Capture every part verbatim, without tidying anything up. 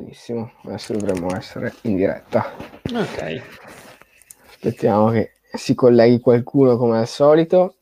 Benissimo, adesso dovremmo essere in diretta. Ok. Aspettiamo che si colleghi qualcuno come al solito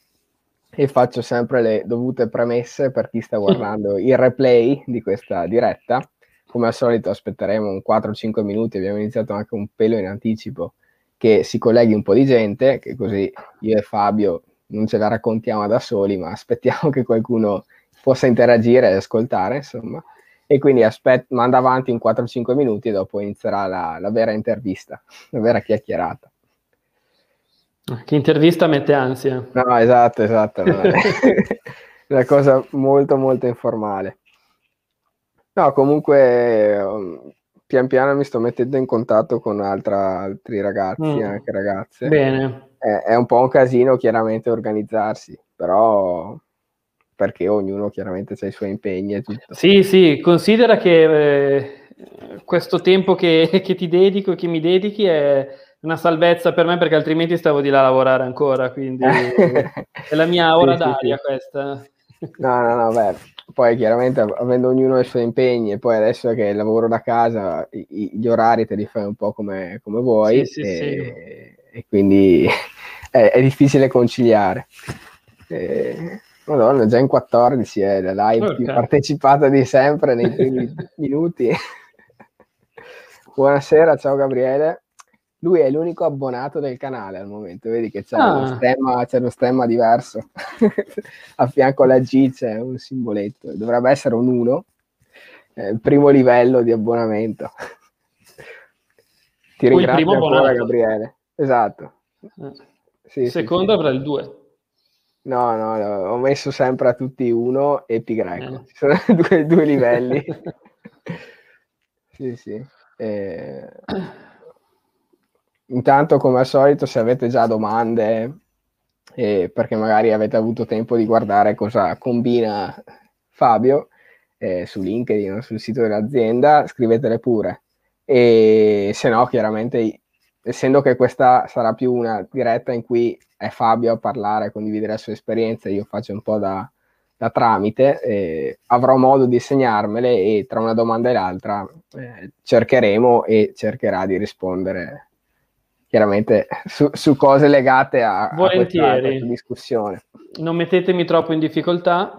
e faccio sempre le dovute premesse per chi sta guardando il replay di questa diretta. Come al solito aspetteremo un quattro cinque minuti, abbiamo iniziato anche un pelo in anticipo, che si colleghi un po' di gente, che così io e Fabio non ce la raccontiamo da soli, ma aspettiamo che qualcuno possa interagire e ascoltare, insomma. E quindi aspet- manda avanti in quattro cinque minuti e dopo inizierà la, la vera intervista, la vera chiacchierata. Chi intervista mette ansia. No, esatto, esatto. Una cosa molto, molto informale. No, comunque, pian piano mi sto mettendo in contatto con altra, altri ragazzi, mm. anche ragazze. Bene. È, è un po' un casino, chiaramente, organizzarsi, però... perché ognuno chiaramente ha i suoi impegni e tutto. Sì, sì, considera che eh, questo tempo che, che ti dedico, che mi dedichi, è una salvezza per me, perché altrimenti stavo di là a lavorare ancora, quindi è la mia ora sì, d'aria sì, sì. questa. No, no, no, beh, poi chiaramente avendo ognuno i suoi impegni, e poi adesso che lavoro da casa, i, gli orari te li fai un po' come, come vuoi, sì, sì, e, sì. e quindi è, è difficile conciliare. E... Madonna, già in quattordici è la live okay. più partecipata di sempre nei primi minuti. Buonasera, ciao Gabriele. Lui è l'unico abbonato del canale al momento, vedi che c'è, ah. uno, stemma, c'è uno stemma diverso. A fianco alla G c'è un simboletto, dovrebbe essere un uno, eh, il primo livello di abbonamento. Ti ringrazio ancora Gabriele. Esatto. Sì, secondo sì, avrà sì. il due. No, no, no, ho messo sempre a tutti uno e pi greco. Ci sono due, due livelli. Sì, sì. E... Intanto, come al solito, se avete già domande, eh, perché magari avete avuto tempo di guardare cosa combina Fabio eh, su LinkedIn o sul sito dell'azienda, scrivetele pure. E se no, chiaramente... essendo che questa sarà più una diretta in cui è Fabio a parlare, a condividere la sua esperienza, io faccio un po' da, da tramite, eh, avrò modo di segnarmele e tra una domanda e l'altra eh, cercheremo e cercherà di rispondere chiaramente su, su cose legate a, a questa discussione. Non mettetemi troppo in difficoltà.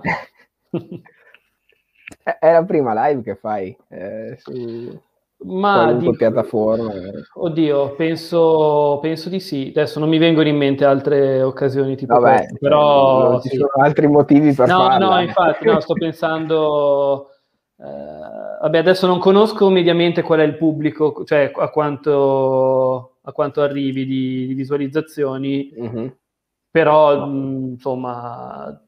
è, è la prima live che fai eh, su... Ma di piattaforma. Oddio, penso, penso di sì. Adesso non mi vengono in mente altre occasioni tipo Vabbè, questa, però non ci sì. sono altri motivi per no, farla. No, infatti, no, sto pensando. Eh, vabbè, adesso non conosco mediamente qual è il pubblico, cioè a quanto, a quanto arrivi di, di visualizzazioni, mm-hmm. però mh, insomma,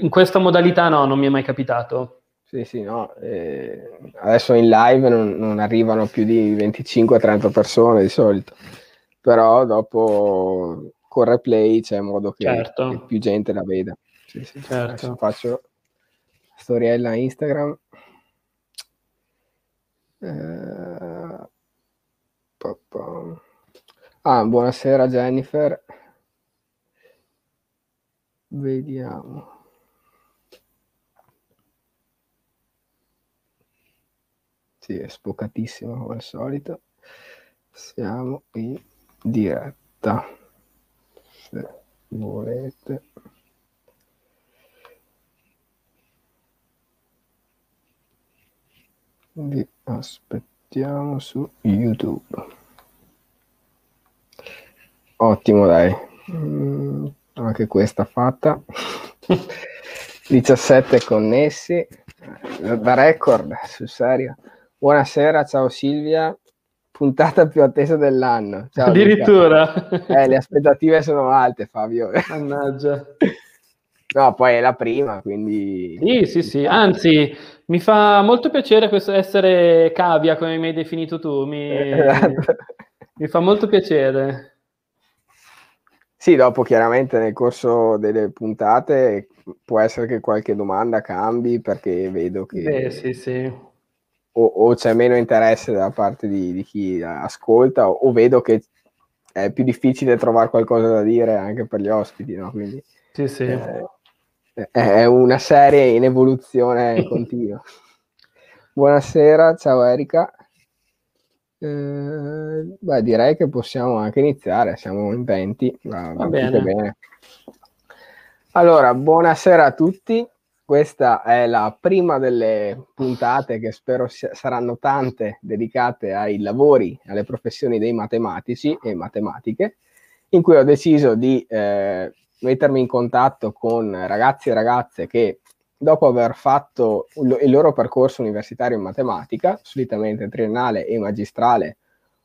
in questa modalità no, non mi è mai capitato. Sì, sì, no, eh, adesso in live non, non arrivano più di venticinque a trenta persone di solito, però dopo con replay c'è modo che, certo. che più gente la veda. Sì, sì, certo. Adesso faccio storiella Instagram. Eh, ah, buonasera Jennifer. Vediamo. Sì, è sbocatissimo come al solito. Siamo in diretta. Se volete. Vi aspettiamo su YouTube. Ottimo, dai. Mm, anche questa fatta. diciassette connessi. Da record, sul serio. Buonasera, ciao Silvia, puntata più attesa dell'anno. Ciao, addirittura. Eh, le aspettative sono alte, Fabio. Mannaggia. No, poi è la prima, quindi... Sì, sì, sì, anzi, mi fa molto piacere questo essere cavia, come mi hai definito tu, mi, esatto. mi fa molto piacere. Sì, dopo chiaramente nel corso delle puntate può essere che qualche domanda cambi, perché vedo che... Beh, sì, sì. O, o c'è meno interesse da parte di, di chi ascolta, o, o vedo che è più difficile trovare qualcosa da dire anche per gli ospiti, no? Quindi sì, sì. Eh, è una serie in evoluzione continua. Buonasera, ciao Erika. Eh, beh, direi che possiamo anche iniziare, siamo in venti. Va, va bene. bene. Allora, buonasera a tutti. Questa è la prima delle puntate, che spero si- saranno tante, dedicate ai lavori, alle professioni dei matematici e matematiche, in cui ho deciso di eh, mettermi in contatto con ragazzi e ragazze che, dopo aver fatto il loro percorso universitario in matematica, solitamente triennale e magistrale,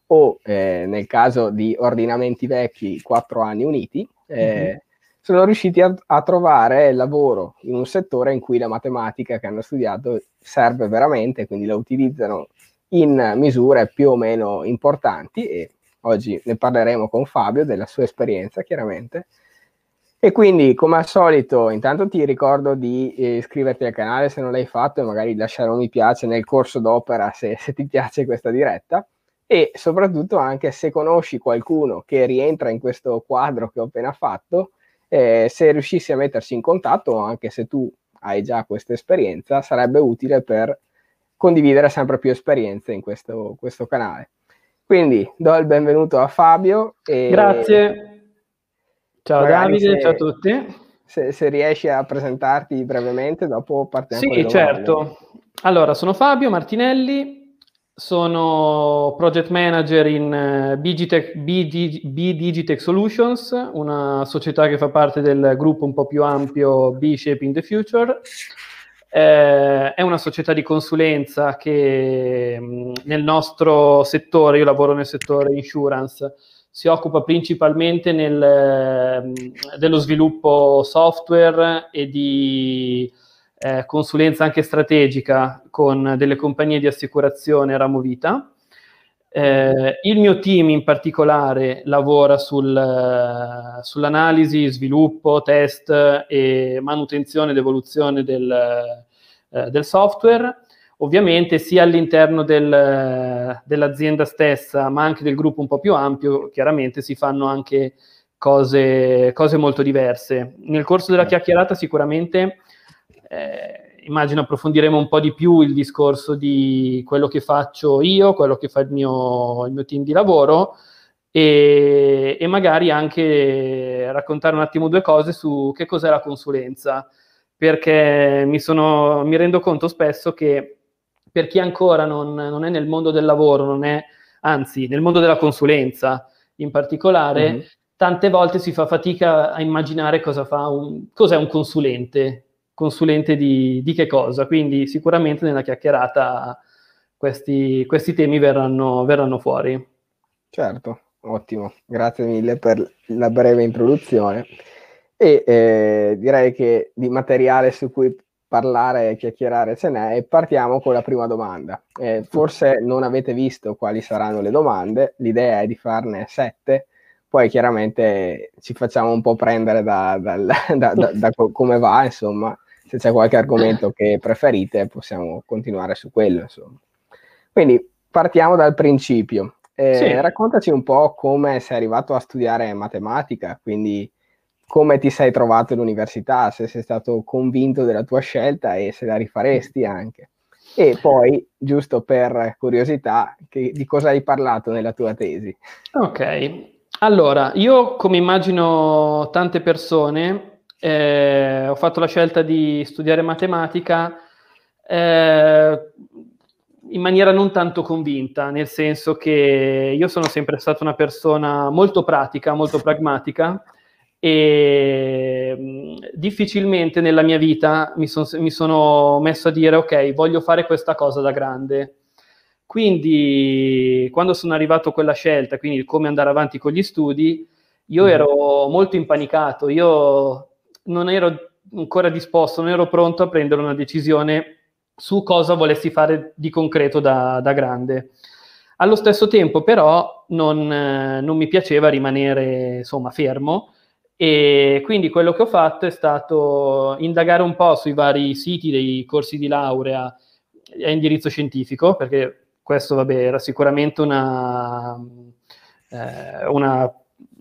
o eh, nel caso di ordinamenti vecchi, quattro anni uniti, eh, mm-hmm. sono riusciti a, a trovare lavoro in un settore in cui la matematica che hanno studiato serve veramente, quindi la utilizzano in misure più o meno importanti, e oggi ne parleremo con Fabio della sua esperienza, chiaramente. E quindi, come al solito, intanto ti ricordo di eh, iscriverti al canale se non l'hai fatto, e magari lasciare un mi piace nel corso d'opera se, se ti piace questa diretta, e soprattutto anche se conosci qualcuno che rientra in questo quadro che ho appena fatto. Eh, se riuscissi a mettersi in contatto, anche se tu hai già questa esperienza, sarebbe utile per condividere sempre più esperienze in questo, questo canale. Quindi do il benvenuto a Fabio. E grazie, ciao Davide, se, ciao a tutti. Se, se riesci a presentarti brevemente, dopo partiamo. Sì, certo. Allora, sono Fabio Martinelli, sono project manager in B Digitech, B Digitech Solutions, una società che fa parte del gruppo un po' più ampio Be Shaping the Future. Eh, è una società di consulenza che mh, nel nostro settore, io lavoro nel settore insurance, si occupa principalmente nel, mh, dello sviluppo software e di Eh, consulenza anche strategica con delle compagnie di assicurazione Ramo Vita. Eh, il mio team in particolare lavora sul, sull'analisi, sviluppo, test e manutenzione ed evoluzione del, eh, del software, ovviamente sia all'interno del, dell'azienda stessa, ma anche del gruppo un po' più ampio. Chiaramente si fanno anche cose, cose molto diverse. Nel corso della chiacchierata sicuramente Eh, immagino approfondiremo un po' di più il discorso di quello che faccio io, quello che fa il mio, il mio team di lavoro, e, e magari anche raccontare un attimo due cose su che cos'è la consulenza, perché mi, sono, mi rendo conto spesso che per chi ancora non, non è nel mondo del lavoro, non è, anzi nel mondo della consulenza in particolare, mm-hmm. tante volte si fa fatica a immaginare cosa fa un, cos'è un consulente. Consulente di, di che cosa? Quindi sicuramente nella chiacchierata questi, questi temi verranno, verranno fuori. Certo, ottimo. Grazie mille per la breve introduzione. E eh, direi che di materiale su cui parlare e chiacchierare ce n'è, e partiamo con la prima domanda. Eh, forse non avete visto quali saranno le domande, l'idea è di farne sette. Poi chiaramente ci facciamo un po' prendere da, da, da, da, da come va, insomma. Se c'è qualche argomento che preferite, possiamo continuare su quello, insomma. Quindi partiamo dal principio. Eh, sì. Raccontaci un po' come sei arrivato a studiare matematica, quindi come ti sei trovato all'università, se sei stato convinto della tua scelta e se la rifaresti anche. E poi, giusto per curiosità, che, di cosa hai parlato nella tua tesi? Ok. Allora, io, come immagino tante persone, eh, ho fatto la scelta di studiare matematica eh, in maniera non tanto convinta, nel senso che io sono sempre stata una persona molto pratica, molto pragmatica, e mh, difficilmente nella mia vita mi, son, mi sono messo a dire ok, voglio fare questa cosa da grande. Quindi quando sono arrivato a quella scelta, quindi come andare avanti con gli studi, io ero molto impanicato, io non ero ancora disposto, non ero pronto a prendere una decisione su cosa volessi fare di concreto da, da grande. Allo stesso tempo però non, non mi piaceva rimanere, insomma, fermo, e quindi quello che ho fatto è stato indagare un po' sui vari siti dei corsi di laurea a indirizzo scientifico, perché questo, vabbè, era sicuramente una, eh, una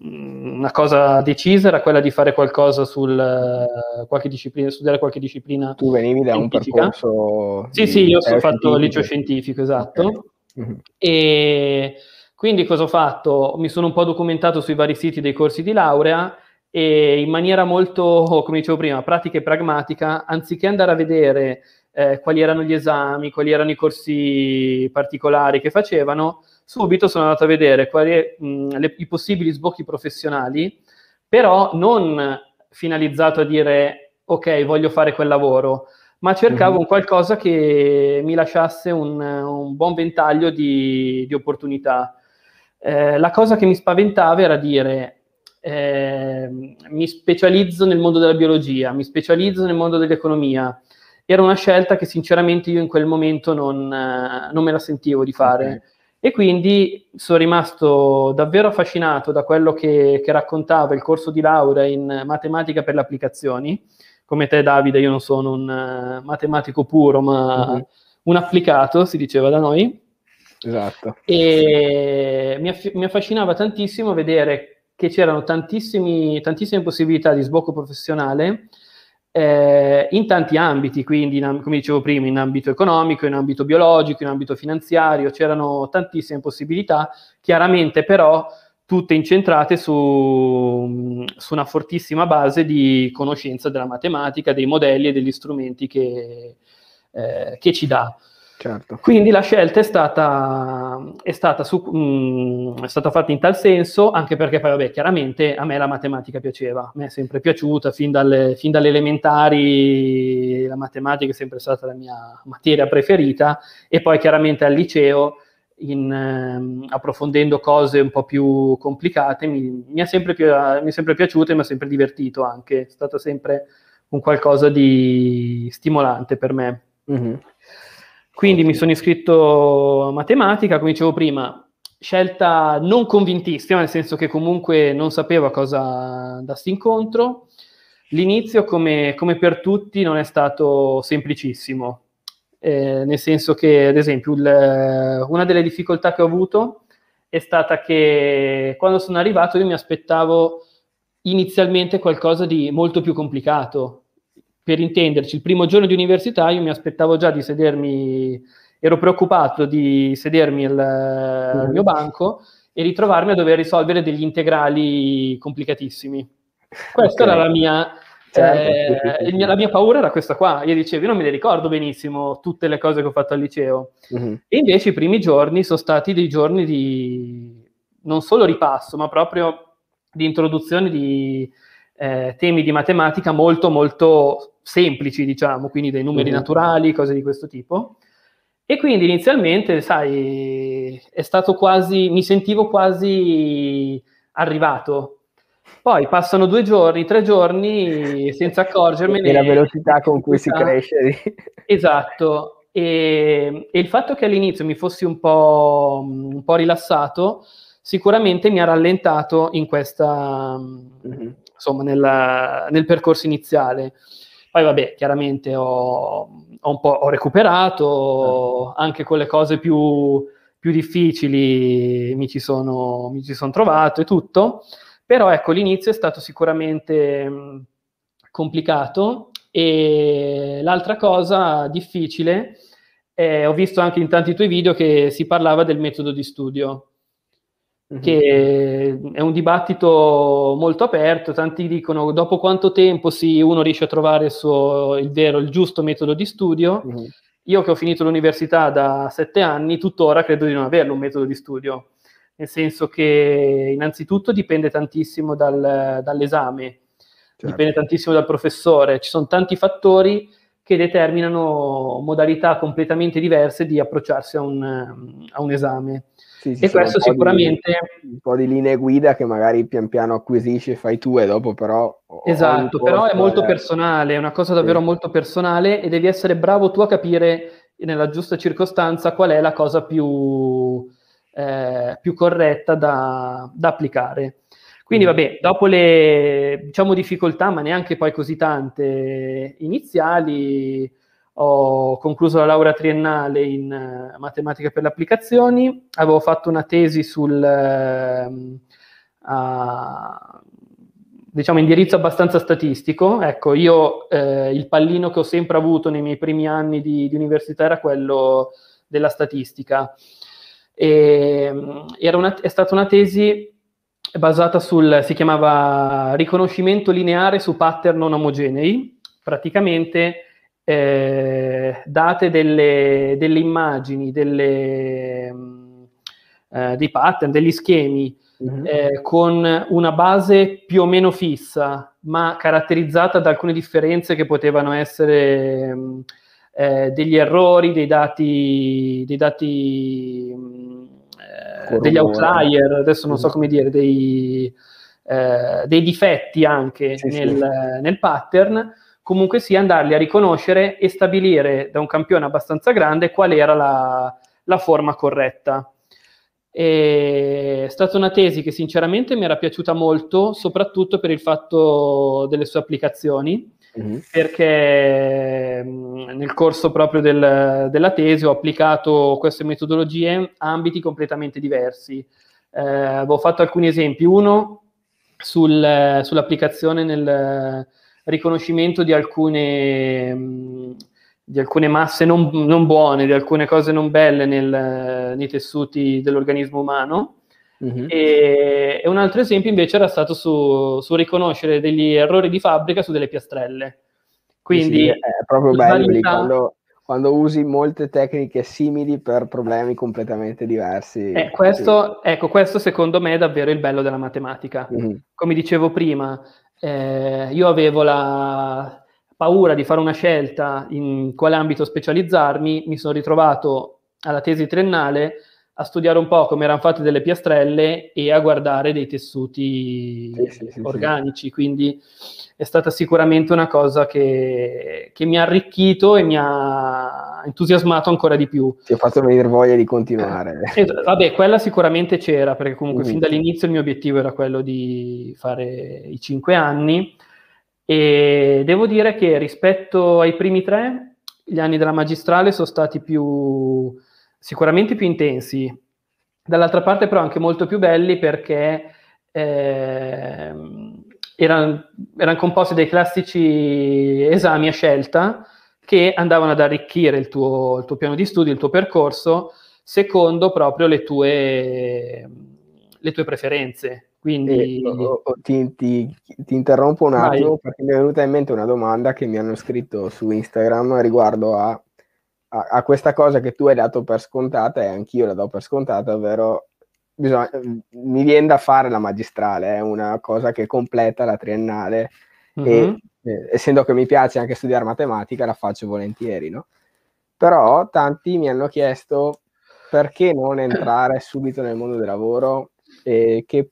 una cosa decisa era quella di fare qualcosa sul qualche disciplina, studiare qualche disciplina. Tu venivi da scientifica. Un percorso? Sì, sì, io ho fatto liceo scientifico, esatto. Okay. Mm-hmm. E quindi cosa ho fatto? Mi sono un po' documentato sui vari siti dei corsi di laurea e in maniera molto, come dicevo prima, pratica e pragmatica, anziché andare a vedere eh, quali erano gli esami, quali erano i corsi particolari che facevano, subito sono andato a vedere quali, mh, le, i possibili sbocchi professionali, però non finalizzato a dire ok, voglio fare quel lavoro, ma cercavo mm-hmm. un qualcosa che mi lasciasse un, un buon ventaglio di, di opportunità. Eh, la cosa che mi spaventava era dire Eh, mi specializzo nel mondo della biologia, mi specializzo nel mondo dell'economia. Era una scelta che sinceramente io in quel momento non, eh, non me la sentivo di fare. Okay. E quindi sono rimasto davvero affascinato da quello che, che raccontava il corso di laurea in matematica per le applicazioni. Come te, Davide, io non sono un uh, matematico puro, ma mm-hmm. un applicato, si diceva da noi. Esatto. E mi, aff- mi affascinava tantissimo vedere che c'erano tantissime possibilità di sbocco professionale eh, in tanti ambiti, quindi in, come dicevo prima, in ambito economico, in ambito biologico, in ambito finanziario, c'erano tantissime possibilità, chiaramente però tutte incentrate su, su una fortissima base di conoscenza della matematica, dei modelli e degli strumenti che, eh, che ci dà. Certo. Quindi la scelta è stata, è, stata su, mh, è stata fatta in tal senso, anche perché poi vabbè, chiaramente a me la matematica piaceva, a me è sempre piaciuta, fin dalle, fin dalle elementari la matematica è sempre stata la mia materia preferita e poi chiaramente al liceo, in, ehm, approfondendo cose un po' più complicate, mi, mi, è sempre pi- mi è sempre piaciuta e mi ha sempre divertito anche, è stata sempre un qualcosa di stimolante per me. Mm-hmm. Quindi mi sono iscritto a matematica, come dicevo prima, scelta non convintissima, nel senso che comunque non sapevo a cosa andassi incontro. L'inizio, come, come per tutti, non è stato semplicissimo, eh, nel senso che, ad esempio, il, una delle difficoltà che ho avuto è stata che quando sono arrivato io mi aspettavo inizialmente qualcosa di molto più complicato. Per intenderci, il primo giorno di università io mi aspettavo già di sedermi, ero preoccupato di sedermi al, al mio banco e ritrovarmi a dover risolvere degli integrali complicatissimi. Questa okay. era la mia, certo. eh, la mia paura era questa qua. Io dicevo, io non me le ricordo benissimo tutte le cose che ho fatto al liceo. Mm-hmm. E invece i primi giorni sono stati dei giorni di non solo ripasso, ma proprio di introduzione di eh, temi di matematica molto molto semplici, diciamo, quindi dei numeri naturali, cose di questo tipo. E quindi inizialmente, sai, è stato quasi, mi sentivo quasi arrivato. Poi passano due giorni, tre giorni, senza accorgermene. E la velocità con cui si cresce. Esatto. E, e il fatto che all'inizio mi fossi un po', un po' rilassato, sicuramente mi ha rallentato in questa, insomma, nella, nel percorso iniziale. Poi vabbè, chiaramente ho, ho un po' ho recuperato, anche con le cose più, più difficili mi ci sono, mi ci sono trovato e tutto, però ecco, l'inizio è stato sicuramente mh, complicato. E l'altra cosa difficile, eh, ho visto anche in tanti tuoi video che si parlava del metodo di studio, che è un dibattito molto aperto, tanti dicono dopo quanto tempo sì, uno riesce a trovare il, suo, il vero, il giusto metodo di studio. Mm-hmm. Io che ho finito l'università da sette anni, tuttora credo di non averlo un metodo di studio, nel senso che innanzitutto dipende tantissimo dal, dall'esame, certo. dipende tantissimo dal professore, ci sono tanti fattori che determinano modalità completamente diverse di approcciarsi a un, a un esame. Sì, e questo un sicuramente di, un po' di linee guida che magari pian piano acquisisci e fai tu e dopo però esatto, però è molto personale, è una cosa davvero sì. molto personale e devi essere bravo tu a capire nella giusta circostanza qual è la cosa più, eh, più corretta da, da applicare. Quindi vabbè, dopo le diciamo difficoltà, ma neanche poi così tante iniziali, ho concluso la laurea triennale in uh, matematica per le applicazioni, avevo fatto una tesi sul, uh, a, diciamo, indirizzo abbastanza statistico. Ecco, io eh, il pallino che ho sempre avuto nei miei primi anni di, di università era quello della statistica. E, era una, è stata una tesi basata sul, si chiamava riconoscimento lineare su pattern non omogenei, praticamente eh, date delle, delle immagini, delle, eh, dei pattern, degli schemi, mm-hmm. eh, con una base più o meno fissa, ma caratterizzata da alcune differenze che potevano essere eh, degli errori, dei dati... Dei dati degli outlier, adesso non so come dire, dei, eh, dei difetti anche sì, nel, sì. nel pattern, comunque sì, andarli a riconoscere e stabilire da un campione abbastanza grande qual era la, la forma corretta. E è stata una tesi che sinceramente mi era piaciuta molto, soprattutto per il fatto delle sue applicazioni, mm-hmm. perché mh, nel corso proprio del, della tesi ho applicato queste metodologie a ambiti completamente diversi. Eh, avevo fatto alcuni esempi, uno sul, sull'applicazione nel riconoscimento di alcune... Mh, di alcune masse non, non buone, di alcune cose non belle nel, nei tessuti dell'organismo umano, mm-hmm. e, e un altro esempio invece era stato su, su riconoscere degli errori di fabbrica su delle piastrelle. Quindi sì, sì, è proprio bello quando, quando usi molte tecniche simili per problemi completamente diversi. Eh, questo, sì. Ecco, questo secondo me è davvero il bello della matematica. Mm-hmm. Come dicevo prima, eh, io avevo la... paura di fare una scelta in quale ambito specializzarmi, mi sono ritrovato alla tesi triennale a studiare un po' come erano fatte delle piastrelle e a guardare dei tessuti sì, sì, sì, organici, sì. Quindi è stata sicuramente una cosa che, che mi ha arricchito e mi ha entusiasmato ancora di più. Ti ho fatto venire voglia di continuare. Eh, vabbè, quella sicuramente c'era, perché comunque mm. fin dall'inizio il mio obiettivo era quello di fare i cinque anni, e devo dire che rispetto ai primi tre, gli anni della magistrale sono stati più sicuramente più intensi, dall'altra parte però anche molto più belli, perché eh, erano, erano composti dai classici esami a scelta che andavano ad arricchire il tuo, il tuo piano di studio, il tuo percorso, secondo proprio le tue, le tue preferenze. Quindi eh, ti, ti, ti interrompo un attimo, vai. Perché mi è venuta in mente una domanda che mi hanno scritto su Instagram riguardo a, a, a questa cosa che tu hai dato per scontata, e anch'io la do per scontata, ovvero bisogna, mi viene da fare la magistrale, è eh, una cosa che completa la triennale, mm-hmm. e eh, essendo che mi piace anche studiare matematica la faccio volentieri, no? Però tanti mi hanno chiesto perché non entrare subito nel mondo del lavoro, eh, che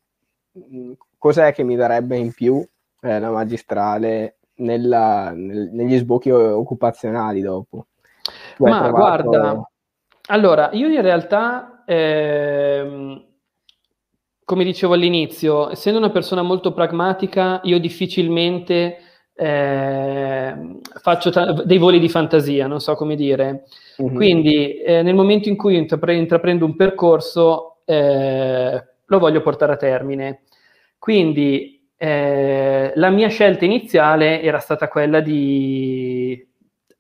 cos'è che mi darebbe in più eh, la magistrale nella, nel, negli sbocchi occupazionali dopo? L'hai Ma trovato... guarda, allora io in realtà, ehm, come dicevo all'inizio, essendo una persona molto pragmatica, io difficilmente eh, faccio t- dei voli di fantasia, non so come dire. Mm-hmm. Quindi eh, nel momento in cui intrapre- intraprendo un percorso, eh, lo voglio portare a termine. Quindi eh, la mia scelta iniziale era stata quella di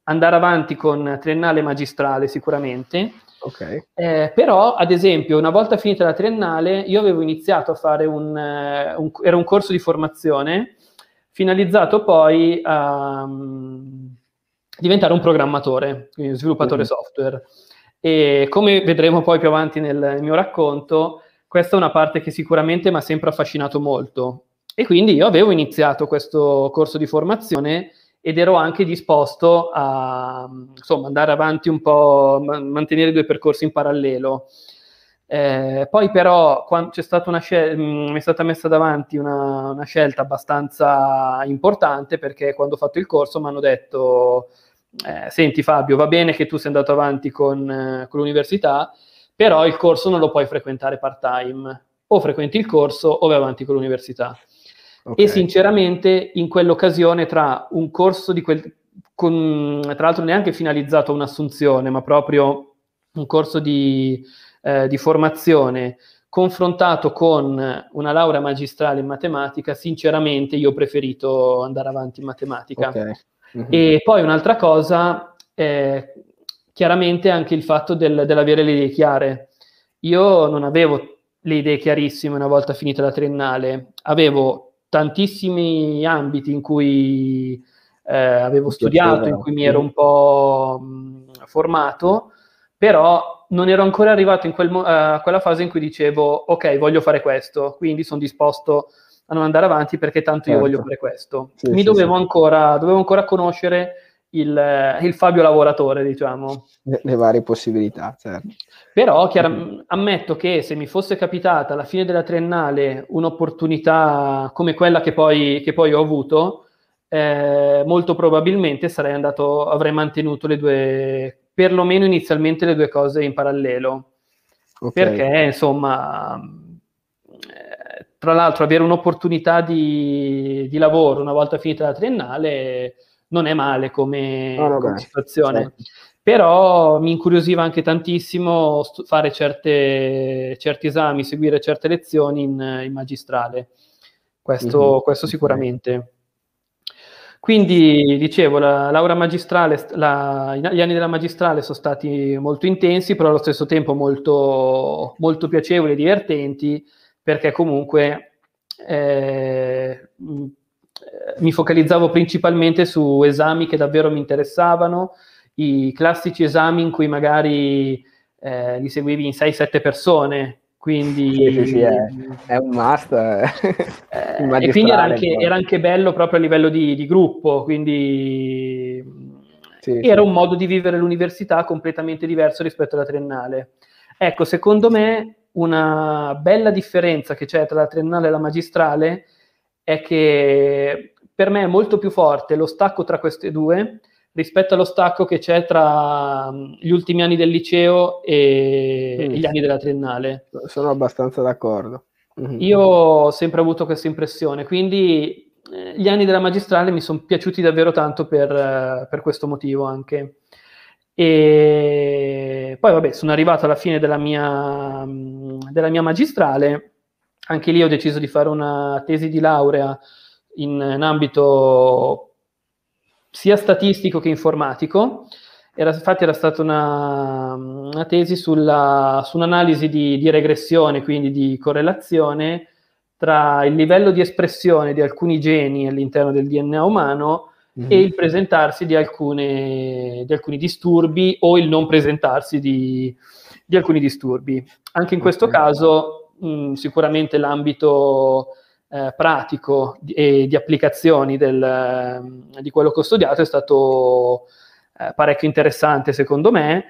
andare avanti con triennale e magistrale sicuramente, okay. eh, però ad esempio una volta finita la triennale io avevo iniziato a fare un, un era un corso di formazione finalizzato poi a um, diventare un programmatore, quindi un sviluppatore mm-hmm. software, e come vedremo poi più avanti nel, nel mio racconto, questa è una parte che sicuramente mi ha sempre affascinato molto, e quindi io avevo iniziato questo corso di formazione ed ero anche disposto a, insomma, andare avanti un po', mantenere i due percorsi in parallelo. Eh, poi però quando c'è stata una scel- mi è stata messa davanti una, una scelta abbastanza importante, perché quando ho fatto il corso mi hanno detto eh, senti Fabio, va bene che tu sei andato avanti con, eh, con l'università, però il corso non lo puoi frequentare part-time, o frequenti il corso o vai avanti con l'università. Okay. E sinceramente in quell'occasione tra un corso di quel... con, tra l'altro neanche finalizzato un'assunzione, ma proprio un corso di, eh, di formazione confrontato con una laurea magistrale in matematica, sinceramente io ho preferito andare avanti in matematica. Okay. Mm-hmm. E poi un'altra cosa è chiaramente anche il fatto del, dell'avere le idee chiare. Io non avevo le idee chiarissime una volta finita la triennale, avevo tantissimi ambiti in cui eh, avevo studiato, in cui mi ero un po' mh, formato, però non ero ancora arrivato in quel, uh, a quella fase in cui dicevo ok, voglio fare questo, quindi sono disposto a non andare avanti perché tanto certo. io voglio fare questo. Sì, mi sì, dovevo, sì. ancora, dovevo ancora conoscere il, il Fabio lavoratore, diciamo. Le, le varie possibilità, certo. Però chiaramente, ammetto che se mi fosse capitata alla fine della triennale un'opportunità come quella che poi, che poi ho avuto, eh, molto probabilmente sarei andato, avrei mantenuto le due, perlomeno inizialmente le due cose in parallelo. Okay. Perché, insomma, eh, tra l'altro avere un'opportunità di, di lavoro una volta finita la triennale non è male come, oh, come situazione. Certo. Però mi incuriosiva anche tantissimo stu- fare certe, certi esami, seguire certe lezioni in, in magistrale. Questo, mm-hmm. questo sicuramente. Quindi, dicevo, la laurea magistrale, la, gli anni della magistrale sono stati molto intensi, però allo stesso tempo molto, molto piacevoli e divertenti, perché comunque eh, mi focalizzavo principalmente su esami che davvero mi interessavano, i classici esami in cui magari eh, li seguivi in sei sette persone, quindi sì, sì, sì, è, è un must eh. Eh, e quindi era anche, era anche bello proprio a livello di, di gruppo, quindi sì, era sì. un modo di vivere l'università completamente diverso rispetto alla triennale. Ecco, secondo me una bella differenza che c'è tra la triennale e la magistrale è che per me è molto più forte lo stacco tra queste due rispetto allo stacco che c'è tra gli ultimi anni del liceo e mm. gli anni della triennale. Sono abbastanza d'accordo. Mm-hmm. Io ho sempre avuto questa impressione, quindi eh, gli anni della magistrale mi sono piaciuti davvero tanto per, eh, per questo motivo anche. E poi vabbè, sono arrivato alla fine della mia, mh, della mia magistrale, anche lì ho deciso di fare una tesi di laurea in, in ambito sia statistico che informatico. Era, infatti era stata una, una tesi sulla, su un'analisi di, di regressione, quindi di correlazione tra il livello di espressione di alcuni geni all'interno del D N A umano mm-hmm. e il presentarsi di, alcune, di alcuni disturbi o il non presentarsi di, di alcuni disturbi. Anche in questo okay. caso mh, sicuramente l'ambito Eh, pratico e di applicazioni del, di quello che ho studiato è stato eh, parecchio interessante secondo me,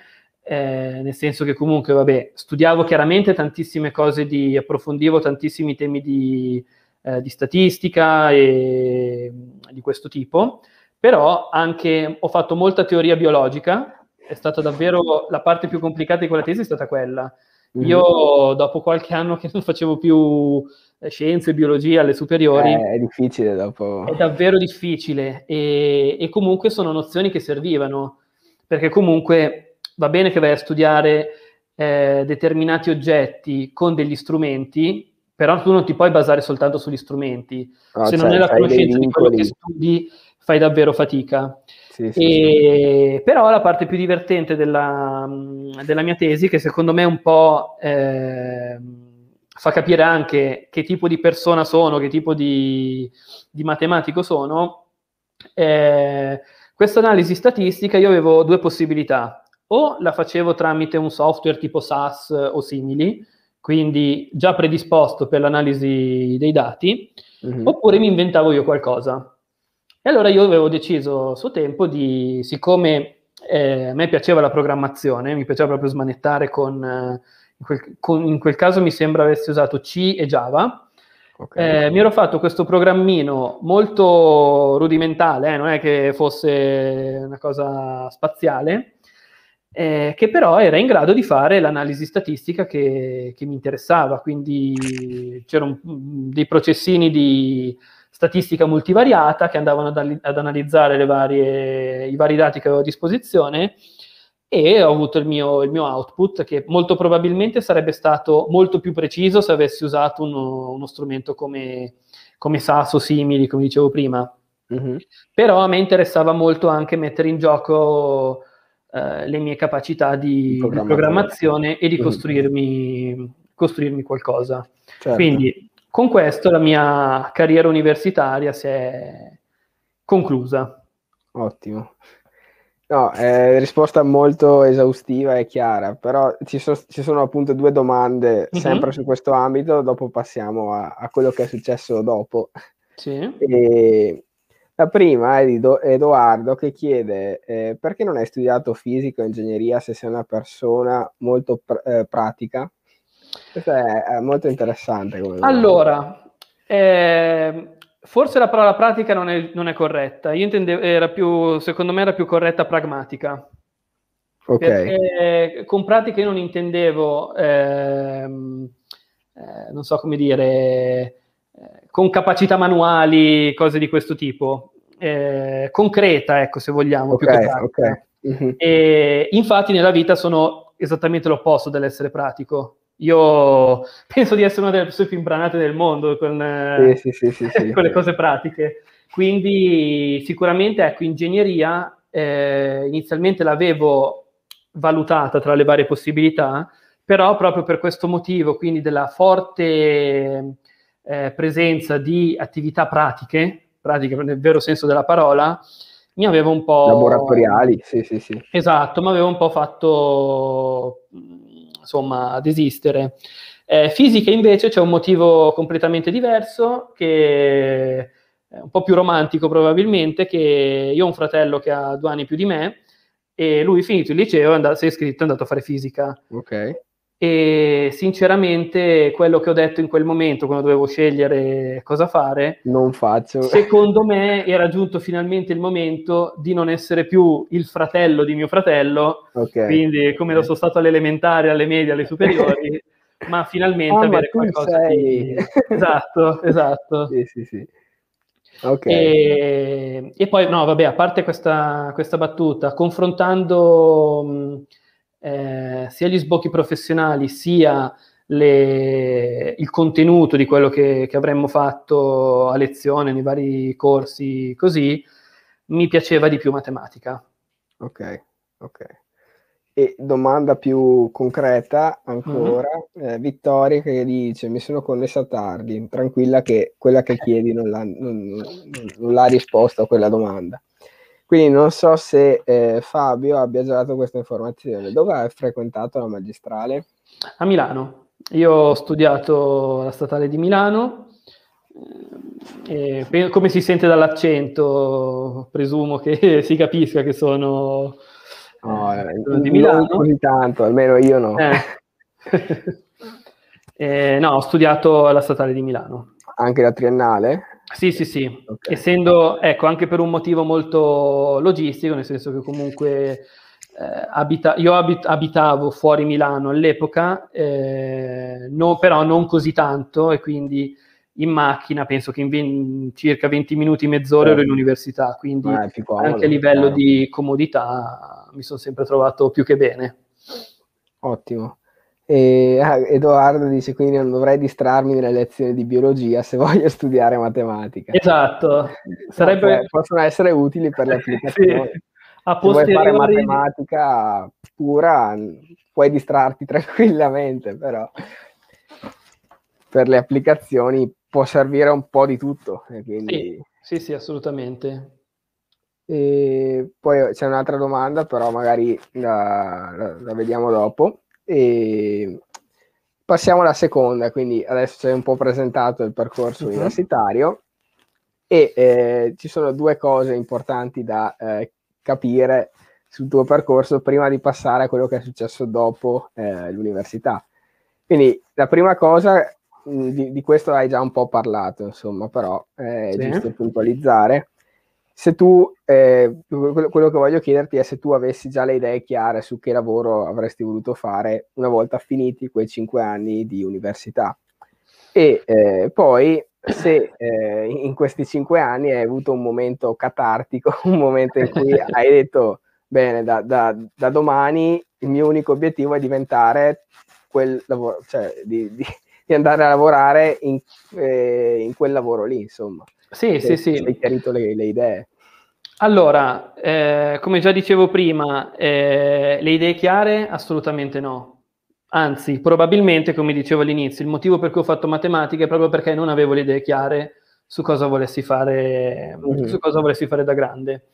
eh, nel senso che comunque vabbè, studiavo chiaramente tantissime cose, di, approfondivo tantissimi temi di, eh, di statistica e di questo tipo, però anche ho fatto molta teoria biologica, è stata davvero la parte più complicata di quella tesi, è stata quella. Io dopo qualche anno che non facevo più scienze e biologia alle superiori eh, è difficile dopo. È davvero difficile e, e comunque sono nozioni che servivano, perché comunque va bene che vai a studiare eh, determinati oggetti con degli strumenti, però tu non ti puoi basare soltanto sugli strumenti, no, se cioè, non è la conoscenza di quello che studi fai davvero fatica. Sì, sì, e, sì. Però la parte più divertente della, della mia tesi, che secondo me un po' eh, fa capire anche che tipo di persona sono, che tipo di, di matematico sono, eh, questa analisi statistica io avevo due possibilità: o la facevo tramite un software tipo SAS o simili, quindi già predisposto per l'analisi dei dati, mm-hmm. oppure mi inventavo io qualcosa. E allora io avevo deciso a suo tempo di, siccome eh, a me piaceva la programmazione, mi piaceva proprio smanettare con, eh, in, quel, con in quel caso mi sembra avessi usato C e Java, okay. eh, mi ero fatto questo programmino molto rudimentale, eh, non è che fosse una cosa spaziale, eh, che però era in grado di fare l'analisi statistica che, che mi interessava, quindi c'erano dei processini di statistica multivariata che andavano ad, ad analizzare le varie, i vari dati che avevo a disposizione e ho avuto il mio, il mio output, che molto probabilmente sarebbe stato molto più preciso se avessi usato uno, uno strumento come, come SaaS o simili, come dicevo prima. Mm-hmm. Però a me interessava molto anche mettere in gioco eh, le mie capacità di programmazione e di mm-hmm. costruirmi, costruirmi qualcosa. Certo. Quindi con questo la mia carriera universitaria si è conclusa. Ottimo. No, eh, risposta molto esaustiva e chiara, però ci, so, ci sono appunto due domande mm-hmm. sempre su questo ambito, dopo passiamo a, a quello che è successo dopo. Sì. E la prima è di Do- Edoardo che chiede eh, perché non hai studiato fisica o ingegneria se sei una persona molto pr- eh, pratica? Questo è, è molto interessante. Come allora, eh... forse la parola pratica non è, non è corretta. Io intendevo, era più, secondo me era più corretta pragmatica. Ok. Perché con pratica io non intendevo, ehm, eh, non so come dire, eh, con capacità manuali, cose di questo tipo. Eh, concreta, ecco, se vogliamo, okay, più che pratica. Okay. Mm-hmm. E infatti nella vita sono esattamente l'opposto dell'essere pratico. Io penso di essere una delle persone più imbranate del mondo con, sì, sì, sì, sì, con le cose pratiche, quindi sicuramente ecco ingegneria eh, inizialmente l'avevo valutata tra le varie possibilità, però proprio per questo motivo, quindi della forte eh, presenza di attività pratiche, pratiche nel vero senso della parola, mi aveva un po'... Laboratoriali, sì, sì, sì. Esatto, mi aveva un po' fatto... insomma, desistere. Eh, fisica invece c'è un motivo completamente diverso, che è un po' più romantico probabilmente, che io ho un fratello che ha due anni più di me e lui finito il liceo è andato, si è iscritto, è andato a fare fisica. Ok. E sinceramente quello che ho detto in quel momento, quando dovevo scegliere cosa fare, non faccio. Secondo me era giunto finalmente il momento di non essere più il fratello di mio fratello, okay. Quindi come lo sono stato alle elementari, alle medie, alle superiori, ma finalmente ah, avere ma qualcosa sei. Di... Esatto, esatto. Sì, sì, sì. Okay. E... e poi, no, vabbè, a parte questa, questa battuta, confrontando... Mh, Eh, sia gli sbocchi professionali sia le, il contenuto di quello che, che avremmo fatto a lezione nei vari corsi così, mi piaceva di più matematica. Ok, ok. E domanda più concreta ancora, mm-hmm. eh, Vittoria che dice mi sono connessa tardi, tranquilla che quella che chiedi non l'ha, non, non l'ha risposto a quella domanda. Quindi non so se eh, Fabio abbia già dato questa informazione. Dove hai frequentato la magistrale? A Milano. Io ho studiato alla Statale di Milano. E come si sente dall'accento, presumo che si capisca che sono no, eh, di Milano. Non così tanto, almeno io no. Eh. eh, no, ho studiato alla Statale di Milano. Anche la triennale? Sì, sì, sì. Okay. Essendo, ecco, anche per un motivo molto logistico, nel senso che comunque eh, abita- io abit- abitavo fuori Milano all'epoca, eh, no, però non così tanto, e quindi in macchina penso che in, ve- in circa venti minuti, mezz'ora eh. ero in università, quindi eh, comodo, anche a livello di comodità mi sono sempre trovato più che bene. Ottimo. E, ah, Edoardo dice quindi non dovrei distrarmi nelle lezioni di biologia se voglio studiare matematica. Esatto, sarebbe... no, possono essere utili per l'applicazione. Sì. A posteriori... se vuoi fare matematica pura puoi distrarti tranquillamente, però per le applicazioni può servire un po' di tutto, quindi... sì, sì, sì, assolutamente. E poi c'è un'altra domanda, però magari la, la, la vediamo dopo. E passiamo alla seconda, quindi adesso ci hai un po' presentato il percorso uh-huh. universitario e eh, ci sono due cose importanti da eh, capire sul tuo percorso prima di passare a quello che è successo dopo eh, l'università. Quindi la prima cosa, di, di questo hai già un po' parlato, insomma, però eh, sì. è giusto puntualizzare. Se tu, eh, quello che voglio chiederti è se tu avessi già le idee chiare su che lavoro avresti voluto fare una volta finiti quei cinque anni di università. E eh, poi se eh, in questi cinque anni hai avuto un momento catartico, un momento in cui hai detto bene, da, da, da domani il mio unico obiettivo è diventare quel lavoro, cioè di, di, di andare a lavorare in, eh, in quel lavoro lì, insomma. Sì, se, sì, sì. Hai chiarito le, le idee. Allora, eh, come già dicevo prima, eh, le idee chiare? Assolutamente no. Anzi, probabilmente, come dicevo all'inizio, il motivo per cui ho fatto matematica è proprio perché non avevo le idee chiare su cosa volessi fare, mm-hmm. su cosa volessi fare da grande.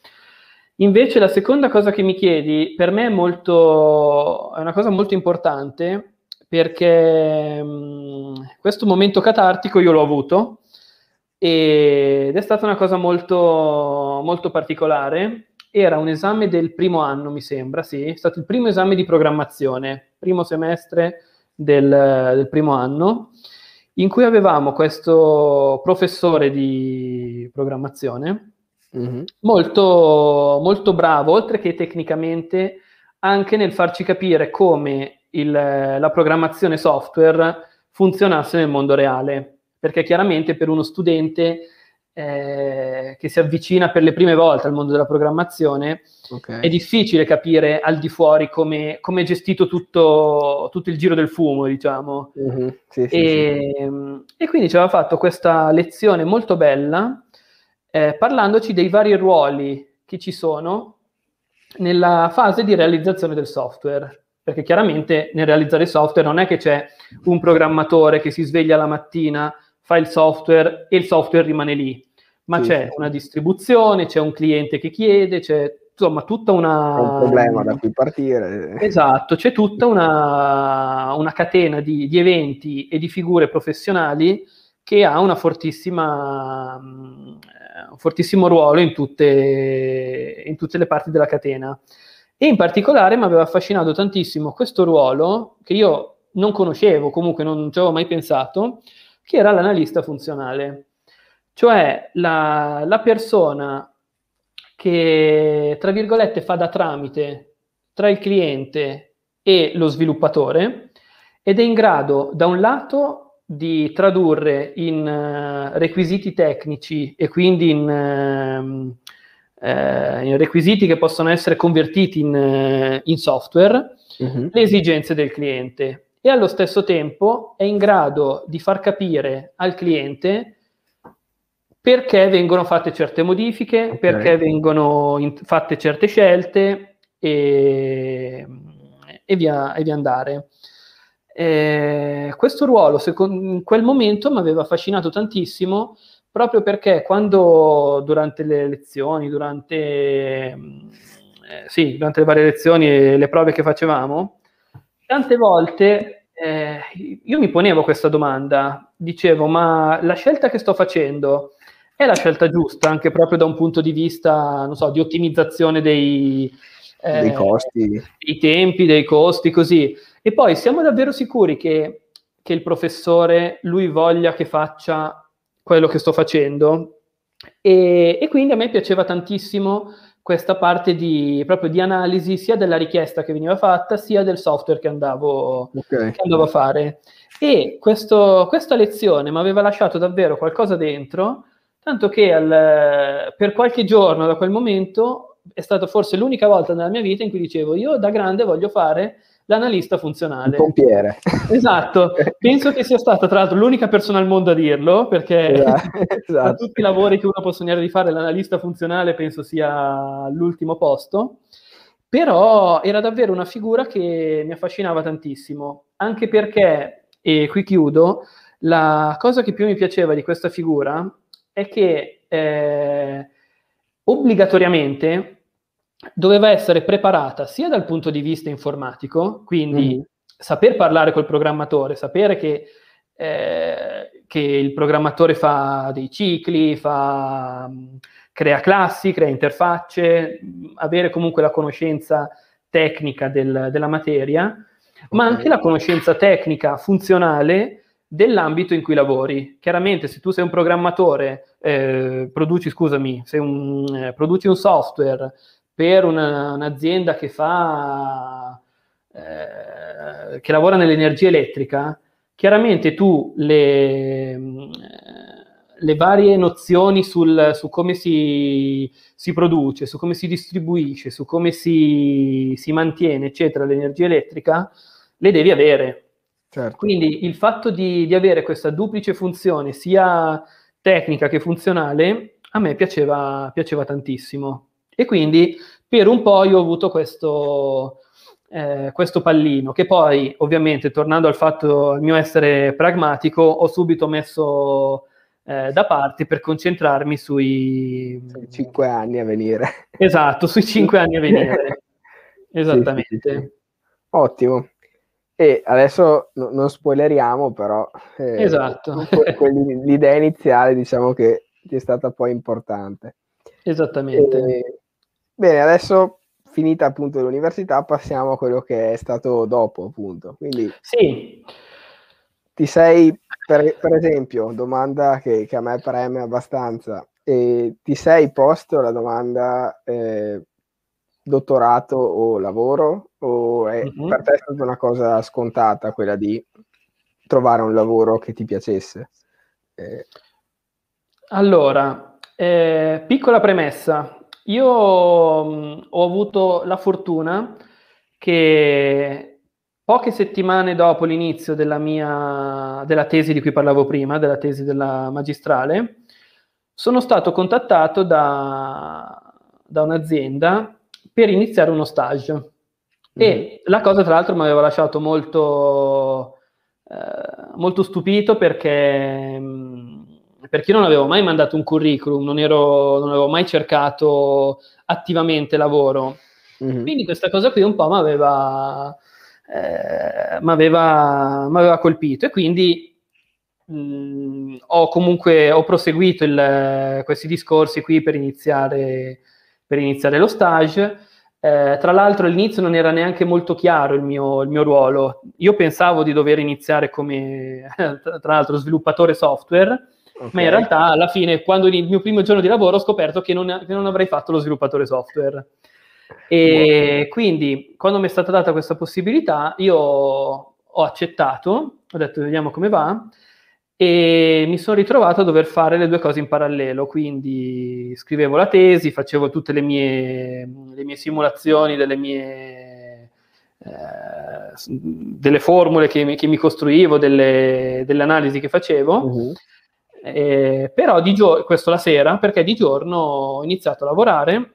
Invece la seconda cosa che mi chiedi, per me è, molto, è una cosa molto importante, perché mh, questo momento catartico io l'ho avuto, ed è stata una cosa molto, molto particolare. Era un esame del primo anno, mi sembra, sì, è stato il primo esame di programmazione, primo semestre del, del primo anno, in cui avevamo questo professore di programmazione, mm-hmm. molto, molto bravo, oltre che tecnicamente, anche nel farci capire come il, la programmazione software funzionasse nel mondo reale. Perché chiaramente per uno studente eh, che si avvicina per le prime volte al mondo della programmazione, okay. è difficile capire al di fuori come è gestito tutto, tutto il giro del fumo, diciamo. Mm-hmm. Sì, sì, e, sì. e quindi ci aveva fatto questa lezione molto bella, eh, parlandoci dei vari ruoli che ci sono nella fase di realizzazione del software. Perché chiaramente nel realizzare software non è che c'è un programmatore che si sveglia la mattina, fa il software e il software rimane lì, ma sì, c'è sì. una distribuzione, c'è un cliente che chiede, c'è insomma tutta una... C'è un problema da cui partire. Esatto, c'è tutta una, una catena di, di eventi e di figure professionali che ha una fortissima, un fortissimo ruolo in tutte, in tutte le parti della catena. E in particolare mi aveva affascinato tantissimo questo ruolo, che io non conoscevo, comunque non ci avevo mai pensato, che era l'analista funzionale, cioè la, la persona che, tra virgolette, fa da tramite tra il cliente e lo sviluppatore, ed è in grado, da un lato, di tradurre in uh, requisiti tecnici e quindi in... Uh, Eh, in requisiti che possono essere convertiti in, in software, uh-huh. le esigenze del cliente, e allo stesso tempo è in grado di far capire al cliente perché vengono fatte certe modifiche, okay. perché vengono in, fatte certe scelte e, e, via, e via andare. Eh, questo ruolo secondo, in quel momento mi aveva affascinato tantissimo, proprio perché quando durante le lezioni, durante, eh, sì, durante le varie lezioni e le prove che facevamo, tante volte eh, io mi ponevo questa domanda, dicevo, ma la scelta che sto facendo è la scelta giusta, anche proprio da un punto di vista, non so, di ottimizzazione dei, eh, dei costi, dei tempi, dei costi, così. E poi siamo davvero sicuri che, che il professore, lui voglia che faccia quello che sto facendo? E, e quindi a me piaceva tantissimo questa parte di, proprio di analisi sia della richiesta che veniva fatta, sia del software che andavo, okay. che andavo a fare. E questo, questa lezione mi aveva lasciato davvero qualcosa dentro, tanto che al, per qualche giorno da quel momento è stata forse l'unica volta nella mia vita in cui dicevo, io da grande voglio fare l'analista funzionale. Il pompiere. Esatto, penso che sia stata tra l'altro l'unica persona al mondo a dirlo, perché esatto, esatto. a tutti i lavori che uno può sognare di fare l'analista funzionale penso sia l'ultimo posto, però era davvero una figura che mi affascinava tantissimo, anche perché, e qui chiudo, la cosa che più mi piaceva di questa figura è che eh, obbligatoriamente doveva essere preparata sia dal punto di vista informatico, quindi mm. saper parlare col programmatore, sapere che, eh, che il programmatore fa dei cicli, fa, crea classi, crea interfacce, avere comunque la conoscenza tecnica del, della materia, okay. ma anche la conoscenza tecnica funzionale dell'ambito in cui lavori. Chiaramente se tu sei un programmatore, eh, produci, scusami, sei un, eh, produci un software per una, un'azienda che fa eh, che lavora nell'energia elettrica, chiaramente tu le, le varie nozioni sul, su come si, si produce, su come si distribuisce, su come si, si mantiene, eccetera, l'energia elettrica, le devi avere. Certo. Quindi il fatto di, di avere questa duplice funzione, sia tecnica che funzionale, a me piaceva, piaceva tantissimo. E quindi per un po' io ho avuto questo... Eh, questo pallino, che poi ovviamente, tornando al fatto, al mio essere pragmatico, ho subito messo eh, da parte per concentrarmi sui cinque anni a venire. Esatto, sui cinque anni a venire. Esattamente. Sì, sì, sì. Ottimo. E adesso no, non spoileriamo, però eh, esatto. L'idea iniziale, diciamo, che ti è stata poi importante. Esattamente. E, bene, adesso finita appunto l'università, passiamo a quello che è stato dopo, appunto. Quindi sì, ti sei, per, per esempio, domanda che, che a me preme abbastanza, e ti sei posto la domanda eh, dottorato o lavoro, o è, mm-hmm. per te è stata una cosa scontata quella di trovare un lavoro che ti piacesse? Eh. Allora, eh, piccola premessa. Io mh, ho avuto la fortuna che poche settimane dopo l'inizio della mia della tesi di cui parlavo prima, della tesi della magistrale, sono stato contattato da, da un'azienda per iniziare uno stage. Mm. E la cosa, tra l'altro, mi aveva lasciato molto, eh, molto stupito, perché... Mh, perché io non avevo mai mandato un curriculum, non, ero, non avevo mai cercato attivamente lavoro. Mm-hmm. Quindi questa cosa qui un po' mi aveva eh, m'aveva, m'aveva colpito, e quindi mh, ho comunque ho proseguito il, questi discorsi qui per iniziare, per iniziare lo stage. Eh, tra l'altro all'inizio non era neanche molto chiaro il mio, il mio ruolo. Io pensavo di dover iniziare come, tra l'altro, sviluppatore software. Okay. Ma in realtà alla fine, quando il mio primo giorno di lavoro, ho scoperto che non, che non avrei fatto lo sviluppatore software. E quindi quando mi è stata data questa possibilità, io ho accettato, ho detto vediamo come va, e mi sono ritrovato a dover fare le due cose in parallelo. Quindi scrivevo la tesi, facevo tutte le mie, le mie simulazioni delle mie... Eh, delle formule che mi, che mi costruivo, delle, delle analisi che facevo. Uh-huh. Eh, però di giorno, questo la sera, perché di giorno ho iniziato a lavorare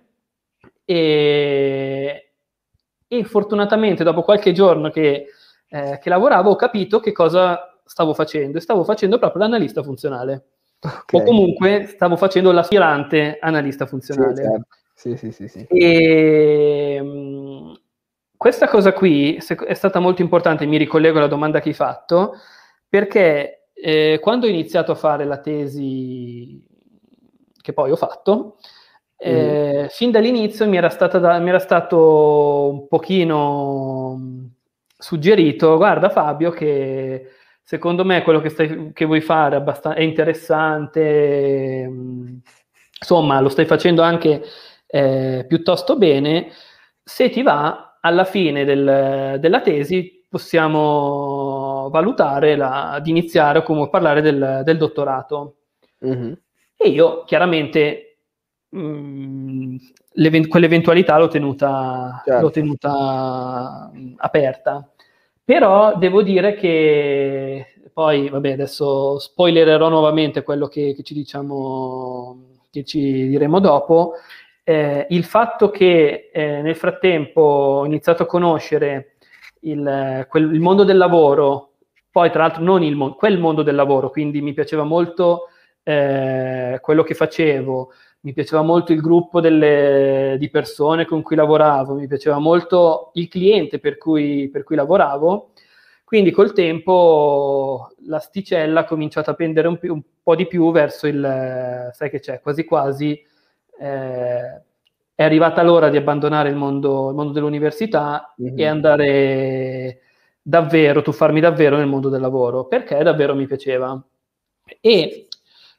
e, e fortunatamente dopo qualche giorno che, eh, che lavoravo, ho capito che cosa stavo facendo, e stavo facendo proprio l'analista funzionale. Okay. O comunque stavo facendo l'aspirante analista funzionale. Sì, certo. Sì, sì, sì, sì. E, mh, questa cosa qui se, è stata molto importante, mi ricollego alla domanda che hai fatto, perché Eh, quando ho iniziato a fare la tesi che poi ho fatto, eh, mm. fin dall'inizio mi era, stata da, mi era stato un pochino suggerito: guarda Fabio, che secondo me quello che, stai, che vuoi fare è, abbast- è interessante, insomma lo stai facendo anche eh, piuttosto bene, se ti va alla fine del, della tesi possiamo... valutare la, di iniziare o comunque parlare del, del dottorato. Mm-hmm. E io chiaramente mh, quell'eventualità l'ho tenuta, certo. l'ho tenuta mh, aperta, però devo dire che poi, vabbè, adesso spoilererò nuovamente quello che, che ci diciamo, che ci diremo dopo. Eh, il fatto che eh, nel frattempo ho iniziato a conoscere il, quel, il mondo del lavoro, poi tra l'altro non il mondo, quel mondo del lavoro, quindi mi piaceva molto eh, quello che facevo, mi piaceva molto il gruppo delle, di persone con cui lavoravo, mi piaceva molto il cliente per cui, per cui lavoravo, quindi col tempo l'asticella ha cominciato a pendere un, un po' di più verso il, sai che c'è, quasi quasi eh, è arrivata l'ora di abbandonare il mondo, il mondo dell'università, mm-hmm. e andare... davvero, tuffarmi davvero nel mondo del lavoro, perché davvero mi piaceva. E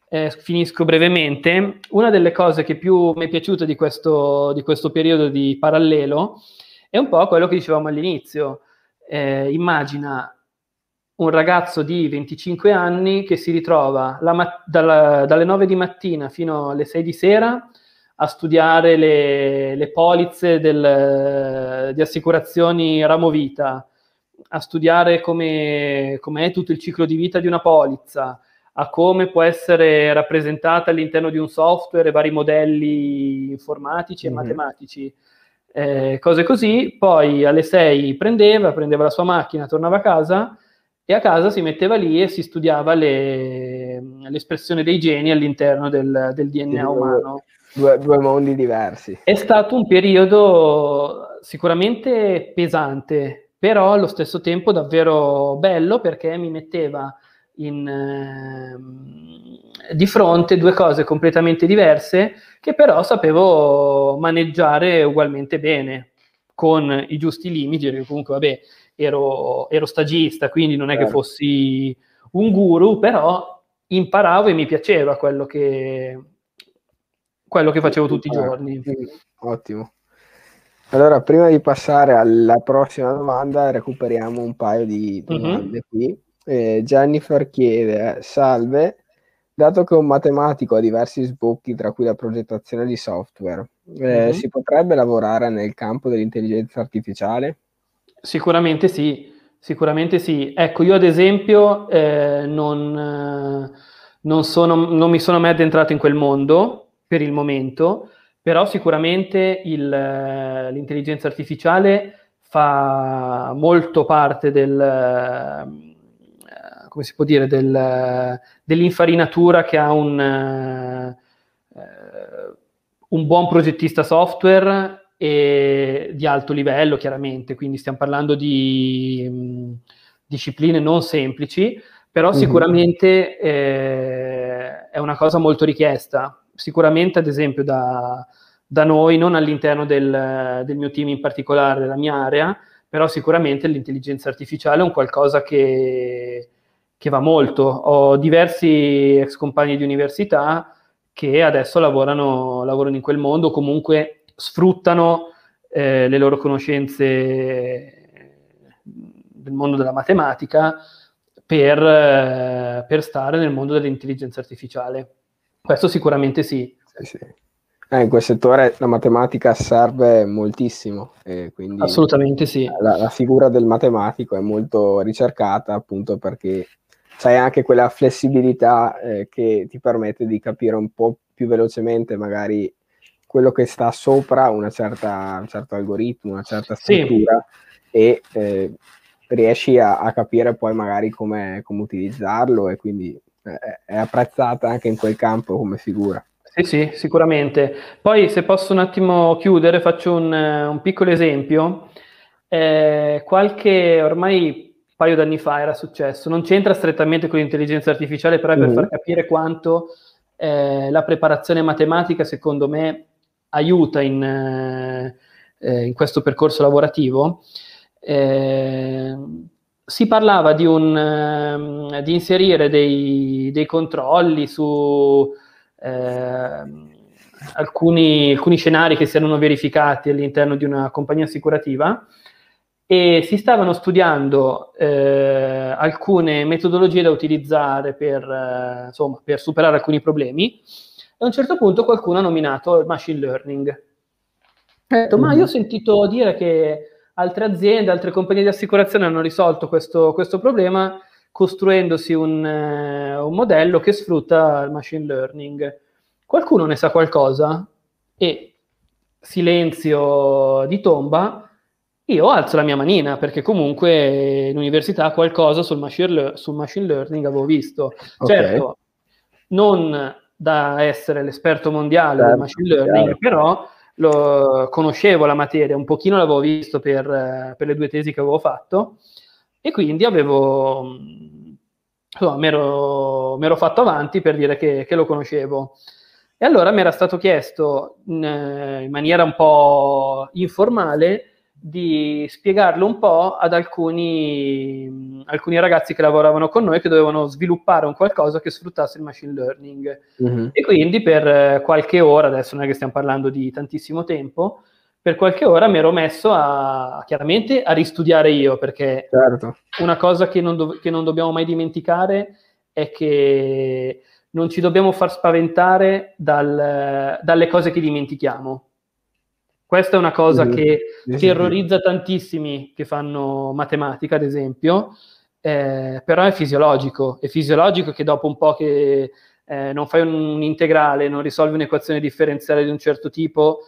eh, finisco brevemente, una delle cose che più mi è piaciuta di questo, di questo periodo di parallelo è un po' quello che dicevamo all'inizio. Eh, immagina un ragazzo di venticinque anni che si ritrova la mat- dalla, dalle nove di mattina fino alle sei di sera a studiare le, le polizze del, di assicurazioni Ramo Vita, a studiare come è tutto il ciclo di vita di una polizza, a come può essere rappresentata all'interno di un software e vari modelli informatici e mm-hmm. matematici, eh, cose così. Poi alle sei prendeva, prendeva la sua macchina, tornava a casa e a casa si metteva lì e si studiava le, l'espressione dei geni all'interno del, del D N A due, umano. Due, due mondi diversi. È stato un periodo sicuramente pesante, però allo stesso tempo davvero bello, perché mi metteva in, eh, di fronte due cose completamente diverse che però sapevo maneggiare ugualmente bene, con i giusti limiti, perché comunque vabbè ero, ero stagista, quindi non è certo. che fossi un guru, però imparavo e mi piaceva quello che, quello che facevo tutti i giorni. Ottimo. Allora, prima di passare alla prossima domanda, recuperiamo un paio di domande mm-hmm. qui. Eh, Jennifer chiede: salve, dato che un matematico ha diversi sbocchi, tra cui la progettazione di software, eh, mm-hmm. si potrebbe lavorare nel campo dell'intelligenza artificiale? Sicuramente sì, sicuramente sì. Ecco, io ad esempio eh, non, non, sono, non mi sono mai addentrato in quel mondo per il momento, però sicuramente il, l'intelligenza artificiale fa molto parte del... come si può dire, del, dell'infarinatura che ha un, eh, un buon progettista software e di alto livello, chiaramente, quindi stiamo parlando di mh, discipline non semplici, però sicuramente mm-hmm. eh, è una cosa molto richiesta, sicuramente ad esempio da, da noi, non all'interno del, del mio team in particolare, della mia area, però sicuramente l'intelligenza artificiale è un qualcosa che... che va molto. Ho diversi ex compagni di università che adesso lavorano, lavorano in quel mondo, comunque sfruttano eh, le loro conoscenze del mondo della matematica per, eh, per stare nel mondo dell'intelligenza artificiale. Questo sicuramente sì. Sì, sì. Eh, in quel settore la matematica serve moltissimo, e quindi assolutamente sì. La, la figura del matematico è molto ricercata, appunto perché c'è anche quella flessibilità eh, che ti permette di capire un po' più velocemente magari quello che sta sopra una certa, un certo algoritmo, una certa struttura, sì. e eh, riesci a, a capire poi magari come utilizzarlo, e quindi eh, è apprezzata anche in quel campo come figura. Sì, sì, sicuramente. Poi se posso un attimo chiudere, faccio un, un piccolo esempio. Eh, qualche, ormai un paio d'anni fa era successo, non c'entra strettamente con l'intelligenza artificiale, però è per mm. far capire quanto eh, la preparazione matematica, secondo me, aiuta in, eh, in questo percorso lavorativo. Eh, si parlava di, un, di inserire dei, dei controlli su... Eh, alcuni, alcuni scenari che si erano verificati all'interno di una compagnia assicurativa, e si stavano studiando eh, alcune metodologie da utilizzare per, eh, insomma, per superare alcuni problemi, e a un certo punto qualcuno ha nominato il machine learning. Ha detto: ma io ho sentito dire che altre aziende, altre compagnie di assicurazione hanno risolto questo, questo problema costruendosi un, un modello che sfrutta il machine learning. Qualcuno ne sa qualcosa? E silenzio di tomba. Io alzo la mia manina, perché comunque in università qualcosa sul machine, sul machine learning avevo visto. Okay. Certo, non da essere l'esperto mondiale certo, del machine learning, certo. però lo, conoscevo la materia, un pochino l'avevo visto per, per le due tesi che avevo fatto, e quindi avevo, insomma, mi ero fatto avanti per dire che, che lo conoscevo. E allora mi era stato chiesto in, in maniera un po' informale di spiegarlo un po' ad alcuni, alcuni ragazzi che lavoravano con noi, che dovevano sviluppare un qualcosa che sfruttasse il machine learning. Mm-hmm. E quindi per qualche ora, adesso non è che stiamo parlando di tantissimo tempo, per qualche ora mi ero messo a, chiaramente, a ristudiare io, perché certo. Una cosa che non, do- che non dobbiamo mai dimenticare è che non ci dobbiamo far spaventare dal, dalle cose che dimentichiamo. Questa è una cosa mm-hmm. che terrorizza mm-hmm. tantissimi che fanno matematica, ad esempio, eh, però è fisiologico. È fisiologico che dopo un po' che eh, non fai un, un integrale, non risolvi un'equazione differenziale di un certo tipo,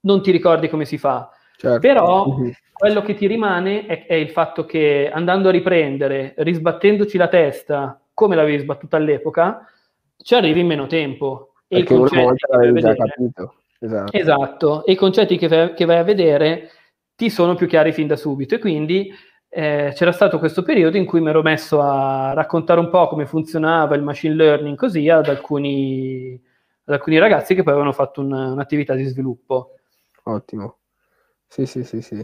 non ti ricordi come si fa. Certo. Però mm-hmm. quello che ti rimane è, è il fatto che, andando a riprendere, risbattendoci la testa come l'avevi sbattuta all'epoca, ci arrivi in meno tempo. E perché una volta l'avevi già capito. Esatto. Esatto. E i concetti che vai, che vai a vedere ti sono più chiari fin da subito. E quindi eh, c'era stato questo periodo in cui mi ero messo a raccontare un po' come funzionava il machine learning, così, ad alcuni, ad alcuni ragazzi che poi avevano fatto un, un'attività di sviluppo. Ottimo. Sì, sì, sì, sì.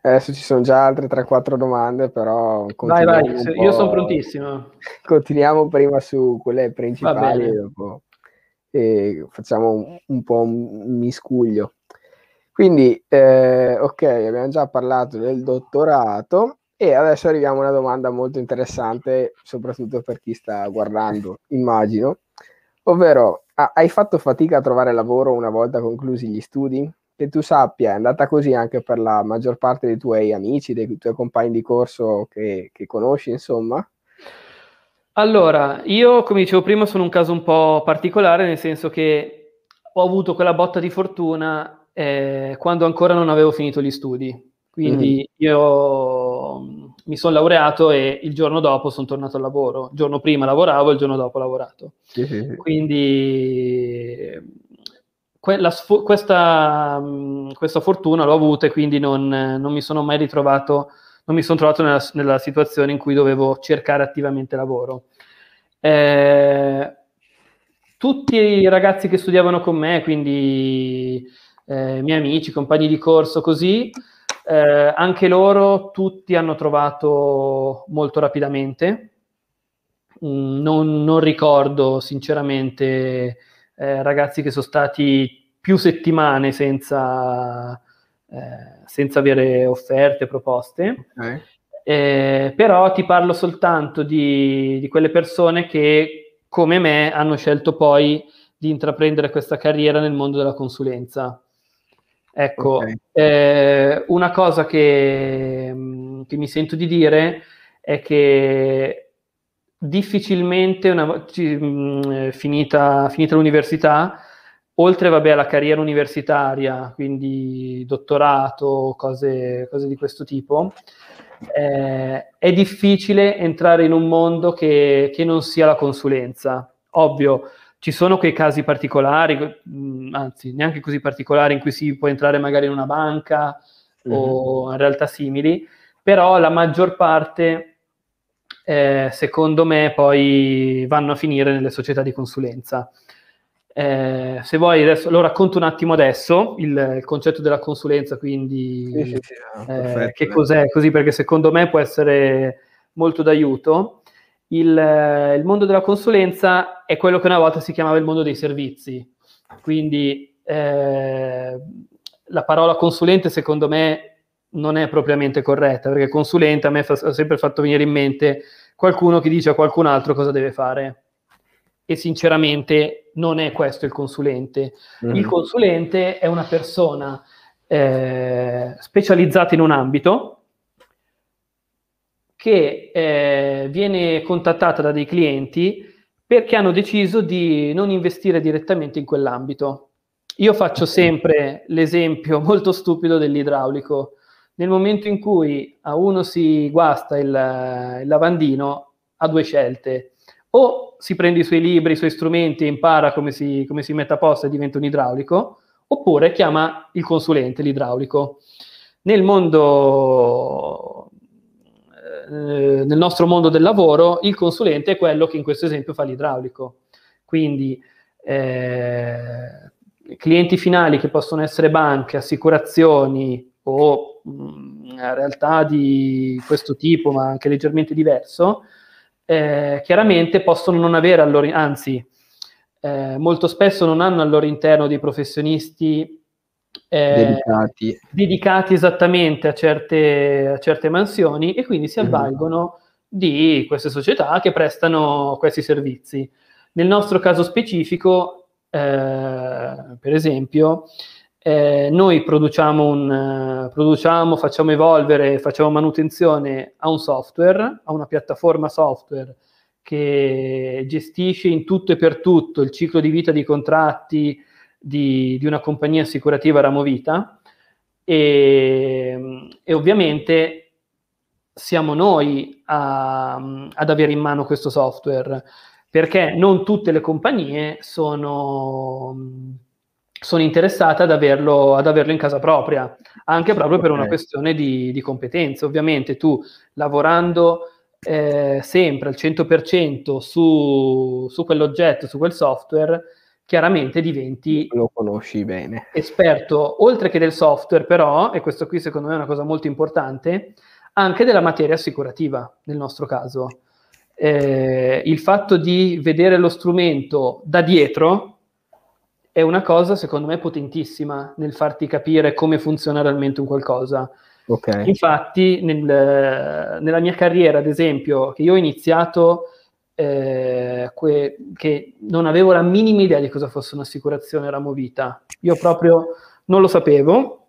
Adesso ci sono già altre tre quattro domande, però... Vai, vai, io sono prontissimo. Continuiamo prima su quelle principali e dopo e facciamo un, un po' un miscuglio. Quindi, eh, ok, abbiamo già parlato del dottorato e adesso arriviamo a una domanda molto interessante, soprattutto per chi sta guardando, immagino, ovvero, ah, hai fatto fatica a trovare lavoro una volta conclusi gli studi? Che tu sappia, è andata così anche per la maggior parte dei tuoi amici, dei tuoi compagni di corso che, che conosci, insomma? Allora, io, come dicevo prima, sono un caso un po' particolare, nel senso che ho avuto quella botta di fortuna eh, quando ancora non avevo finito gli studi. Quindi mm-hmm. io mi sono laureato e il giorno dopo sono tornato al lavoro. Il giorno prima lavoravo, il giorno dopo ho lavorato. Mm-hmm. Quindi... La sfo- questa, questa fortuna l'ho avuta e quindi non, non mi sono mai ritrovato, non mi sono trovato nella, nella situazione in cui dovevo cercare attivamente lavoro. Eh, tutti i ragazzi che studiavano con me, quindi eh, miei amici, compagni di corso, così, eh, anche loro tutti hanno trovato molto rapidamente. Mm, non, non ricordo sinceramente... Eh, ragazzi che sono stati più settimane senza, eh, senza avere offerte, proposte, okay. eh, però ti parlo soltanto di, di quelle persone che, come me, hanno scelto poi di intraprendere questa carriera nel mondo della consulenza. Ecco, okay. eh, una cosa che, che mi sento di dire è che difficilmente, una, mh, finita, finita l'università, oltre vabbè alla carriera universitaria, quindi dottorato, cose, cose di questo tipo, eh, è difficile entrare in un mondo che, che non sia la consulenza. Ovvio, ci sono quei casi particolari, mh, anzi neanche così particolari, in cui si può entrare magari in una banca mm-hmm. o in realtà simili, però la maggior parte... Eh, secondo me poi vanno a finire nelle società di consulenza. Eh, se vuoi adesso lo racconto un attimo adesso il, il concetto della consulenza, quindi sì, sì, sì, no, eh, perfetto, che cos'è, così, perché secondo me può essere molto d'aiuto. Il, eh, il mondo della consulenza è quello che una volta si chiamava il mondo dei servizi, quindi eh, la parola consulente secondo me non è propriamente corretta, perché consulente a me fa, ha sempre fatto venire in mente qualcuno che dice a qualcun altro cosa deve fare, e sinceramente non è questo il consulente. Mm-hmm. Il consulente è una persona eh, specializzata in un ambito che eh, viene contattata da dei clienti perché hanno deciso di non investire direttamente in quell'ambito. Io faccio sempre l'esempio molto stupido dell'idraulico. Nel momento in cui a uno si guasta il, il lavandino, ha due scelte: o si prende i suoi libri, i suoi strumenti e impara come si, come si mette a posto e diventa un idraulico, oppure chiama il consulente, l'idraulico. Nel mondo, eh, nel nostro mondo del lavoro, il consulente è quello che in questo esempio fa l'idraulico. Quindi eh, clienti finali che possono essere banche, assicurazioni, o mh, realtà di questo tipo, ma anche leggermente diverso, eh, chiaramente possono non avere, al loro, anzi, eh, molto spesso non hanno al loro interno dei professionisti eh, dedicati. dedicati esattamente a certe, a certe mansioni, e quindi si avvalgono mm. di queste società che prestano questi servizi. Nel nostro caso specifico, eh, per esempio, eh, noi produciamo, un, produciamo, facciamo evolvere, facciamo manutenzione a un software, a una piattaforma software che gestisce in tutto e per tutto il ciclo di vita di contratti di, di una compagnia assicurativa Ramo Vita, e, e ovviamente siamo noi a, ad avere in mano questo software, perché non tutte le compagnie sono, sono interessate ad averlo, ad averlo in casa propria, anche proprio per una questione di, di competenze. Ovviamente tu, lavorando Eh, sempre al cento per cento su, su quell'oggetto, su quel software, chiaramente diventi lo conosci bene. Esperto, oltre che del software però, e questo qui secondo me è una cosa molto importante, anche della materia assicurativa nel nostro caso. Eh, il fatto di vedere lo strumento da dietro è una cosa secondo me potentissima nel farti capire come funziona realmente un qualcosa. Okay. Infatti nel, nella mia carriera, ad esempio, che io ho iniziato eh, que, che non avevo la minima idea di cosa fosse un'assicurazione Ramo Vita, io proprio non lo sapevo,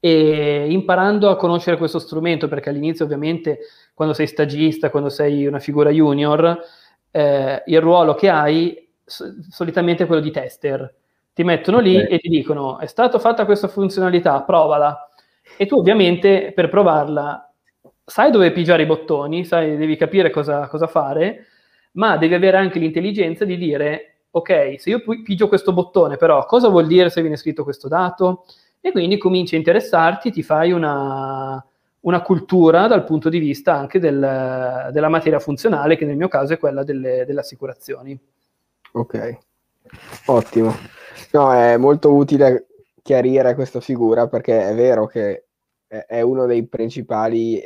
e imparando a conoscere questo strumento, perché all'inizio ovviamente quando sei stagista, quando sei una figura junior, eh, il ruolo che hai solitamente è quello di tester, ti mettono lì okay. e ti dicono è stata fatta questa funzionalità, provala. E tu ovviamente per provarla sai dove pigiare i bottoni, sai, devi capire cosa, cosa fare, ma devi avere anche l'intelligenza di dire ok, se io pigio questo bottone però cosa vuol dire se viene scritto questo dato? E quindi cominci a interessarti, ti fai una, una cultura dal punto di vista anche del, della materia funzionale, che nel mio caso è quella delle, delle assicurazioni. Ok, ottimo. No, è molto utile chiarire questa figura, perché è vero che è uno dei principali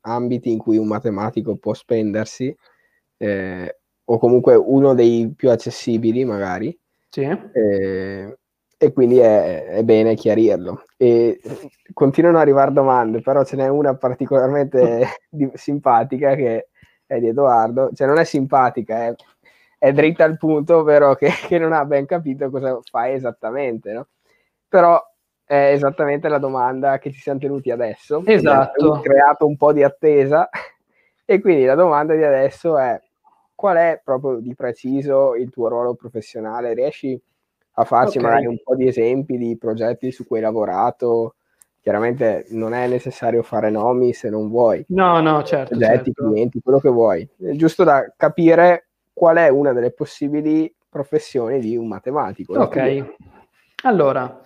ambiti in cui un matematico può spendersi, eh, o comunque uno dei più accessibili magari, sì. eh, e quindi è, è bene chiarirlo. E continuano ad arrivare domande, però ce n'è una particolarmente simpatica che è di Edoardo, cioè non è simpatica, è, è dritta al punto, ovvero che, che non ha ben capito cosa fa esattamente, no? Però è esattamente la domanda che ci siamo tenuti adesso. Esatto. Abbiamo creato un po' di attesa, e quindi la domanda di adesso è: qual è proprio di preciso il tuo ruolo professionale? Riesci a farci okay. magari un po' di esempi di progetti su cui hai lavorato? Chiaramente non è necessario fare nomi se non vuoi. No, no, certo. Progetti, certo. clienti, quello che vuoi. È giusto da capire qual è una delle possibili professioni di un matematico. Ok. Allora,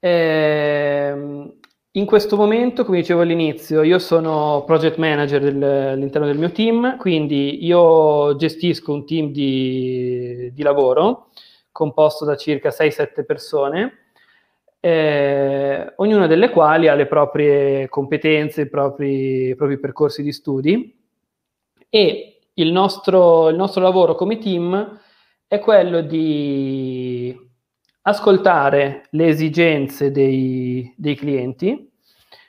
ehm, in questo momento, come dicevo all'inizio, io sono project manager del, all'interno del mio team, quindi io gestisco un team di, di lavoro composto da circa sei sette persone, eh, ognuna delle quali ha le proprie competenze, i propri, i propri percorsi di studi, e il nostro, il nostro lavoro come team è quello di ascoltare le esigenze dei, dei clienti,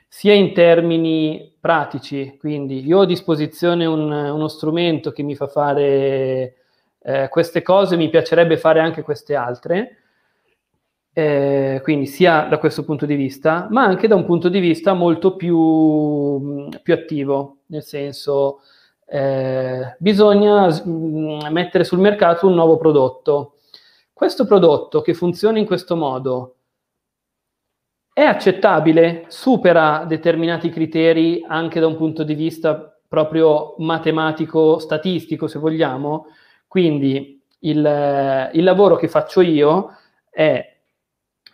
sia in termini pratici, quindi io ho a disposizione un, uno strumento che mi fa fare eh, queste cose, mi piacerebbe fare anche queste altre, eh, quindi sia da questo punto di vista, ma anche da un punto di vista molto più, più attivo, nel senso eh, bisogna mh, mettere sul mercato un nuovo prodotto. Questo prodotto che funziona in questo modo è accettabile? Supera determinati criteri anche da un punto di vista proprio matematico, statistico, se vogliamo? Quindi il, il lavoro che faccio io è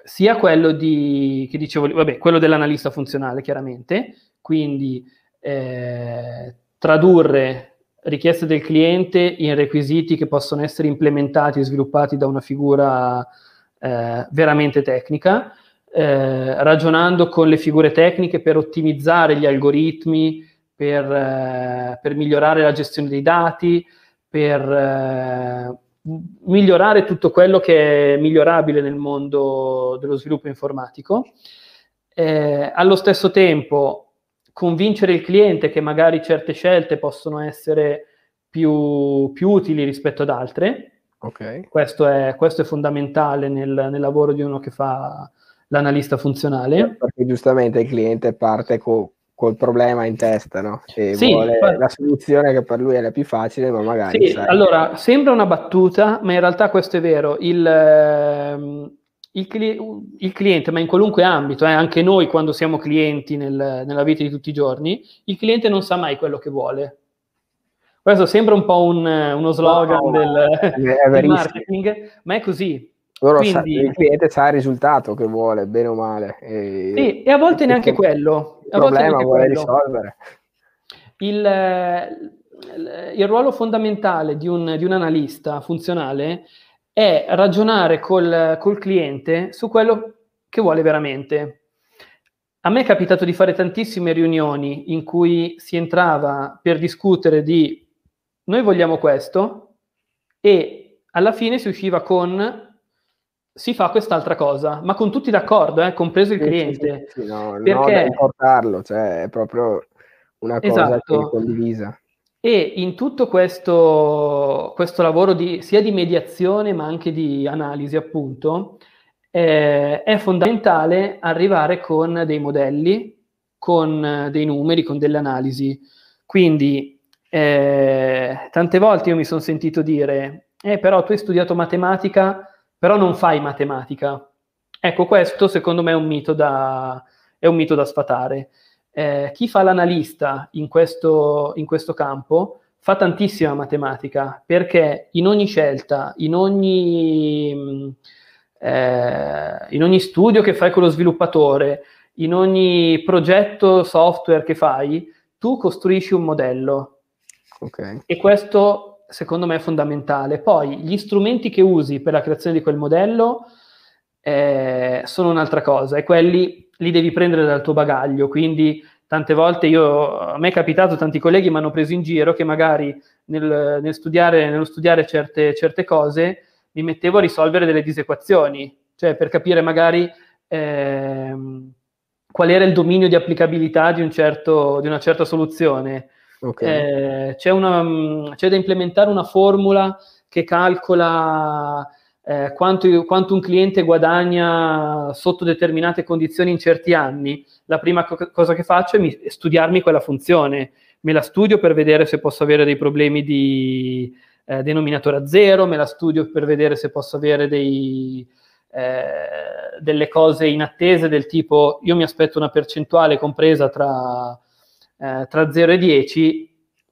sia quello di, che dicevo, vabbè, quello dell'analista funzionale, chiaramente, quindi eh, tradurre richieste del cliente in requisiti che possono essere implementati e sviluppati da una figura eh, veramente tecnica, eh, ragionando con le figure tecniche per ottimizzare gli algoritmi, per, eh, per migliorare la gestione dei dati, per eh, migliorare tutto quello che è migliorabile nel mondo dello sviluppo informatico, eh, allo stesso tempo convincere il cliente che magari certe scelte possono essere più, più utili rispetto ad altre. Okay. Questo è, questo è fondamentale nel, nel lavoro di uno che fa l'analista funzionale. Perché giustamente il cliente parte con... col problema in testa, no? E sì, vuole infatti la soluzione che per lui è la più facile, ma magari... Sì, sai. Allora, sembra una battuta, ma in realtà questo è vero. Il, ehm, il, cli- il cliente, ma in qualunque ambito, eh, anche noi quando siamo clienti nel, nella vita di tutti i giorni, il cliente non sa mai quello che vuole. Questo sembra un po' un, uno slogan no, del, è, è del marketing, ma è così. Loro Quindi, sa, il cliente sa il risultato che vuole, bene o male. E, sì, e a volte neanche quello. Il problema vuole risolvere. Il, il ruolo fondamentale di un, di un analista funzionale è ragionare col, col cliente su quello che vuole veramente. A me è capitato di fare tantissime riunioni in cui si entrava per discutere di noi vogliamo questo e alla fine si usciva con... si fa quest'altra cosa, ma con tutti d'accordo, eh, compreso il cliente. Sì, sì, sì, no, perché... non importarlo, cioè è proprio una cosa esatto. che è condivisa. E in tutto questo, questo lavoro di, sia di mediazione ma anche di analisi, appunto, eh, è fondamentale arrivare con dei modelli, con dei numeri, con delle analisi. Quindi eh, tante volte io mi sono sentito dire eh, però tu hai studiato matematica, però non fai matematica. Ecco, questo secondo me è un mito da, è un mito da sfatare. Eh, chi fa l'analista in questo, in questo campo fa tantissima matematica, perché in ogni scelta, in ogni, eh, in ogni studio che fai con lo sviluppatore, in ogni progetto software che fai, tu costruisci un modello. Okay. E questo... secondo me è fondamentale. Poi gli strumenti che usi per la creazione di quel modello eh, sono un'altra cosa, e quelli li devi prendere dal tuo bagaglio. Quindi tante volte io, a me è capitato, tanti colleghi mi hanno preso in giro che magari nel, nel studiare, nello studiare certe, certe cose mi mettevo a risolvere delle disequazioni, cioè per capire magari eh, qual era il dominio di applicabilità di, un certo, di una certa soluzione. Okay. Eh, c'è, una, c'è da implementare una formula che calcola eh, quanto, quanto un cliente guadagna sotto determinate condizioni in certi anni. La prima co- cosa che faccio è mi, studiarmi quella funzione, me la studio per vedere se posso avere dei problemi di eh, denominatore a zero, me la studio per vedere se posso avere dei, eh, delle cose inattese del tipo io mi aspetto una percentuale compresa tra... tra zero e dieci,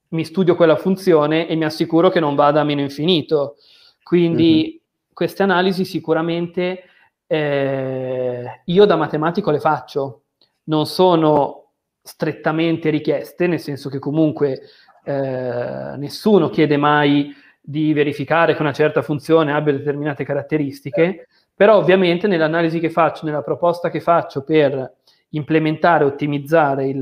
mi studio quella funzione e mi assicuro che non vada a meno infinito. Quindi mm-hmm. queste analisi sicuramente eh, io da matematico le faccio, non sono strettamente richieste, nel senso che comunque eh, nessuno chiede mai di verificare che una certa funzione abbia determinate caratteristiche, però ovviamente nell'analisi che faccio, nella proposta che faccio per implementare, ottimizzare il,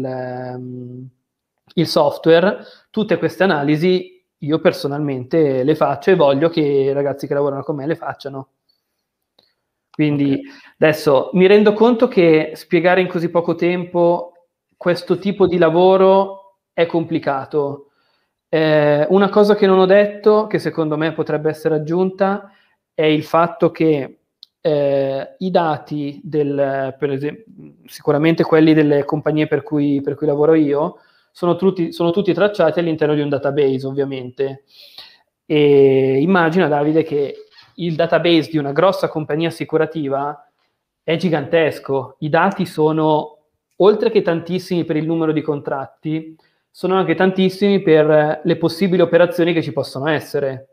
il software, tutte queste analisi io personalmente le faccio e voglio che i ragazzi che lavorano con me le facciano. Quindi okay. adesso mi rendo conto che spiegare in così poco tempo questo tipo di lavoro è complicato. Eh, una cosa che non ho detto, che secondo me potrebbe essere aggiunta, è il fatto che Eh, i dati del, per esempio, sicuramente quelli delle compagnie per cui, per cui lavoro io sono tutti, sono tutti tracciati all'interno di un database, ovviamente, e immagina, Davide, che il database di una grossa compagnia assicurativa è gigantesco. I dati sono, oltre che tantissimi per il numero di contratti, sono anche tantissimi per le possibili operazioni che ci possono essere.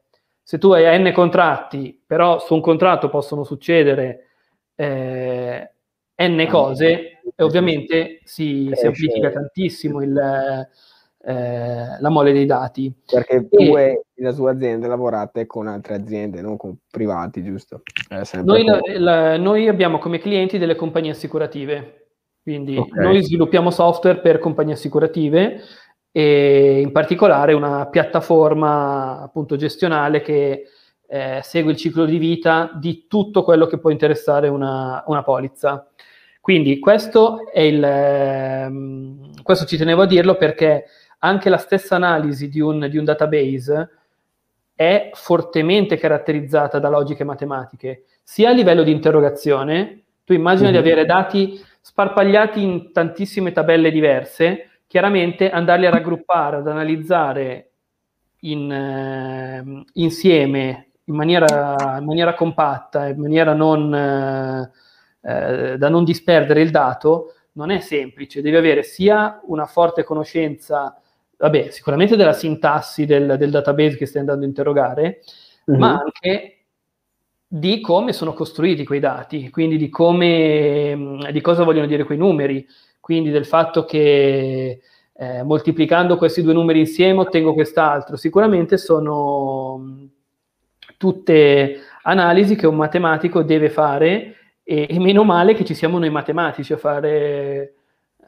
Se tu hai n contratti, però su un contratto possono succedere eh, n cose, e ovviamente si, si amplifica tantissimo il, eh, la mole dei dati. Perché tu e la tua azienda lavorate con altre aziende, non con privati, giusto? Noi, la, la, noi abbiamo come clienti delle compagnie assicurative, quindi okay. noi sviluppiamo software per compagnie assicurative, e in particolare una piattaforma appunto gestionale che eh, segue il ciclo di vita di tutto quello che può interessare una, una polizza. Quindi questo è il, eh, questo ci tenevo a dirlo, perché anche la stessa analisi di un, di un database è fortemente caratterizzata da logiche matematiche, sia a livello di interrogazione. Tu immagina mm-hmm. di avere dati sparpagliati in tantissime tabelle diverse, chiaramente andarli a raggruppare, ad analizzare in, eh, insieme, in maniera, in maniera compatta, in maniera non, eh, da non disperdere il dato, non è semplice. Devi avere sia una forte conoscenza, vabbè, sicuramente della sintassi del, del database che stai andando a interrogare, mm-hmm. ma anche di come sono costruiti quei dati, quindi di come, di cosa vogliono dire quei numeri, quindi del fatto che eh, moltiplicando questi due numeri insieme ottengo quest'altro. Sicuramente sono tutte analisi che un matematico deve fare, e, e meno male che ci siamo noi matematici a fare,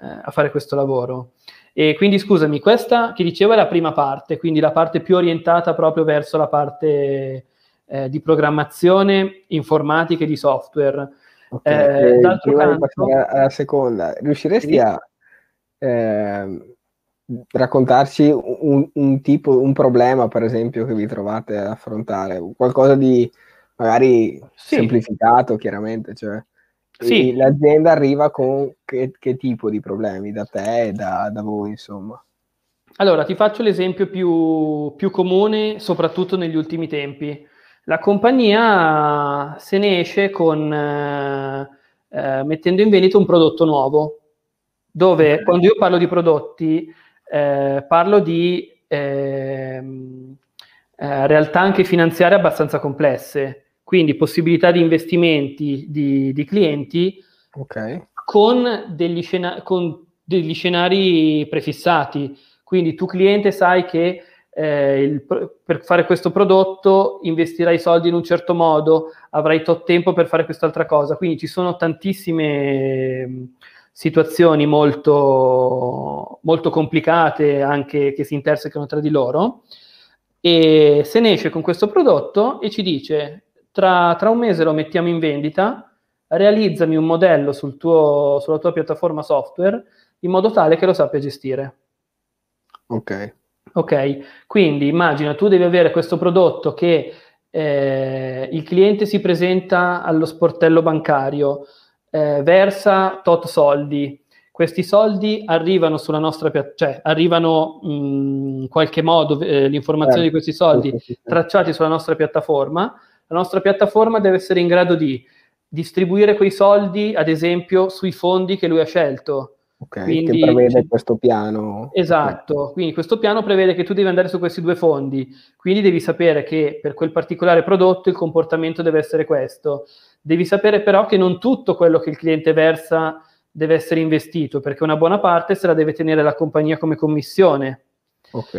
eh, a fare questo lavoro. E quindi scusami, questa che dicevo è la prima parte, quindi la parte più orientata proprio verso la parte Eh, di programmazione informatica e di software. Okay, eh, d'altro prima canto, di passare alla seconda, riusciresti sì. a eh, raccontarci un, un tipo, un problema per esempio che vi trovate ad affrontare? Qualcosa di magari sì. semplificato, chiaramente, cioè sì. l'azienda arriva con che, che tipo di problemi da te e da, da voi, insomma? Allora, ti faccio l'esempio più, più comune, soprattutto negli ultimi tempi. La compagnia se ne esce con, eh, mettendo in vendita un prodotto nuovo, dove quando io parlo di prodotti eh, parlo di eh, eh, realtà anche finanziarie abbastanza complesse, quindi possibilità di investimenti di, di clienti okay. con, degli scena- con degli scenari prefissati. Quindi tu cliente sai che Eh, il, per fare questo prodotto investirai soldi in un certo modo, avrai tot tempo per fare quest'altra cosa. Quindi ci sono tantissime situazioni molto, molto complicate, anche che si intersecano tra di loro, e se ne esce con questo prodotto e ci dice: tra, tra un mese lo mettiamo in vendita, realizzami un modello sul tuo, sulla tua piattaforma software in modo tale che lo sappia gestire. Ok. Ok, quindi immagina, tu devi avere questo prodotto che eh, il cliente si presenta allo sportello bancario, eh, versa tot soldi, questi soldi arrivano sulla nostra piattaforma, cioè arrivano in qualche modo eh, l'informazione eh, di questi soldi sì, sì, sì. tracciati sulla nostra piattaforma. La nostra piattaforma deve essere in grado di distribuire quei soldi, ad esempio, sui fondi che lui ha scelto. Ok, quindi, che prevede questo piano. Esatto, quindi questo piano prevede che tu devi andare su questi due fondi, quindi devi sapere che per quel particolare prodotto il comportamento deve essere questo. Devi sapere però che non tutto quello che il cliente versa deve essere investito, perché una buona parte se la deve tenere la compagnia come commissione. Ok.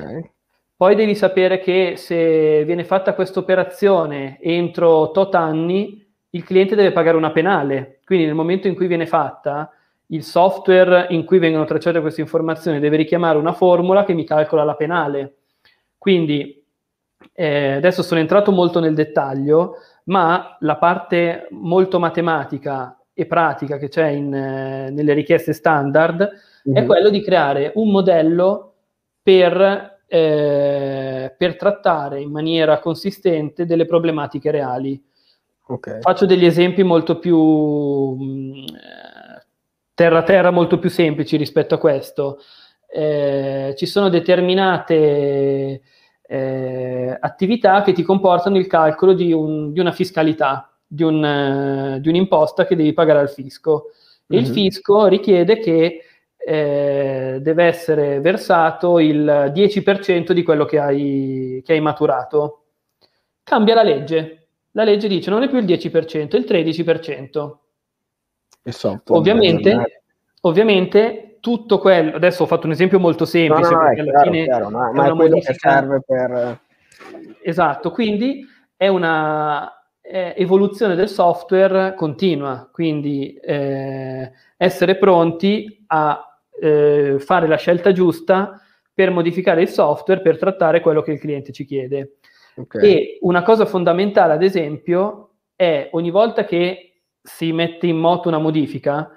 Poi devi sapere che se viene fatta questa operazione entro tot anni, il cliente deve pagare una penale, quindi nel momento in cui viene fatta, il software in cui vengono tracciate queste informazioni deve richiamare una formula che mi calcola la penale. Quindi, eh, adesso sono entrato molto nel dettaglio, ma la parte molto matematica e pratica che c'è in, eh, nelle richieste standard mm-hmm. è quello di creare un modello per, eh, per trattare in maniera consistente delle problematiche reali. Okay. Faccio degli esempi molto più... Mh, terra terra molto più semplici rispetto a questo. Eh, ci sono determinate eh, attività che ti comportano il calcolo di, un, di una fiscalità, di, un, di un'imposta che devi pagare al fisco. E mm-hmm. il fisco richiede che eh, deve essere versato il dieci per cento di quello che hai, che hai maturato. Cambia la legge. La legge dice non è più il dieci per cento, è il tredici per cento. Ovviamente, ovviamente tutto quello, adesso ho fatto un esempio molto semplice, no, no, perché alla fine chiaro, ma, ma è quello che serve per... Esatto, quindi è una eh, evoluzione del software continua, quindi eh, essere pronti a eh, fare la scelta giusta per modificare il software, per trattare quello che il cliente ci chiede. Okay. E una cosa fondamentale, ad esempio, è ogni volta che si mette in moto una modifica,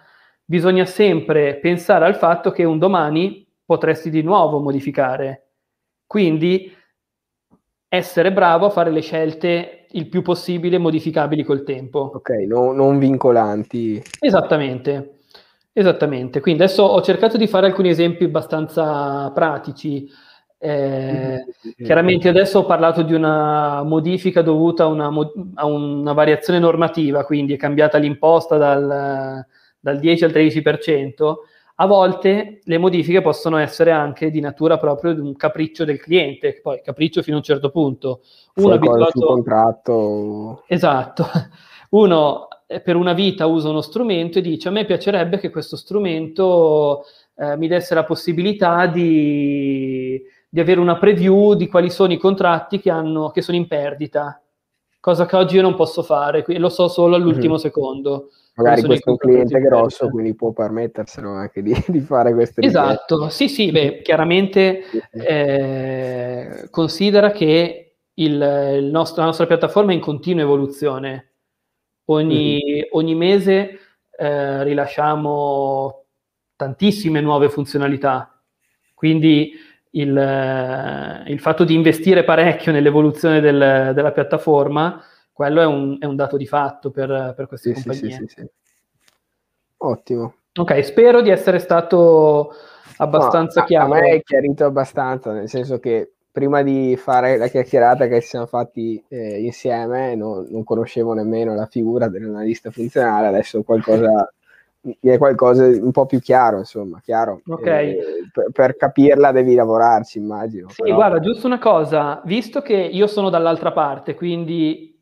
bisogna sempre pensare al fatto che un domani potresti di nuovo modificare. Quindi essere bravo a fare le scelte il più possibile modificabili col tempo. Ok, no, non vincolanti. Esattamente, esattamente. Quindi adesso ho cercato di fare alcuni esempi abbastanza pratici. Eh, chiaramente adesso ho parlato di una modifica dovuta a una, a una variazione normativa, quindi è cambiata l'imposta dal, dal dieci al tredici per cento. A volte le modifiche possono essere anche di natura proprio di un capriccio del cliente, poi capriccio fino a un certo punto. Uno abituato... contratto. Esatto. Uno per una vita usa uno strumento e dice: a me piacerebbe che questo strumento eh, mi desse la possibilità di... di avere una preview di quali sono i contratti che, hanno, che sono in perdita, cosa che oggi io non posso fare, lo so solo all'ultimo mm-hmm. secondo. Magari questo è un cliente grosso, quindi può permetterselo anche di, di fare queste richieste. Esatto, sì sì, beh, chiaramente eh, considera che il, il nostro, la nostra piattaforma è in continua evoluzione. Ogni, mm-hmm. ogni mese eh, rilasciamo tantissime nuove funzionalità, quindi... Il, il fatto di investire parecchio nell'evoluzione del, della piattaforma, quello è un, è un dato di fatto per, per queste sì, compagnie. Sì, sì, sì. Ottimo. Ok, spero di essere stato abbastanza no, a, chiaro. A me è chiarito abbastanza, nel senso che prima di fare la chiacchierata che ci siamo fatti eh, insieme non, non conoscevo nemmeno la figura dell'analista funzionale, adesso qualcosa... è qualcosa un po' più chiaro, insomma, chiaro. Okay. Eh, per, per capirla devi lavorarci, immagino. Sì, però... guarda, giusto una cosa, visto che io sono dall'altra parte, quindi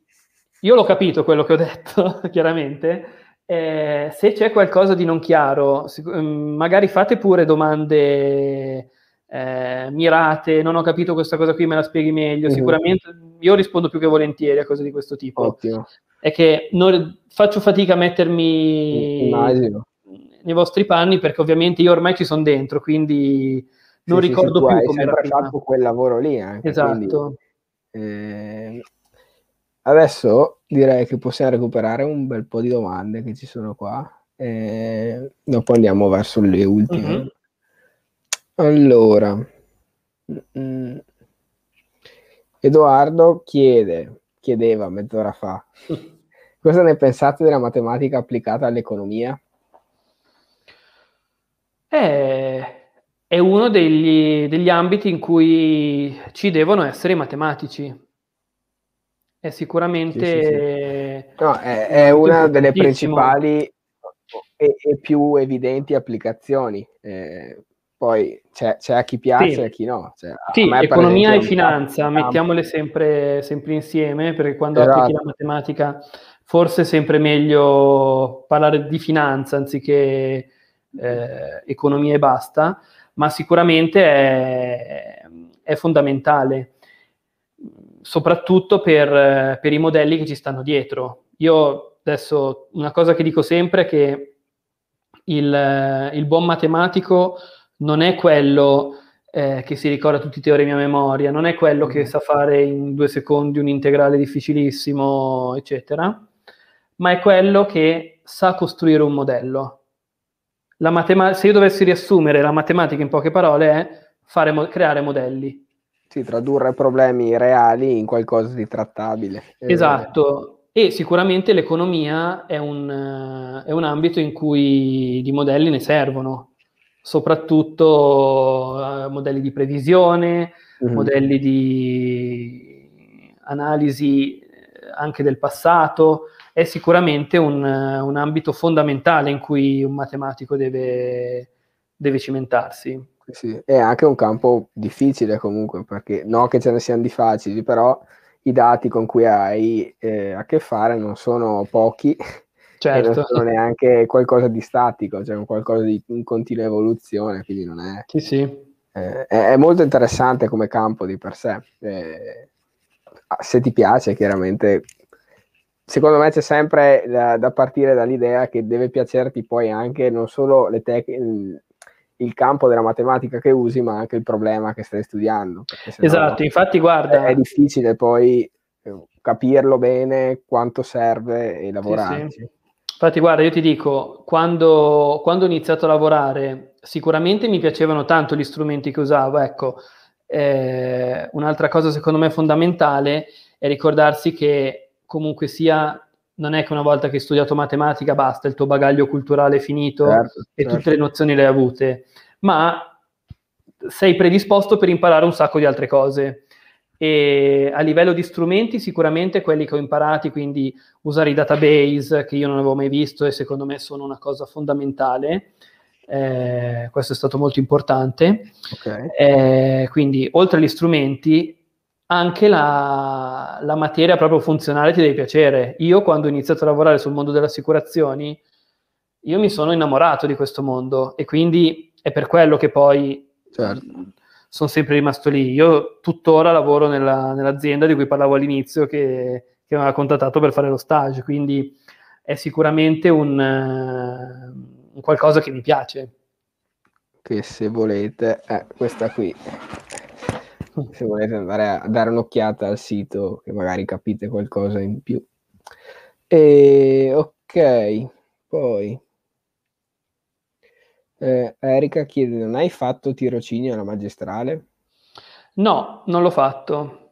io l'ho capito quello che ho detto, chiaramente, eh, se c'è qualcosa di non chiaro, sic- magari fate pure domande eh, mirate, non ho capito questa cosa qui, me la spieghi meglio, mm-hmm. sicuramente io rispondo più che volentieri a cose di questo tipo. Ottimo. È che non, faccio fatica a mettermi Immagino. nei vostri panni, perché ovviamente io ormai ci sono dentro, quindi non sì, ricordo sì, sì, più come era prima. Quel lavoro lì anche, esatto. Quindi, eh, adesso direi che possiamo recuperare un bel po' di domande che ci sono qua, eh, dopo andiamo verso le ultime. Mm-hmm. Allora, mm, Edoardo chiede chiedeva mezz'ora fa: cosa ne pensate della matematica applicata all'economia? È, è uno degli, degli ambiti in cui ci devono essere i matematici. È sicuramente... Sì, sì, sì. No, è, è una delle principali e, e più evidenti applicazioni. Eh, poi c'è, c'è a chi piace sì. e a chi no. Cioè, sì, a me economia e finanza, mettiamole sempre, sempre insieme, perché quando esatto. applichi la matematica forse è sempre meglio parlare di finanza anziché eh, economia e basta, ma sicuramente è, è fondamentale, soprattutto per, per i modelli che ci stanno dietro. Io adesso una cosa che dico sempre è che il, il buon matematico non è quello eh, che si ricorda tutti i teoremi a memoria, non è quello che sa fare in due secondi un integrale difficilissimo, eccetera, ma è quello che sa costruire un modello. La matema- se io dovessi riassumere la matematica in poche parole è fare mo- creare modelli. Sì, tradurre problemi reali in qualcosa di trattabile. Esatto. E sicuramente l'economia è un, è un ambito in cui di modelli ne servono. Soprattutto eh, modelli di previsione, mm-hmm. modelli di analisi anche del passato, è sicuramente un, un ambito fondamentale in cui un matematico deve, deve cimentarsi. Sì, è anche un campo difficile comunque, perché no che ce ne siano di facili, però i dati con cui hai eh, a che fare non sono pochi. Certo. Non è neanche qualcosa di statico, cioè un qualcosa di in continua evoluzione, quindi non è... Sì, sì. Eh, è molto interessante come campo di per sé. Eh, se ti piace, chiaramente, secondo me c'è sempre da, da partire dall'idea che deve piacerti poi anche non solo le tec- il campo della matematica che usi, ma anche il problema che stai studiando. Esatto, infatti guarda... È difficile poi capirlo bene, quanto serve e lavorarci. Sì, sì. Infatti guarda, io ti dico, quando, quando ho iniziato a lavorare, sicuramente mi piacevano tanto gli strumenti che usavo, ecco. Eh, un'altra cosa secondo me fondamentale è ricordarsi che comunque sia... non è che una volta che hai studiato matematica basta, il tuo bagaglio culturale è finito, certo, e certo. tutte le nozioni le hai avute, ma sei predisposto per imparare un sacco di altre cose. E a livello di strumenti sicuramente quelli che ho imparati, quindi usare i database che io non avevo mai visto e secondo me sono una cosa fondamentale, eh, questo è stato molto importante, okay. eh, quindi oltre agli strumenti anche la, la materia proprio funzionale ti deve piacere. Io quando ho iniziato a lavorare sul mondo delle assicurazioni, io mi sono innamorato di questo mondo e quindi è per quello che poi certo. sono sempre rimasto lì. Io tuttora lavoro nella, nell'azienda di cui parlavo all'inizio che, che mi aveva contattato per fare lo stage, quindi è sicuramente un, un qualcosa che mi piace. Che se volete, eh, questa qui... se volete andare a dare un'occhiata al sito che magari capite qualcosa in più. E, ok, poi eh, Erika chiede: non hai fatto tirocinio alla magistrale? No, non l'ho fatto,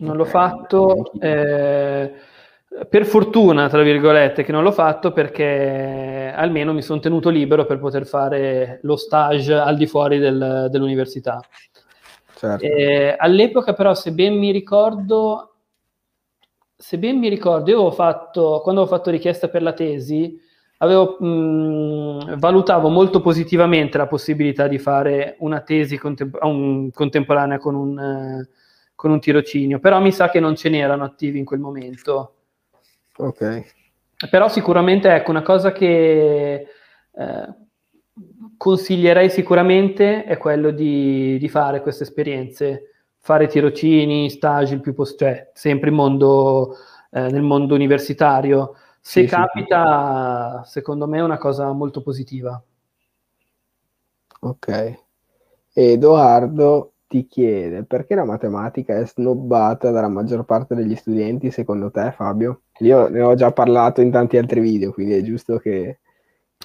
non okay, l'ho fatto eh, per fortuna tra virgolette che non l'ho fatto, perché almeno mi sono tenuto libero per poter fare lo stage al di fuori del, dell'università. Certo. Eh, all'epoca però se ben mi ricordo se ben mi ricordo io avevo fatto, quando avevo fatto richiesta per la tesi avevo, mh, valutavo molto positivamente la possibilità di fare una tesi contem- un, contemporanea con un, eh, con un tirocinio, però mi sa che non ce n'erano attivi in quel momento. Ok. Però sicuramente ecco una cosa che eh, consiglierei sicuramente è quello di, di fare queste esperienze, fare tirocini, stage il più poss- cioè sempre in mondo, eh, nel mondo universitario, se sì, capita sì. Secondo me è una cosa molto positiva. Ok. Edoardo ti chiede: perché la matematica è snobbata dalla maggior parte degli studenti secondo te, Fabio? Io ne ho già parlato in tanti altri video, quindi è giusto che...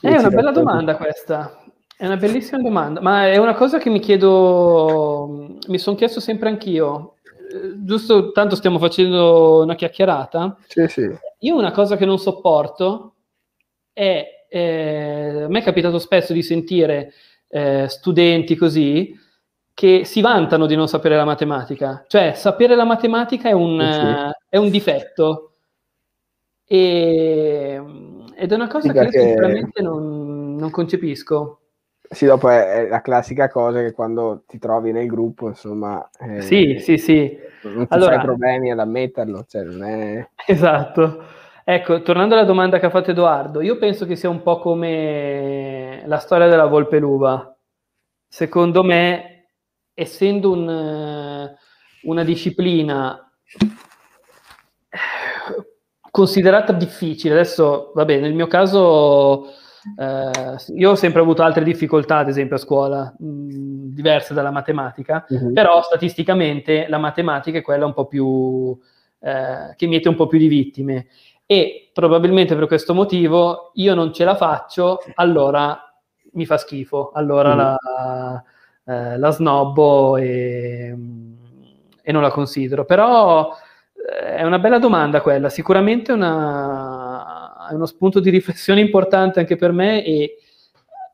È una bella domanda questa, è una bellissima domanda, ma è una cosa che mi chiedo, mi sono chiesto sempre anch'io, giusto, tanto stiamo facendo una chiacchierata. Sì, sì. Io una cosa che non sopporto è, eh, a me è capitato spesso di sentire eh, studenti così che si vantano di non sapere la matematica, cioè sapere la matematica è un, sì. è un difetto. E... ed è una cosa sì, perché... che io sicuramente non, non concepisco. Sì, dopo è, è la classica cosa che quando ti trovi nel gruppo, insomma... Eh, sì, sì, sì. Non ci allora... fai problemi ad ammetterlo, cioè non è... Esatto. Ecco, tornando alla domanda che ha fatto Edoardo, io penso che sia un po' come la storia della volpe e l'uva. Secondo me, essendo un, una disciplina... considerata difficile, adesso va bene, nel mio caso eh, io ho sempre avuto altre difficoltà ad esempio a scuola, mh, diverse dalla matematica, uh-huh. però statisticamente la matematica è quella un po' più eh, che miete un po' più di vittime e probabilmente per questo motivo io non ce la faccio, allora mi fa schifo, allora uh-huh. la, eh, la snobbo e, e non la considero, però è una bella domanda quella, sicuramente una, è uno spunto di riflessione importante anche per me e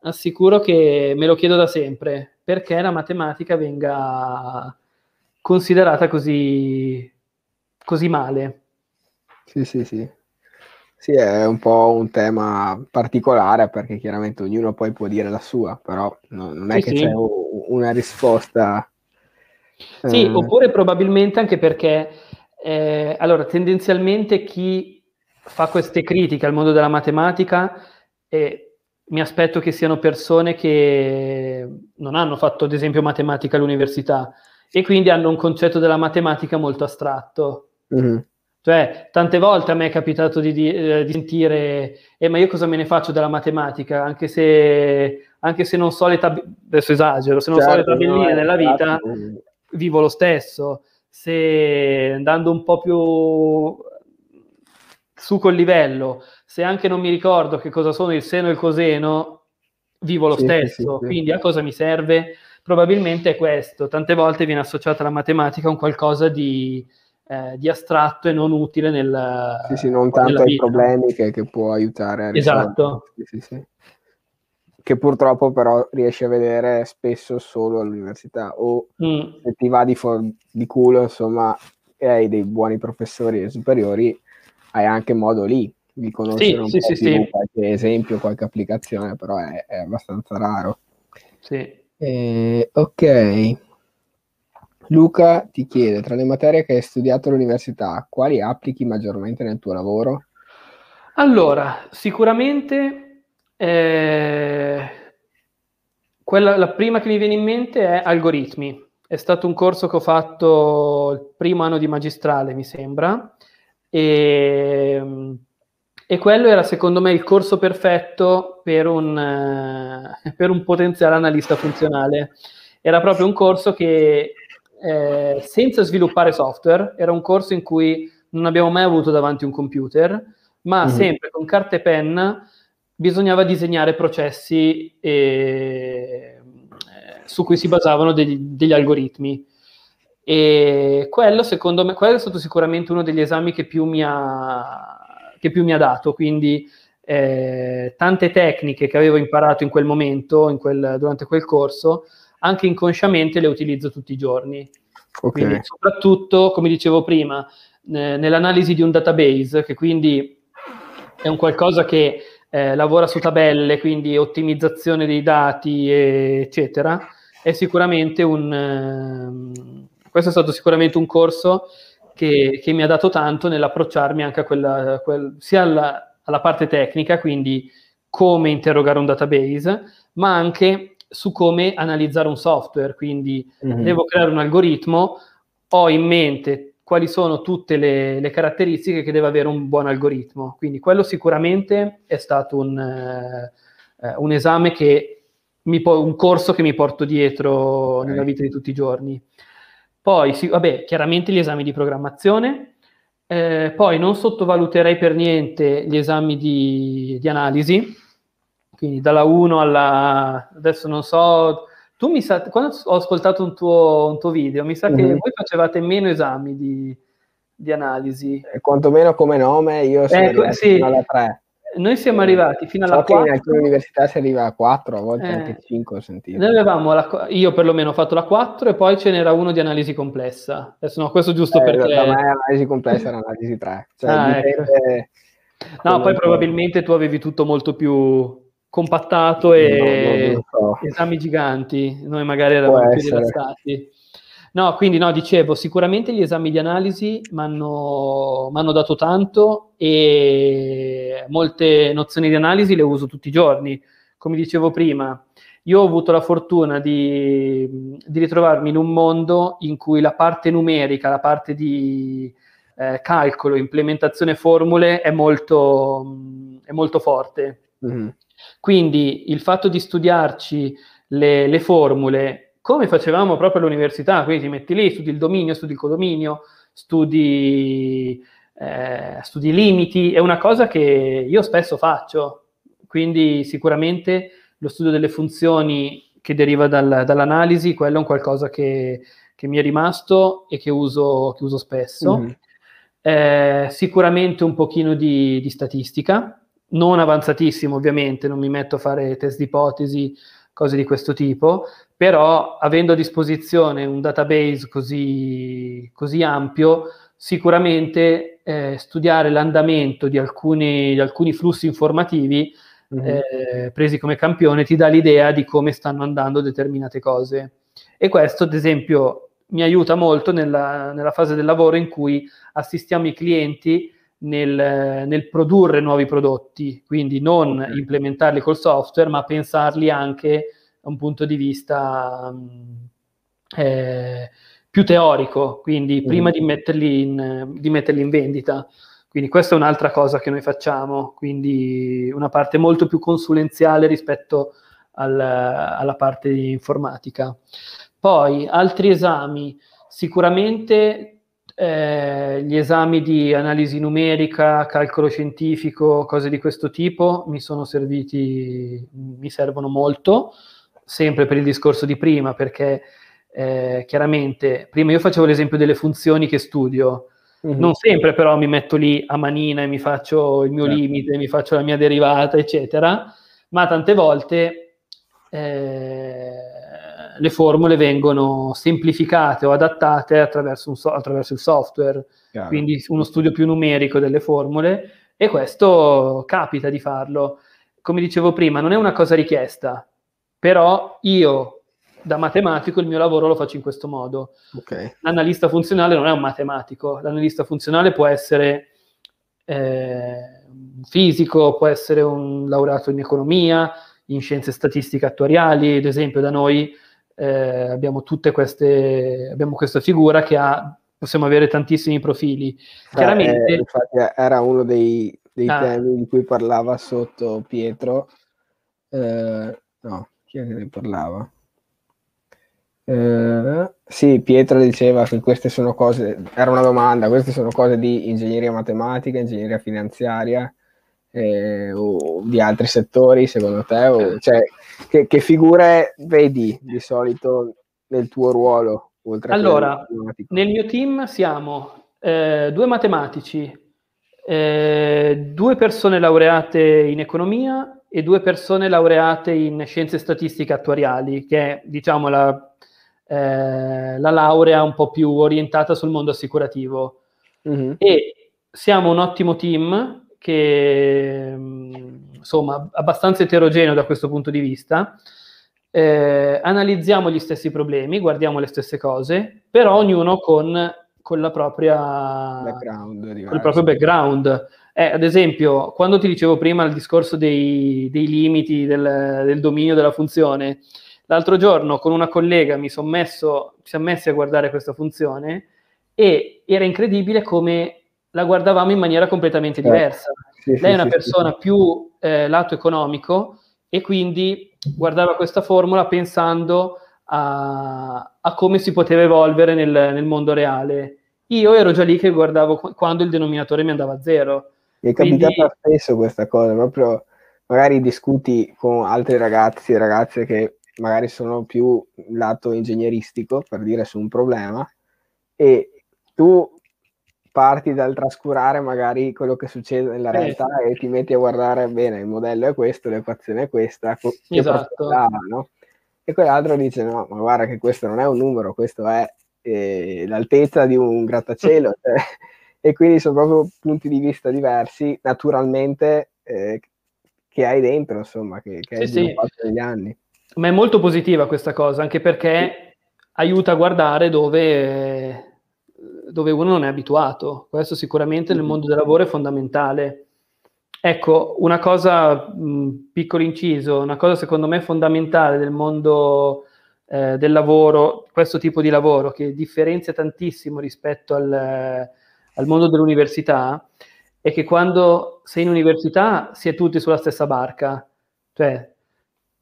assicuro che me lo chiedo da sempre, perché la matematica venga considerata così, così male. Sì, sì, sì. Sì, è un po' un tema particolare perché chiaramente ognuno poi può dire la sua, però non è sì, che sì. c'è una risposta. Sì, eh... oppure probabilmente anche perché Eh, allora, tendenzialmente chi fa queste critiche al mondo della matematica eh, mi aspetto che siano persone che non hanno fatto, ad esempio, matematica all'università e quindi hanno un concetto della matematica molto astratto. Mm-hmm. Cioè, tante volte a me è capitato di, di, eh, di sentire, eh, ma io cosa me ne faccio della matematica? Anche se, anche se non so le tabelline, adesso esagero, se non certo, so le tabelline no, nella vita, esatto. Vivo lo stesso. Se andando un po' più su col livello, se anche non mi ricordo che cosa sono il seno e il coseno, vivo lo sì, stesso. Sì, sì. Quindi a cosa mi serve? Probabilmente è questo. Tante volte viene associata la matematica a un qualcosa di... Eh, di astratto e non utile nel sì, sì, non tanto ai problemi che, che può aiutare a risolvere. Esatto. Sì, sì, sì. Che purtroppo però riesci a vedere spesso solo all'università o mm. se ti va di, for- di culo, insomma, e hai dei buoni professori superiori, hai anche modo lì di conoscere sì, un sì, po' sì, più sì. qualche esempio, qualche applicazione, però è, è abbastanza raro. Sì. Eh, ok. Luca ti chiede, tra le materie che hai studiato all'università, quali applichi maggiormente nel tuo lavoro? Allora, sicuramente eh, quella, la prima che mi viene in mente è algoritmi. È stato un corso che ho fatto il primo anno di magistrale, mi sembra, e, e quello era secondo me il corso perfetto per un, per un potenziale analista funzionale. Era proprio un corso che... Eh, senza sviluppare software, era un corso in cui non abbiamo mai avuto davanti un computer, ma mm-hmm. sempre con carta e penna bisognava disegnare processi e, eh, su cui si basavano degli, degli algoritmi, e quello secondo me quello è stato sicuramente uno degli esami che più mi ha, che più mi ha dato, quindi eh, tante tecniche che avevo imparato in quel momento, in quel, durante quel corso, anche inconsciamente le utilizzo tutti i giorni. Okay. Quindi soprattutto, come dicevo prima, eh, nell'analisi di un database, che quindi è un qualcosa che eh, lavora su tabelle, quindi ottimizzazione dei dati, e, eccetera, è sicuramente un... Eh, questo è stato sicuramente un corso che, che mi ha dato tanto nell'approcciarmi anche a quella... A quel, sia alla, alla parte tecnica, quindi come interrogare un database, ma anche... su come analizzare un software, quindi mm-hmm. devo creare un algoritmo, ho in mente quali sono tutte le, le caratteristiche che deve avere un buon algoritmo, quindi quello sicuramente è stato un, eh, un esame che mi po- un corso che mi porto dietro okay. nella vita di tutti i giorni. Poi sì, vabbè, chiaramente gli esami di programmazione, eh, poi non sottovaluterei per niente gli esami di, di analisi. Quindi dalla uno alla... Adesso non so... Tu mi sa... Quando ho ascoltato un tuo, un tuo video, mi sa mm-hmm. che voi facevate meno esami di, di analisi. E quantomeno come nome io sono eh, arrivato sì. fino alla tre. Noi siamo arrivati fino alla so quattro. Che in alcune università si arriva a quattro, a volte eh, anche cinque ho sentito. Noi avevamo la, io perlomeno ho fatto la quattro e poi ce n'era uno di analisi complessa. Adesso no, questo giusto eh, perché... Da me l'analisi complessa era l'analisi tre. Cioè, ah, ecco. No, poi probabilmente tu avevi tutto molto più... compattato e no, no, no, no. esami giganti, noi magari eravamo più rilassati. No, quindi no, dicevo, sicuramente gli esami di analisi mi hanno dato tanto e molte nozioni di analisi le uso tutti i giorni. Come dicevo prima, io ho avuto la fortuna di, di ritrovarmi in un mondo in cui la parte numerica, la parte di eh, calcolo, implementazione formule è molto, è molto forte. Mm-hmm. Quindi il fatto di studiarci le, le formule, come facevamo proprio all'università, quindi ti metti lì, studi il dominio, studi il codominio, studi, eh, studi i limiti, è una cosa che io spesso faccio, quindi sicuramente lo studio delle funzioni che deriva dal, dall'analisi, quello è un qualcosa che, che mi è rimasto e che uso, che uso spesso. Mm. Eh, sicuramente un pochino di, di statistica, non avanzatissimo ovviamente, non mi metto a fare test di ipotesi, cose di questo tipo, però avendo a disposizione un database così, così ampio, sicuramente eh, studiare l'andamento di alcuni, di alcuni flussi informativi mm-hmm. eh, presi come campione ti dà l'idea di come stanno andando determinate cose. E questo, ad esempio, mi aiuta molto nella, nella fase del lavoro in cui assistiamo i clienti Nel, nel produrre nuovi prodotti, quindi non okay. implementarli col software, ma pensarli anche da un punto di vista um, eh, più teorico, quindi prima mm. di, metterli in, di metterli in vendita. Quindi questa è un'altra cosa che noi facciamo, quindi una parte molto più consulenziale rispetto al, alla parte di informatica. Poi altri esami, sicuramente eh, gli esami di analisi numerica, calcolo scientifico, cose di questo tipo mi sono serviti, mi servono molto, sempre per il discorso di prima, perché eh, chiaramente prima io facevo l'esempio delle funzioni che studio. Mm-hmm. Non sempre però mi metto lì a manina e mi faccio il mio certo. limite, mi faccio la mia derivata, eccetera, ma tante volte eh, le formule vengono semplificate o adattate attraverso, un so- attraverso il software, chiaro. Quindi uno studio più numerico delle formule, e questo capita di farlo. Come dicevo prima, non è una cosa richiesta, però io da matematico il mio lavoro lo faccio in questo modo. Okay. L'analista funzionale non è un matematico, l'analista funzionale può essere eh, fisico, può essere un laureato in economia, in scienze statistiche attuariali, ad esempio da noi eh, abbiamo tutte queste, abbiamo questa figura che ha, possiamo avere tantissimi profili. Ah, chiaramente eh, infatti era uno dei, dei ah, temi di cui parlava sotto Pietro, eh, no, chi è che ne parlava? Uh, sì, Pietro diceva che queste sono cose, era una domanda, queste sono cose di ingegneria matematica, ingegneria finanziaria eh, o di altri settori secondo te, o, cioè, che, che figure vedi di solito nel tuo ruolo? Oltre allora, nel mio team siamo eh, due matematici, eh, due persone laureate in economia e due persone laureate in scienze statistiche attuariali, che è, diciamo, la Eh, la laurea un po' più orientata sul mondo assicurativo. Mm-hmm. E siamo un ottimo team che insomma abbastanza eterogeneo da questo punto di vista, eh, analizziamo gli stessi problemi, guardiamo le stesse cose, però ognuno con, con la propria background, con il proprio background. Eh, ad esempio, quando ti dicevo prima il discorso dei, dei limiti del, del dominio della funzione, l'altro giorno con una collega mi sono messo, ci siamo messi a guardare questa funzione e era incredibile come la guardavamo in maniera completamente diversa. Sì, Lei sì, è una sì, persona sì. più eh, lato economico e quindi guardava questa formula pensando a, a come si poteva evolvere nel, nel mondo reale. Io ero già lì che guardavo quando il denominatore mi andava a zero. Mi è capitata quindi... spesso questa cosa, proprio magari discuti con altri ragazzi e ragazze che magari sono più lato ingegneristico, per dire, su un problema, e tu parti dal trascurare magari quello che succede nella realtà eh. e ti metti a guardare, bene, il modello è questo, l'equazione è questa, esatto. no? E quell'altro dice, no, ma guarda che questo non è un numero, questo è eh, l'altezza di un grattacielo, cioè, e quindi sono proprio punti di vista diversi, naturalmente, eh, che hai dentro, insomma, che, che sì, hai sviluppato sì. negli anni. Ma è molto positiva questa cosa, anche perché aiuta a guardare dove, dove uno non è abituato. Questo sicuramente nel mondo del lavoro è fondamentale. Ecco, una cosa, mh, piccolo inciso, una cosa secondo me fondamentale del mondo eh, del lavoro, questo tipo di lavoro, che differenzia tantissimo rispetto al, al mondo dell'università, è che quando sei in università si è tutti sulla stessa barca. Cioè,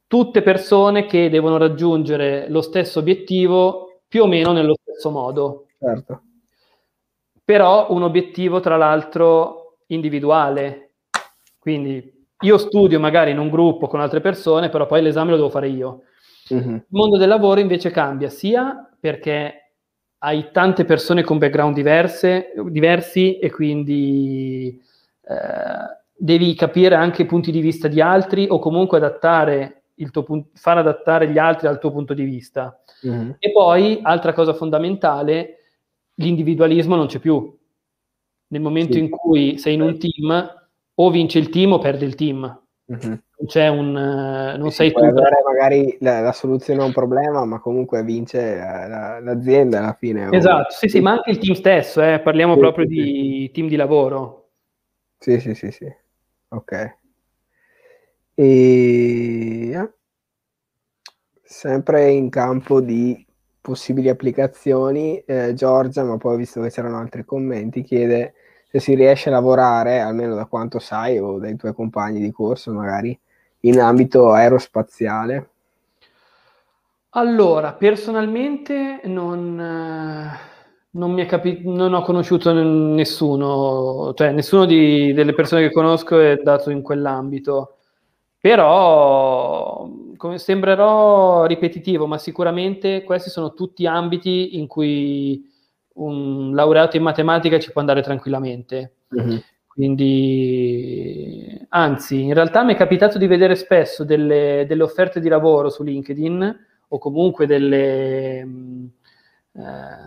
tutte persone che devono raggiungere lo stesso obiettivo più o meno nello stesso modo. Certo. Però un obiettivo, tra l'altro, individuale. Quindi io studio magari in un gruppo con altre persone, però poi l'esame lo devo fare io. Mm-hmm. Il mondo del lavoro invece cambia, sia perché hai tante persone con background diverse, diversi e quindi... Eh, devi capire anche i punti di vista di altri o comunque adattare il tuo pun- far adattare gli altri al tuo punto di vista. Mm. E poi, altra cosa fondamentale, l'individualismo non c'è più. Nel momento sì. in cui sei in un team, o vince il team o perde il team. Mm-hmm. Non c'è un... non sì, sei puoi tu... avere magari la, la soluzione a un problema, ma comunque vince la, la, l'azienda alla fine. Esatto, o... sì, sì, ma anche il team stesso, eh. parliamo sì, proprio sì. di team di lavoro. Sì, sì, sì, sì. Ok, e sempre in campo di possibili applicazioni. eh, Giorgia, ma poi ho visto che c'erano altri commenti, chiede se si riesce a lavorare, almeno da quanto sai o dai tuoi compagni di corso magari, in ambito aerospaziale. Allora, personalmente non, non, mi è capi- non ho conosciuto nessuno, cioè nessuno di, delle persone che conosco è dato in quell'ambito, però come sembrerò ripetitivo, ma sicuramente questi sono tutti ambiti in cui un laureato in matematica ci può andare tranquillamente. Mm-hmm. Quindi, anzi, in realtà mi è capitato di vedere spesso delle, delle offerte di lavoro su LinkedIn, o comunque delle, eh,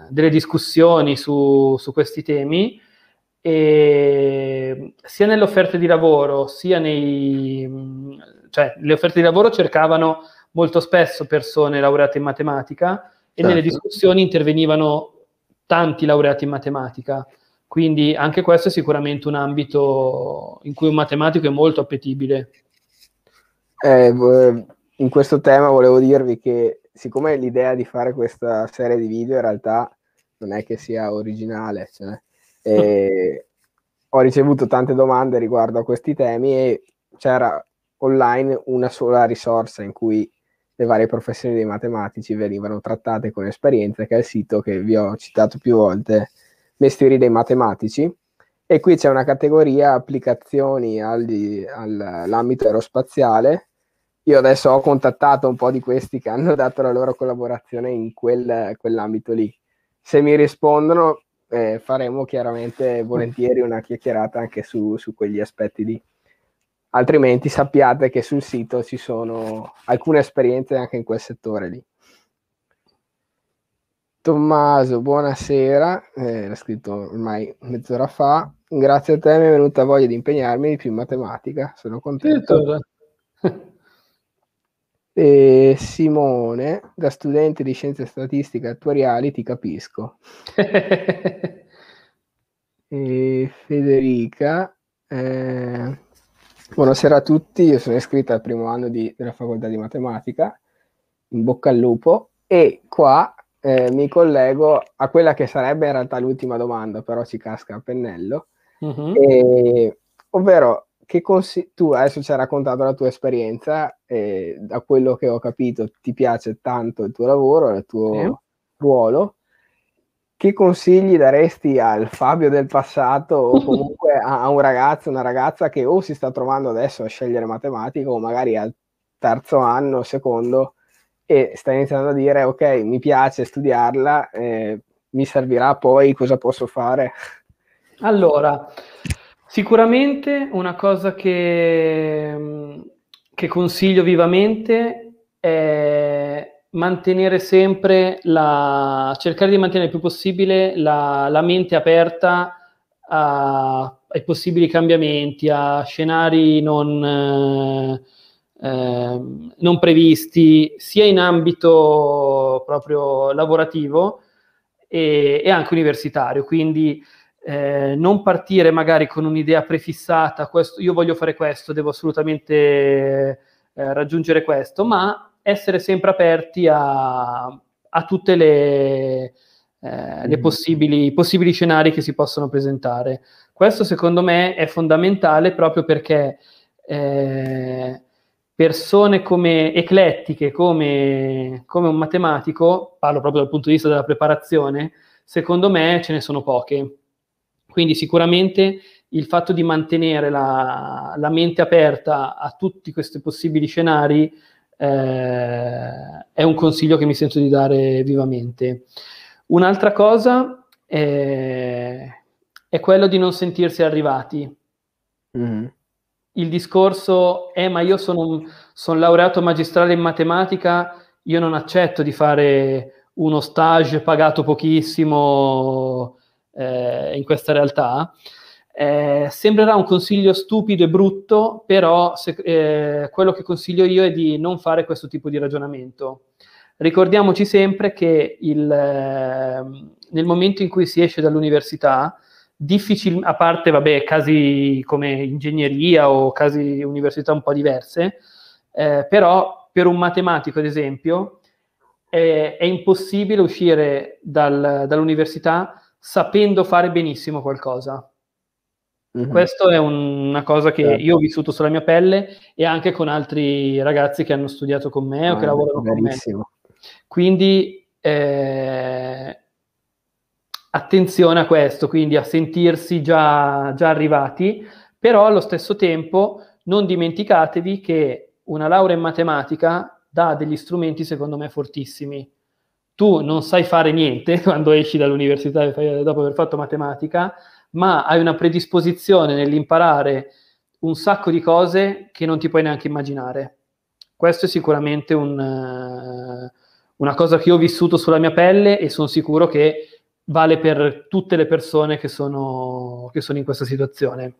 delle discussioni su, su questi temi, e sia nelle offerte di lavoro, sia nei... cioè le offerte di lavoro cercavano molto spesso persone laureate in matematica, e certo, nelle discussioni intervenivano tanti laureati in matematica, quindi anche questo è sicuramente un ambito in cui un matematico è molto appetibile. Eh, bu- In questo tema volevo dirvi che, siccome l'idea di fare questa serie di video in realtà non è che sia originale, cioè, eh, ho ricevuto tante domande riguardo a questi temi, e c'era online una sola risorsa in cui le varie professioni dei matematici venivano trattate con esperienza, che è il sito che vi ho citato più volte, Mestieri dei Matematici, e qui c'è una categoria applicazioni agli, all'ambito aerospaziale. Io adesso ho contattato un po' di questi che hanno dato la loro collaborazione in quel, quell'ambito lì. Se mi rispondono, eh, faremo chiaramente volentieri una chiacchierata anche su, su quegli aspetti lì. Altrimenti sappiate che sul sito ci sono alcune esperienze anche in quel settore lì. Tommaso, buonasera, eh, l'ha scritto ormai mezz'ora fa. Grazie a te mi è venuta voglia di impegnarmi di più in matematica, sono contento. E Simone, da studente di scienze statistiche attuariali, ti capisco. E Federica, eh, buonasera a tutti, io sono iscritta al primo anno di, della facoltà di matematica, in bocca al lupo, e qua eh, mi collego a quella che sarebbe in realtà l'ultima domanda, però ci casca a pennello, mm-hmm. e, ovvero... Che consi- tu adesso ci hai raccontato la tua esperienza, eh, da quello che ho capito ti piace tanto il tuo lavoro, il tuo sì. ruolo. Che consigli daresti al Fabio del passato, o comunque a, a un ragazzo, una ragazza che o si sta trovando adesso a scegliere matematica, o magari al terzo anno, secondo, e sta iniziando a dire ok, mi piace studiarla, eh, mi servirà poi, cosa posso fare? Allora... Sicuramente una cosa che, che consiglio vivamente è mantenere sempre la, cercare di mantenere il più possibile la, la mente aperta a, ai possibili cambiamenti, a scenari non, eh, non previsti, sia in ambito proprio lavorativo e, e anche universitario. Quindi Eh, non partire magari con un'idea prefissata, questo, io voglio fare questo, devo assolutamente eh, raggiungere questo, ma essere sempre aperti a, a tutte le, eh, le possibili, possibili scenari che si possono presentare. Questo secondo me è fondamentale, proprio perché eh, persone come eclettiche, come, come un matematico, parlo proprio dal punto di vista della preparazione, secondo me ce ne sono poche. Quindi sicuramente il fatto di mantenere la, la mente aperta a tutti questi possibili scenari eh, è un consiglio che mi sento di dare vivamente. Un'altra cosa è, è quello di non sentirsi arrivati. Mm. Il discorso è ma io sono, sono laureato magistrale in matematica, io non accetto di fare uno stage pagato pochissimo... Eh, in questa realtà eh, sembrerà un consiglio stupido e brutto, però se, eh, quello che consiglio io è di non fare questo tipo di ragionamento. Ricordiamoci sempre che il, eh, nel momento in cui si esce dall'università, difficil- a parte vabbè, casi come ingegneria o casi università un po' diverse, eh, però per un matematico ad esempio è è, è impossibile uscire dal, dall'università sapendo fare benissimo qualcosa. Mm-hmm. Questo è un, una cosa che certo. io ho vissuto sulla mia pelle e anche con altri ragazzi che hanno studiato con me ah, o che lavorano bellissimo. con me. Quindi eh, attenzione a questo, quindi a sentirsi già, già arrivati, però allo stesso tempo non dimenticatevi che una laurea in matematica dà degli strumenti secondo me fortissimi. Tu non sai fare niente quando esci dall'università dopo aver fatto matematica, ma hai una predisposizione nell'imparare un sacco di cose che non ti puoi neanche immaginare. Questo è sicuramente un, una cosa che io ho vissuto sulla mia pelle e sono sicuro che vale per tutte le persone che sono, che sono in questa situazione.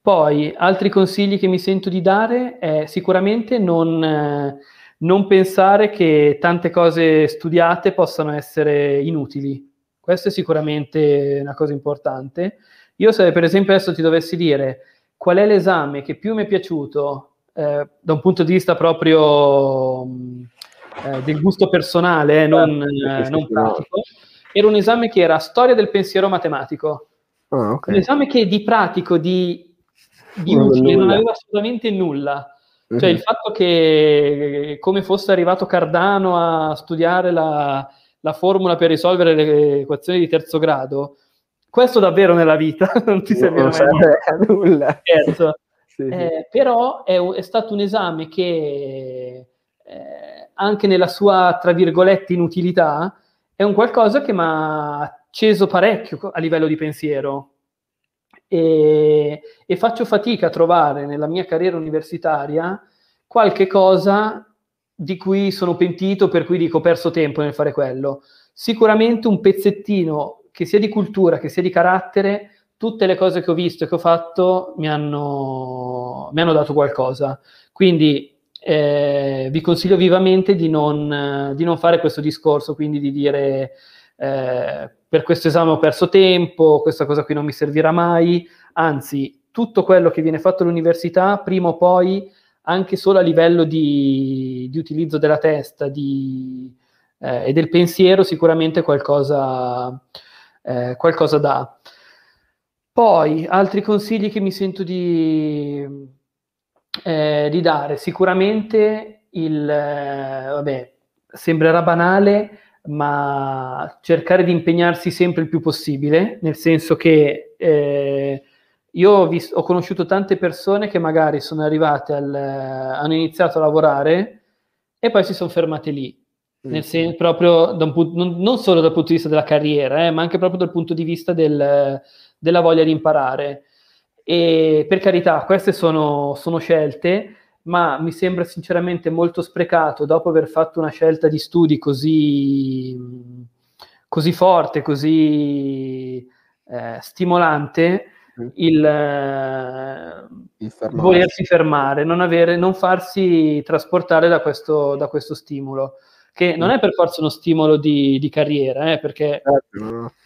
Poi, altri consigli che mi sento di dare è sicuramente non, non pensare che tante cose studiate possano essere inutili. Questo è sicuramente una cosa importante. Io se per esempio adesso ti dovessi dire qual è l'esame che più mi è piaciuto eh, da un punto di vista proprio eh, del gusto personale, eh, non, eh, non pratico, era un esame che era storia del pensiero matematico. Oh, okay. Un esame che di pratico, di, di non, utile, non aveva assolutamente nulla. Cioè mm-hmm. il fatto che come fosse arrivato Cardano a studiare la... la formula per risolvere le equazioni di terzo grado, questo davvero nella vita non ti serve no, mai nulla. Sì, eh, sì. Però è, è stato un esame che eh, anche nella sua tra virgolette inutilità è un qualcosa che mi ha acceso parecchio a livello di pensiero e, e faccio fatica a trovare nella mia carriera universitaria qualche cosa di cui sono pentito, per cui dico ho perso tempo nel fare quello. Sicuramente un pezzettino, che sia di cultura, che sia di carattere, tutte le cose che ho visto e che ho fatto mi hanno, mi hanno dato qualcosa. Quindi eh, vi consiglio vivamente di non, di non fare questo discorso, quindi di dire eh, per questo esame ho perso tempo, questa cosa qui non mi servirà mai. Anzi, tutto quello che viene fatto all'università, prima o poi, anche solo a livello di, di utilizzo della testa di, eh, e del pensiero, sicuramente qualcosa, eh, qualcosa dà. Poi, altri consigli che mi sento di, eh, di dare, sicuramente il, eh, vabbè, sembrerà banale, ma cercare di impegnarsi sempre il più possibile, nel senso che... Eh, Io ho, visto, ho conosciuto tante persone che magari sono arrivate, al, hanno iniziato a lavorare e poi si sono fermate lì, mm. nel senso proprio da un punto, non, non solo dal punto di vista della carriera, eh, ma anche proprio dal punto di vista del, della voglia di imparare. E per carità, queste sono, sono scelte, ma mi sembra sinceramente molto sprecato dopo aver fatto una scelta di studi così, così forte, così eh, stimolante, Il, eh, il fermarsi. volersi fermare, non, avere, non farsi trasportare da questo, da questo stimolo, che non è per forza uno stimolo di, di carriera, eh, perché eh,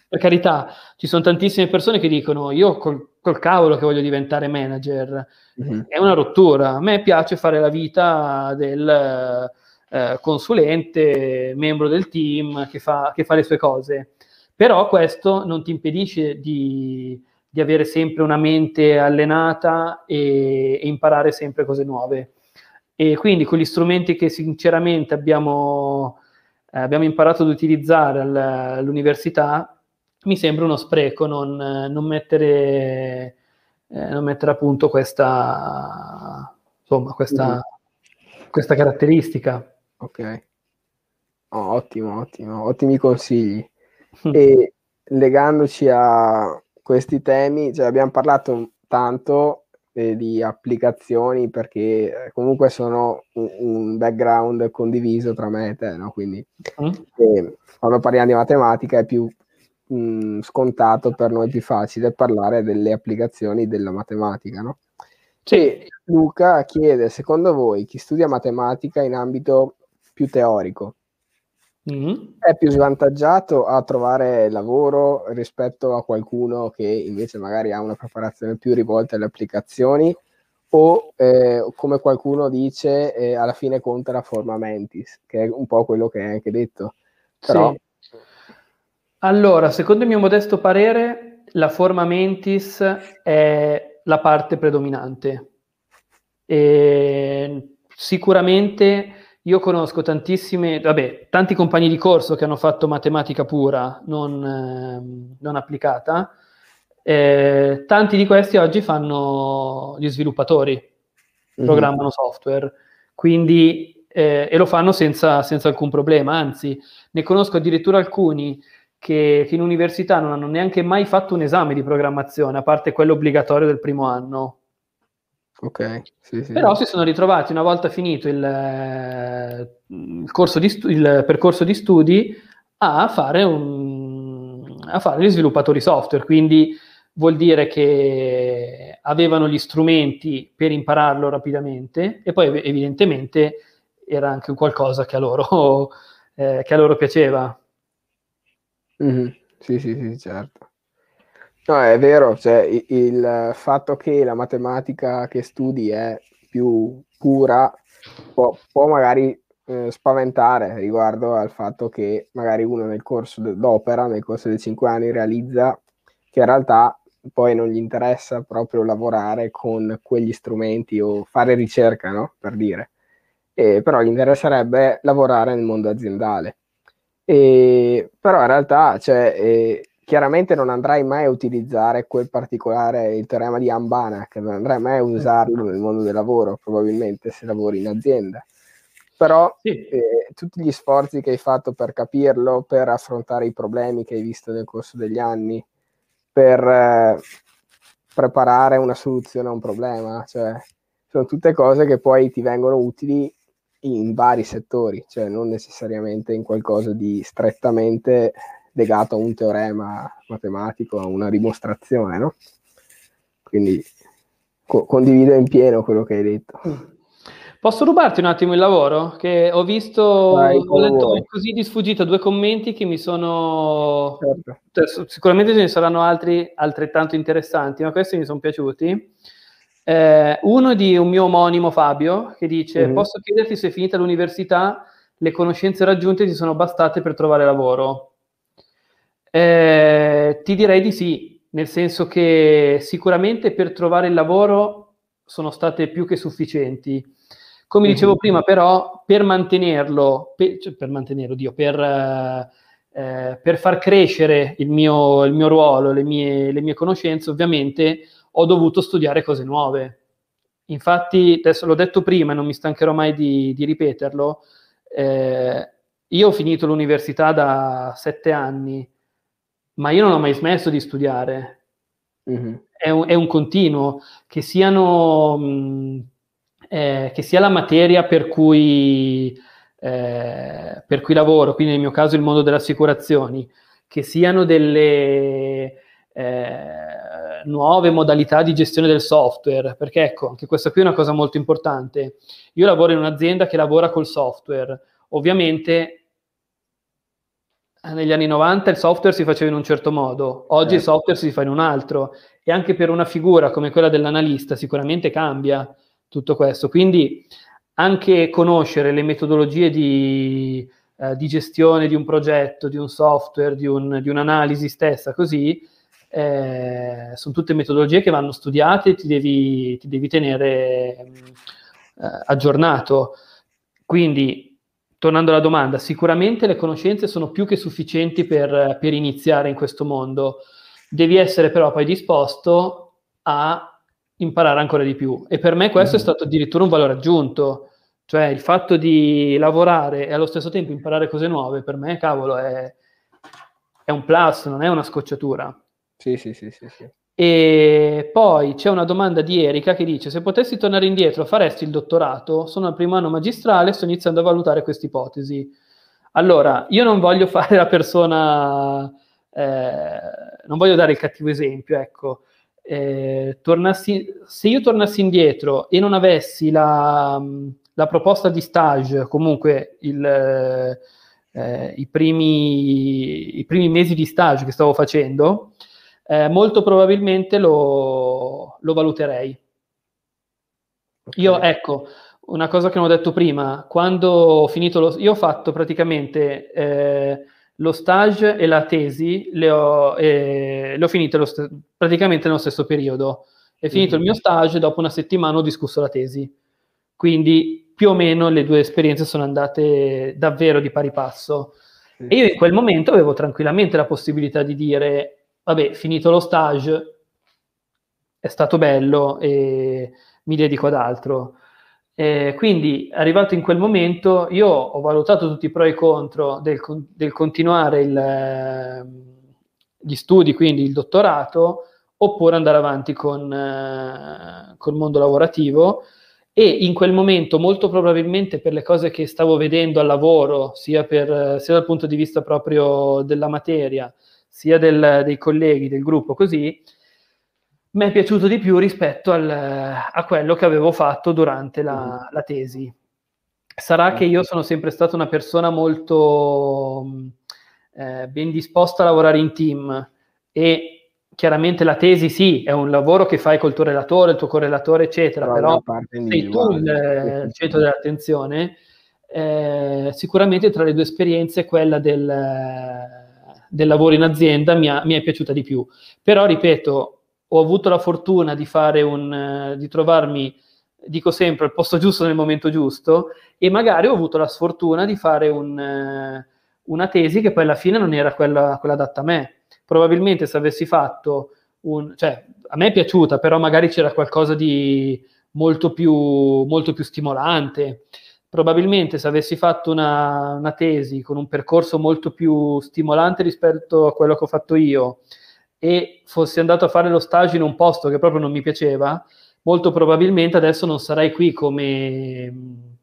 per carità ci sono tantissime persone che dicono io col, col cavolo che voglio diventare manager, uh-huh. è una rottura, a me piace fare la vita del eh, consulente, membro del team che fa, che fa le sue cose, però questo non ti impedisce di di avere sempre una mente allenata e, e imparare sempre cose nuove. E quindi con gli strumenti che sinceramente abbiamo, eh, abbiamo imparato ad utilizzare al, all'università, mi sembra uno spreco non, non, mettere, eh, non mettere a punto questa, insomma, questa, mm-hmm. questa caratteristica. Ok, oh, ottimo, ottimo, ottimi consigli. E legandoci a questi temi, cioè abbiamo parlato tanto eh, di applicazioni, perché comunque sono un, un background condiviso tra me e te, no? Quindi mm. eh, quando parliamo di matematica è più mh, scontato per noi, più facile parlare delle applicazioni della matematica, no? Sì. E Luca chiede, secondo voi chi studia matematica in ambito più teorico Mm-hmm. è più svantaggiato a trovare lavoro rispetto a qualcuno che invece magari ha una preparazione più rivolta alle applicazioni, o eh, come qualcuno dice, eh, alla fine conta la forma mentis, che è un po' quello che hai anche detto. Però... Sì. Allora, secondo il mio modesto parere, la forma mentis è la parte predominante. E sicuramente io conosco tantissime, vabbè, tanti compagni di corso che hanno fatto matematica pura, non, eh, non applicata. Eh, tanti di questi oggi fanno gli sviluppatori, mm-hmm. programmano software, quindi eh, e lo fanno senza, senza alcun problema, anzi ne conosco addirittura alcuni che, che in università non hanno neanche mai fatto un esame di programmazione, a parte quello obbligatorio del primo anno. Ok, sì, sì. Però si sono ritrovati, una volta finito il, il, corso di stu- il percorso di studi, a fare un, a fare gli sviluppatori software, quindi vuol dire che avevano gli strumenti per impararlo rapidamente, e poi evidentemente era anche un qualcosa che a loro, eh, che a loro piaceva. Mm-hmm. Sì, sì, sì, certo. No, è vero, cioè il, il fatto che la matematica che studi è più pura può, può magari eh, spaventare riguardo al fatto che magari uno nel corso d'opera, nel corso dei cinque anni, realizza che in realtà poi non gli interessa proprio lavorare con quegli strumenti o fare ricerca, no? Per dire. E, però gli interesserebbe lavorare nel mondo aziendale. E, però in realtà, cioè... Eh, chiaramente non andrai mai a utilizzare quel particolare, il teorema di Ambana, che non andrai mai a usarlo nel mondo del lavoro, probabilmente, se lavori in azienda. Però sì. eh, tutti gli sforzi che hai fatto per capirlo, per affrontare i problemi che hai visto nel corso degli anni, per eh, preparare una soluzione a un problema, cioè sono tutte cose che poi ti vengono utili in vari settori, cioè non necessariamente in qualcosa di strettamente... legato a un teorema matematico, a una dimostrazione, no? Quindi co- condivido in pieno quello che hai detto. Posso rubarti un attimo il lavoro? Che ho visto, Dai, ho letto così di sfuggita due commenti che mi sono... Certo. Sicuramente ce ne saranno altri altrettanto interessanti, ma questi mi sono piaciuti. Eh, uno di un mio omonimo, Fabio, che dice mm-hmm. posso chiederti se finita l'università le conoscenze raggiunte ti sono bastate per trovare lavoro? Eh, ti direi di sì, nel senso che sicuramente per trovare il lavoro sono state più che sufficienti. Come dicevo mm-hmm. prima, però, per mantenerlo, per, cioè, per mantenerlo, Dio, per, eh, per far crescere il mio, il mio ruolo, le mie, le mie conoscenze, ovviamente ho dovuto studiare cose nuove. Infatti, adesso l'ho detto prima e non mi stancherò mai di, di ripeterlo, eh, io ho finito l'università da sette anni, ma io non ho mai smesso di studiare, mm-hmm. è, un, è un continuo, che siano mh, eh, che sia la materia per cui, eh, per cui lavoro, quindi nel mio caso il mondo delle assicurazioni, che siano delle eh, nuove modalità di gestione del software, perché ecco, anche questa qui è una cosa molto importante. Io lavoro in un'azienda che lavora col software, ovviamente... Negli anni novanta il software si faceva in un certo modo, oggi eh. il software si fa in un altro, e anche per una figura come quella dell'analista sicuramente cambia tutto questo. Quindi anche conoscere le metodologie di, eh, di gestione di un progetto, di un software, di, un, di un'analisi stessa, così, eh, sono tutte metodologie che vanno studiate e ti devi, ti devi tenere eh, aggiornato. Quindi... Tornando alla domanda, sicuramente le conoscenze sono più che sufficienti per, per iniziare in questo mondo. Devi essere però poi disposto a imparare ancora di più. E per me questo mm. è stato addirittura un valore aggiunto. Cioè il fatto di lavorare e allo stesso tempo imparare cose nuove, per me, cavolo, è, è un plus, non è una scocciatura. Sì, sì, sì, sì, sì. E poi c'è una domanda di Erika che dice: se potessi tornare indietro faresti il dottorato? Sono al primo anno magistrale, sto iniziando a valutare questa ipotesi. Allora, io non voglio fare la persona eh, non voglio dare il cattivo esempio, ecco, eh, tornassi, se io tornassi indietro e non avessi la, la proposta di stage, comunque il, eh, i, primi, i primi mesi di stage che stavo facendo, Eh, molto probabilmente lo, lo valuterei. Okay. Io, ecco, una cosa che non ho detto prima, quando ho finito, lo, io ho fatto praticamente eh, lo stage e la tesi, le ho, eh, le ho finite lo st- praticamente nello stesso periodo. È finito mm-hmm. il mio stage, dopo una settimana ho discusso la tesi. Quindi più o meno le due esperienze sono andate davvero di pari passo. Sì. E io in quel momento avevo tranquillamente la possibilità di dire, vabbè, finito lo stage, è stato bello e mi dedico ad altro. Eh, quindi arrivato in quel momento io ho valutato tutti i pro e i contro del, del continuare il, gli studi, quindi il dottorato, oppure andare avanti con eh, col mondo lavorativo, e in quel momento molto probabilmente per le cose che stavo vedendo al lavoro, sia, per, sia dal punto di vista proprio della materia, sia del, dei colleghi, del gruppo, così, mi è piaciuto di più rispetto al, a quello che avevo fatto durante la, la tesi. Sarà che io sono sempre stata una persona molto eh, ben disposta a lavorare in team, e chiaramente la tesi sì, è un lavoro che fai col tuo relatore, il tuo correlatore, eccetera, però, però sei tu il centro dell'attenzione. Eh, sicuramente tra le due esperienze quella del, del lavoro in azienda mi, ha, mi è piaciuta di più. Però, ripeto, ho avuto la fortuna di fare un, di trovarmi, dico sempre, al posto giusto nel momento giusto, e magari ho avuto la sfortuna di fare un, una tesi che poi alla fine non era quella, quella adatta a me. Probabilmente se avessi fatto un, cioè a me è piaciuta, però magari c'era qualcosa di molto più, molto più stimolante. Probabilmente se avessi fatto una, una tesi con un percorso molto più stimolante rispetto a quello che ho fatto io, e fossi andato a fare lo stage in un posto che proprio non mi piaceva, molto probabilmente adesso non sarei qui come,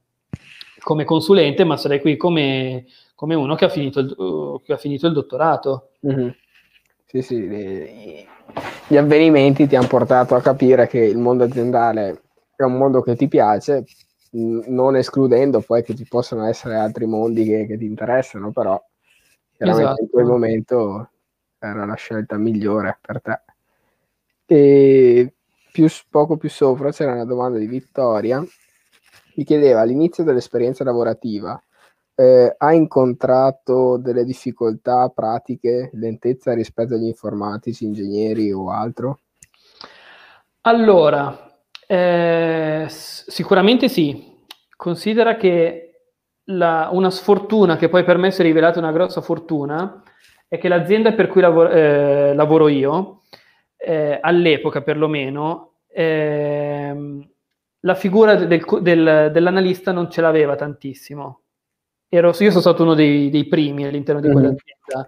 come consulente, ma sarei qui come, come uno che ha finito il, che ha finito il dottorato. Mm-hmm. Sì, sì, gli avvenimenti ti hanno portato a capire che il mondo aziendale è un mondo che ti piace, non escludendo poi che ci possono essere altri mondi che, che ti interessano, però chiaramente esatto. In quel momento era la scelta migliore per te. E più, poco più sopra c'era una domanda di Vittoria, mi chiedeva: all'inizio dell'esperienza lavorativa eh, ha incontrato delle difficoltà pratiche, lentezza rispetto agli informatici, ingegneri o altro? Allora, eh, sicuramente sì. Considera che la, una sfortuna, che poi per me si è rivelata una grossa fortuna, è che l'azienda per cui lavoro, eh, lavoro io, eh, all'epoca perlomeno, eh, la figura del, del, dell'analista non ce l'aveva tantissimo. Ero, io sono stato uno dei, dei primi all'interno di quell'azienda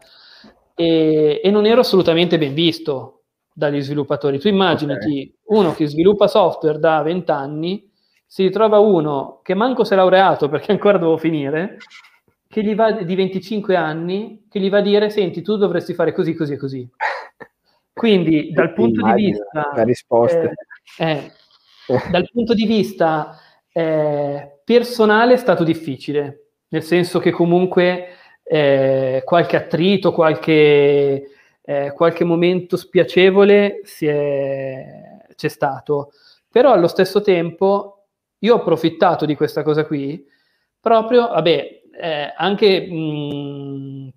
e, e non ero assolutamente ben visto dagli sviluppatori. Tu immaginati, okay, uno che sviluppa software da vent'anni, si ritrova uno che manco si è laureato, perché ancora dovevo finire, che gli va di venticinque anni, che gli va a dire: senti, tu dovresti fare così, così e così. Quindi, dal punto immagino, di vista... La risposta. Eh, eh, dal punto di vista eh, personale è stato difficile, nel senso che comunque eh, qualche attrito, qualche, eh, qualche momento spiacevole si è, c'è stato. Però allo stesso tempo io ho approfittato di questa cosa qui, proprio, vabbè, Eh, anche mh,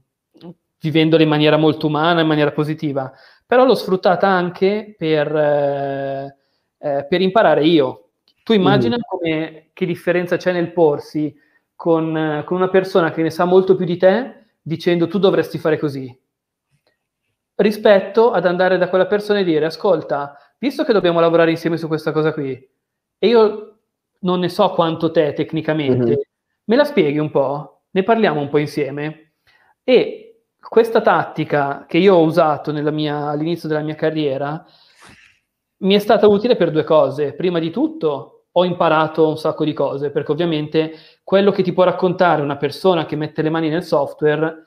vivendola in maniera molto umana, in maniera positiva, però l'ho sfruttata anche per, eh, eh, per imparare io. Tu immagina mm. come, che differenza c'è nel porsi con, eh, con una persona che ne sa molto più di te, dicendo tu dovresti fare così, rispetto ad andare da quella persona e dire: ascolta, visto che dobbiamo lavorare insieme su questa cosa qui, e io non ne so quanto te tecnicamente, mm-hmm. me la spieghi un po', ne parliamo un po' insieme. E questa tattica che io ho usato nella mia, all'inizio della mia carriera mi è stata utile per due cose. Prima di tutto ho imparato un sacco di cose, perché ovviamente quello che ti può raccontare una persona che mette le mani nel software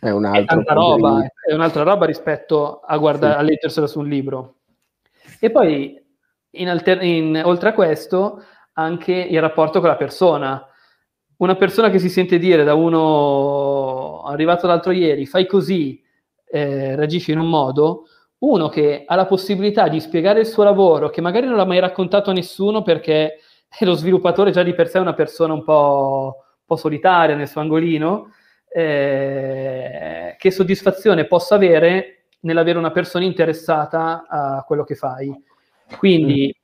è, un altro è tanta roba, è un'altra roba rispetto a, guarda- a leggersela su un libro. E poi, in alter- in, oltre a questo, anche il rapporto con la persona. Una persona che si sente dire da uno arrivato l'altro ieri fai così, eh, reagisci in un modo, uno che ha la possibilità di spiegare il suo lavoro, che magari non l'ha mai raccontato a nessuno perché lo sviluppatore già di per sé è una persona un po', un po' solitaria nel suo angolino, eh, che soddisfazione possa avere nell'avere una persona interessata a quello che fai. Quindi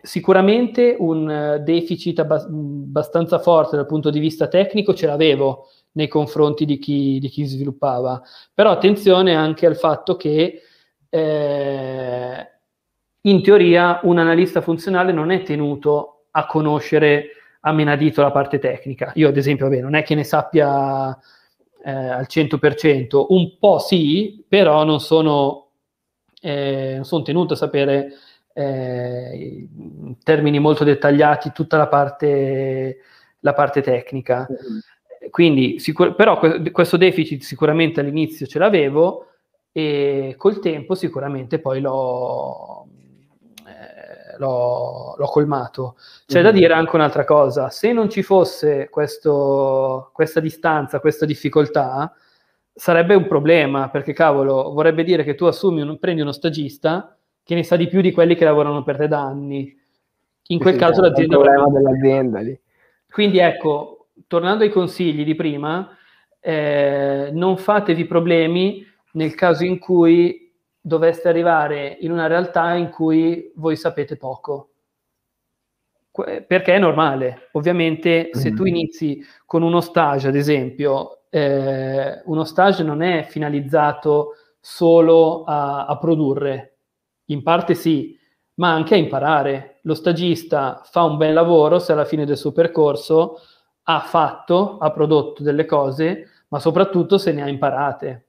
sicuramente un deficit abbastanza forte dal punto di vista tecnico ce l'avevo nei confronti di chi, di chi sviluppava, però attenzione anche al fatto che eh, in teoria un analista funzionale non è tenuto a conoscere a menadito la parte tecnica. Io ad esempio, vabbè, non è che ne sappia eh, al cento per cento, un po' sì, però non sono, eh, non sono tenuto a sapere eh, in termini molto dettagliati tutta la parte, la parte tecnica. Mm-hmm. Quindi sicur- però que- questo deficit sicuramente all'inizio ce l'avevo e col tempo sicuramente poi l'ho, eh, l'ho, l'ho colmato. C'è mm. da dire anche un'altra cosa: se non ci fosse questo, questa distanza, questa difficoltà, sarebbe un problema, perché cavolo, vorrebbe dire che tu assumi un, prendi uno stagista che ne sa di più di quelli che lavorano per te da anni. In quel sì, caso è l'azienda... un problema dell'azienda lì. Quindi ecco... Tornando ai consigli di prima, eh, non fatevi problemi nel caso in cui doveste arrivare in una realtà in cui voi sapete poco, que- perché è normale. Ovviamente se tu inizi con uno stage, ad esempio, eh, uno stage non è finalizzato solo a, a produrre, in parte sì, ma anche a imparare. Lo stagista fa un bel lavoro se alla fine del suo percorso ha fatto, ha prodotto delle cose, ma soprattutto se ne ha imparate.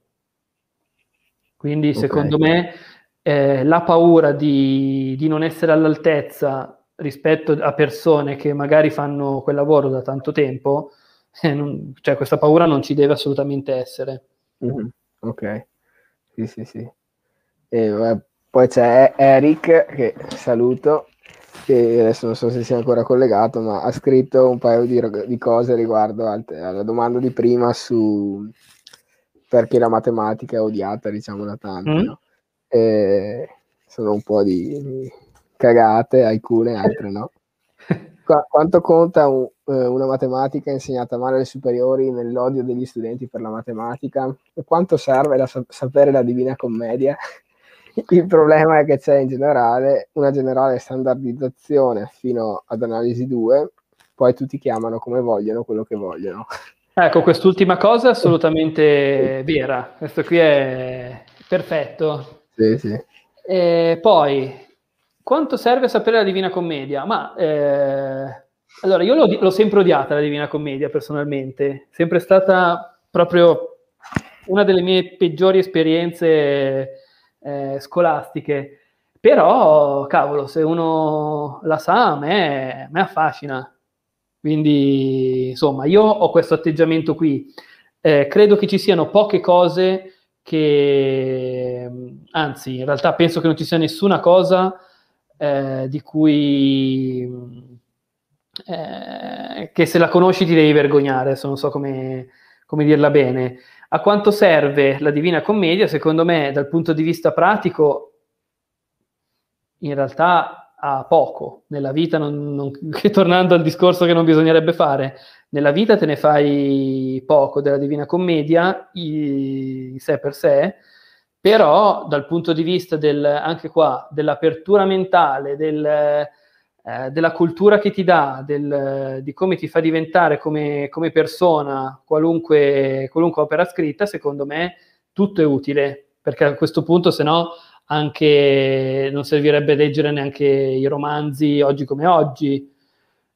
Quindi, okay, secondo me, eh, la paura di, di non essere all'altezza rispetto a persone che magari fanno quel lavoro da tanto tempo, eh, non, cioè questa paura non ci deve assolutamente essere. Mm-hmm. Ok, sì, sì, sì. E poi c'è Eric, che saluto, che adesso non so se sia ancora collegato, ma ha scritto un paio di, di cose riguardo al, alla domanda di prima su perché la matematica è odiata, diciamo, da tanto. Mm. No? E sono un po' di cagate, alcune, altre no. Qu- quanto conta un, eh, una matematica insegnata male alle superiori nell'odio degli studenti per la matematica? E quanto serve la sa- sapere la Divina Commedia? Il problema è che c'è in generale una generale standardizzazione fino ad analisi due, poi tutti chiamano come vogliono quello che vogliono. Ecco, quest'ultima cosa è assolutamente vera, questo qui è perfetto. Sì, sì. E poi, quanto serve sapere la Divina Commedia? Ma, eh, allora, io l'ho, l'ho sempre odiata la Divina Commedia, personalmente, sempre stata proprio una delle mie peggiori esperienze Eh, scolastiche, però cavolo, se uno la sa, a me, a me affascina. Quindi insomma, io ho questo atteggiamento qui, eh, credo che ci siano poche cose che, anzi in realtà penso che non ci sia nessuna cosa eh, di cui eh, che se la conosci ti devi vergognare, non so come, come dirla bene. A quanto serve la Divina Commedia? Secondo me, dal punto di vista pratico, in realtà ha poco. Nella vita, non, non, tornando al discorso che non bisognerebbe fare, nella vita te ne fai poco della Divina Commedia, i, sé per sé, però dal punto di vista del, anche qua, dell'apertura mentale, del, eh, della cultura che ti dà, del, di come ti fa diventare come, come persona qualunque, qualunque opera scritta, secondo me tutto è utile, perché a questo punto se no anche non servirebbe leggere neanche i romanzi oggi come oggi.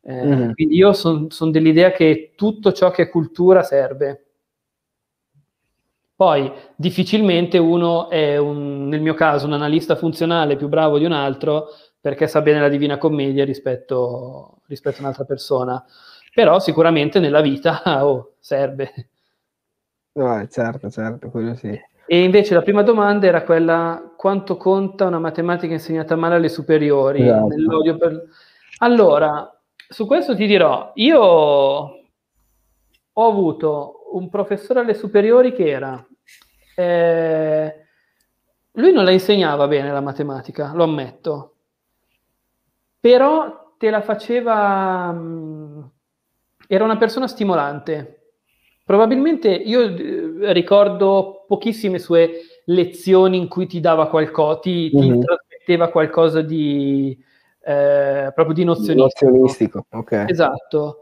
eh, mm. Quindi io sono son dell'idea che tutto ciò che è cultura serve. Poi difficilmente uno è un, nel mio caso, un analista funzionale più bravo di un altro perché sa bene la Divina Commedia rispetto, rispetto a un'altra persona. Però sicuramente nella vita oh, serve. No, certo, certo, quello sì. E invece la prima domanda era quella: quanto conta una matematica insegnata male alle superiori? Esatto. Nell'odio per... Allora, su questo ti dirò, io ho avuto un professore alle superiori che era... Eh, lui non la insegnava bene la matematica, lo ammetto, però te la faceva, mh, era una persona stimolante. Probabilmente io ricordo pochissime sue lezioni in cui ti dava qualcosa, ti, mm-hmm. ti trasmetteva qualcosa di eh, proprio di nozionistico. Nozionistico, ok. Esatto.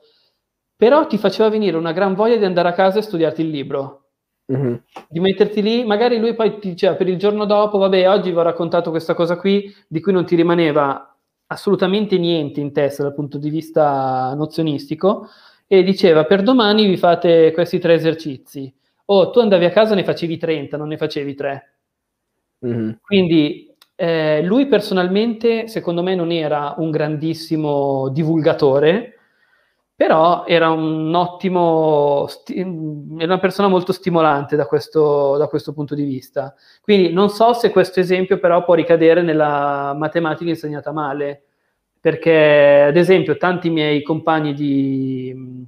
Però ti faceva venire una gran voglia di andare a casa e studiarti il libro, mm-hmm. di metterti lì. Magari lui poi ti diceva per il giorno dopo, vabbè, oggi vi ho raccontato questa cosa qui, di cui non ti rimaneva assolutamente niente in testa dal punto di vista nozionistico, e diceva per domani vi fate questi tre esercizi. Oh, tu andavi a casa, ne facevi trenta, non ne facevi tre. Mm-hmm. Quindi eh, lui personalmente, secondo me, non era un grandissimo divulgatore, però era un ottimo, sti- era una persona molto stimolante da questo, da questo punto di vista. Quindi non so se questo esempio però può ricadere nella matematica insegnata male, perché ad esempio tanti miei compagni di,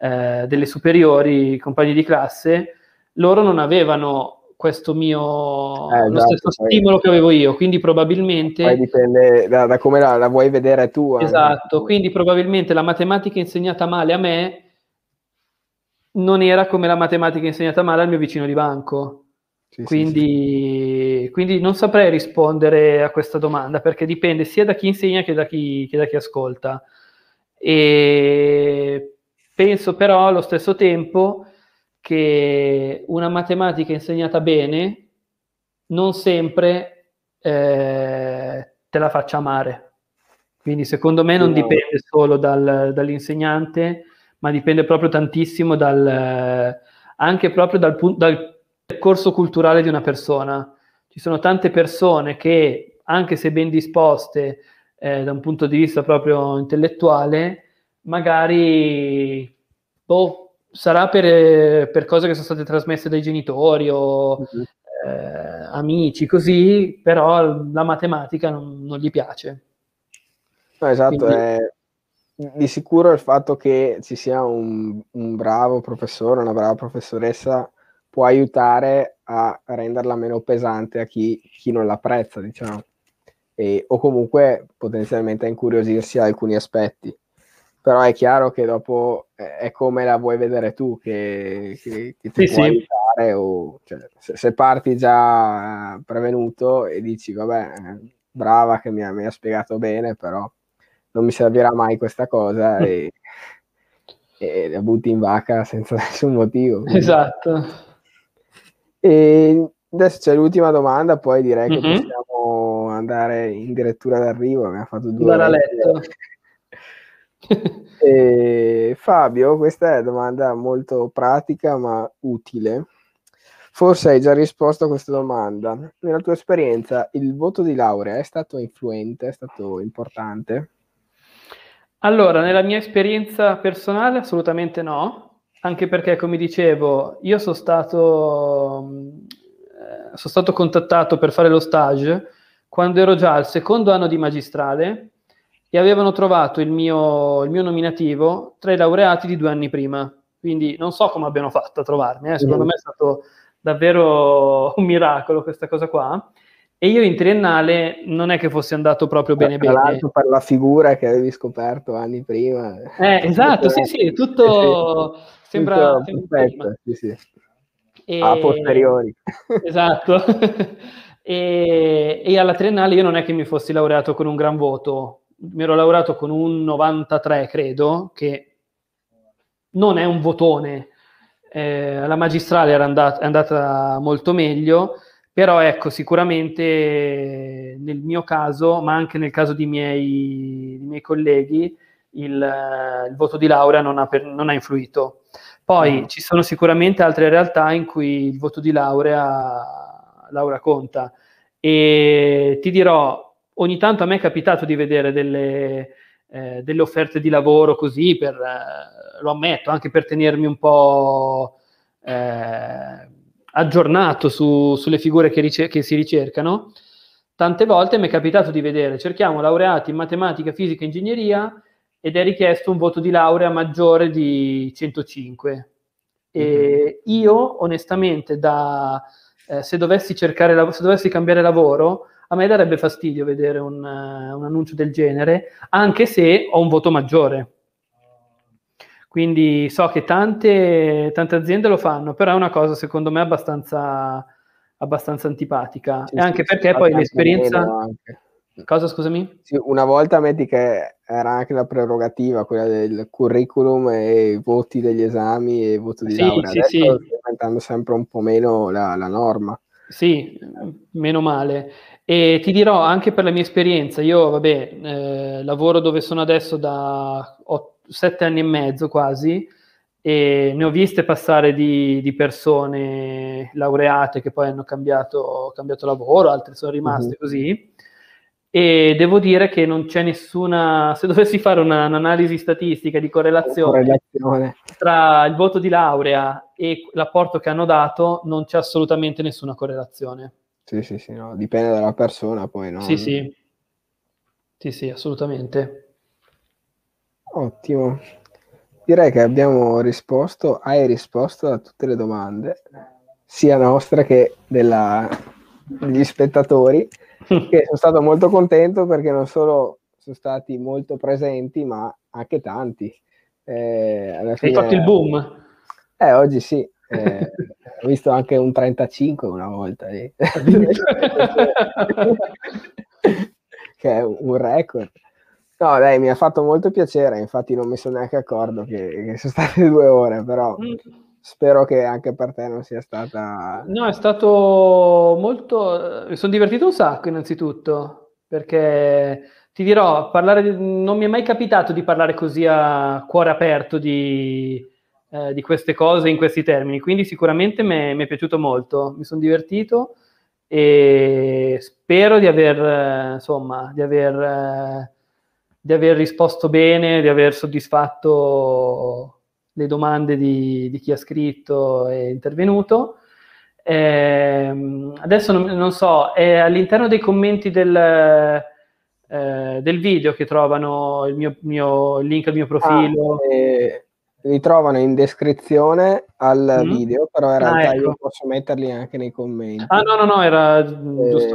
eh, delle superiori, compagni di classe, loro non avevano questo mio, eh, lo esatto, stesso stimolo poi, che avevo io, quindi probabilmente... Poi dipende da, da come la, la vuoi vedere tu. Esatto, eh. Quindi probabilmente la matematica insegnata male a me non era come la matematica insegnata male al mio vicino di banco. Sì, quindi, sì, sì. Quindi non saprei rispondere a questa domanda, perché dipende sia da chi insegna che da chi, che da chi ascolta, e penso però allo stesso tempo che una matematica insegnata bene non sempre eh, te la faccia amare, quindi secondo me non no. dipende solo dal, dall'insegnante, ma dipende proprio tantissimo dal, anche proprio dal punto dal percorso culturale di una persona. Ci sono tante persone che, anche se ben disposte eh, da un punto di vista proprio intellettuale, magari boh, sarà per, per cose che sono state trasmesse dai genitori o mm-hmm. eh, amici, così, però la matematica non, non gli piace. No, esatto. Quindi... è... di sicuro il fatto che ci sia un, un bravo professore, una brava professoressa può aiutare a renderla meno pesante a chi, chi non l'apprezza, diciamo, e, o comunque potenzialmente a incuriosirsi a alcuni aspetti. Però è chiaro che dopo è come la vuoi vedere tu che, che, che ti sì, può sì. aiutare, o, cioè, se, se parti già prevenuto e dici vabbè, brava che mi ha, mi ha spiegato bene, però non mi servirà mai questa cosa, e, e la butti in vacca senza nessun motivo. Quindi. Esatto. E adesso c'è l'ultima domanda, poi direi mm-hmm. che possiamo andare in direttura d'arrivo. Abbiamo fatto due da letto. E, Fabio, questa è una domanda molto pratica ma utile. Forse hai già risposto a questa domanda. Nella tua esperienza, il voto di laurea è stato influente, è stato importante? Allora, nella mia esperienza personale assolutamente no. Anche perché, come dicevo, io sono stato, eh, sono stato contattato per fare lo stage quando ero già al secondo anno di magistrale e avevano trovato il mio, il mio nominativo tra i laureati di due anni prima. Quindi non so come abbiano fatto a trovarmi, eh. Secondo mm. me è stato davvero un miracolo questa cosa qua. E io in triennale non è che fossi andato proprio bene bene. Tra l'altro per la figura che avevi scoperto anni prima. Eh, esatto, sì, sì, tutto... Sembra perfetto, sì, sì. E... a posteriori. Esatto. e, e alla triennale io non è che mi fossi laureato con un gran voto, mi ero laureato con un novantatré, credo, che non è un votone. Eh, la magistrale era andata, è andata molto meglio, però ecco, sicuramente nel mio caso, ma anche nel caso dei miei, dei miei colleghi, il, il voto di laurea non ha, per, non ha influito. Poi mm. ci sono sicuramente altre realtà in cui il voto di laurea, laurea conta, e ti dirò, ogni tanto a me è capitato di vedere delle, eh, delle offerte di lavoro così, per, eh, lo ammetto, anche per tenermi un po' eh, aggiornato su, sulle figure che, ricer- che si ricercano. Tante volte mi è capitato di vedere, cerchiamo laureati in matematica, fisica e ingegneria, ed è richiesto un voto di laurea maggiore di centocinque. E mm-hmm. io, onestamente, da eh, se dovessi cercare lav- se dovessi cambiare lavoro, a me darebbe fastidio vedere un, uh, un annuncio del genere, anche se ho un voto maggiore. Quindi so che tante, tante aziende lo fanno, però è una cosa secondo me abbastanza, abbastanza antipatica. C'è, e anche perché poi l'esperienza... Cosa, scusami? Sì, una volta metti che era anche la prerogativa, quella del curriculum e i voti degli esami e il voto di sì, laurea. Sì, adesso sì. Sta diventando sempre un po' meno la, la norma. Sì, meno male. E ti dirò anche per la mia esperienza, io vabbè, eh, lavoro dove sono adesso da sette anni e mezzo quasi, e ne ho viste passare di, di persone laureate che poi hanno cambiato, cambiato lavoro, altre sono rimaste mm-hmm. così. E devo dire che non c'è nessuna, se dovessi fare una, un'analisi statistica di correlazione, correlazione tra il voto di laurea e l'apporto che hanno dato, non c'è assolutamente nessuna correlazione. Sì, sì, sì, no, dipende dalla persona poi, no? Sì, sì, sì, sì, assolutamente. Ottimo. Direi che abbiamo risposto, hai risposto a tutte le domande, sia nostre che della, degli spettatori. Che sono stato molto contento perché non solo sono stati molto presenti, ma anche tanti. Eh, alla fine, hai fatto il boom? Eh, oggi sì. Eh, ho visto anche un trentacinque una volta. Eh. Che è un record. No, dai, mi ha fatto molto piacere, infatti non mi sono neanche accorto che, che sono state due ore, però... Mm. Spero che anche per te non sia stata... No, è stato molto... Mi sono divertito un sacco innanzitutto, perché ti dirò, parlare di... non mi è mai capitato di parlare così a cuore aperto di, eh, di queste cose in questi termini, quindi sicuramente mi è piaciuto molto, mi sono divertito e spero di aver, insomma, di aver, di aver risposto bene, di aver soddisfatto... le domande di, di chi ha scritto e intervenuto. Eh, adesso non, non so, è all'interno dei commenti del, eh, del video che trovano il mio, mio il link al mio profilo. Ah, eh, li trovano in descrizione al mm. video, però in realtà ah, ecco. io posso metterli anche nei commenti. Ah no, no, no, era eh, giusto.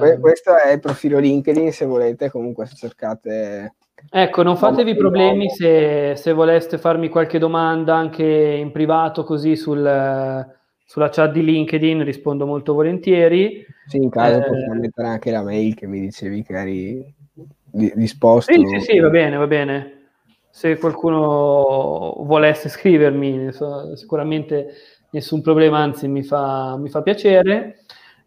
Per... Questo è il profilo LinkedIn, se volete, comunque se cercate... Ecco, non fatevi problemi se, se voleste farmi qualche domanda anche in privato, così sul, sulla chat di LinkedIn rispondo molto volentieri. Sì, in caso eh, possiamo mettere anche la mail che mi dicevi che eri disposto. Sì, sì, sì, va bene, va bene. Se qualcuno volesse scrivermi, sicuramente nessun problema, anzi mi fa, mi fa piacere.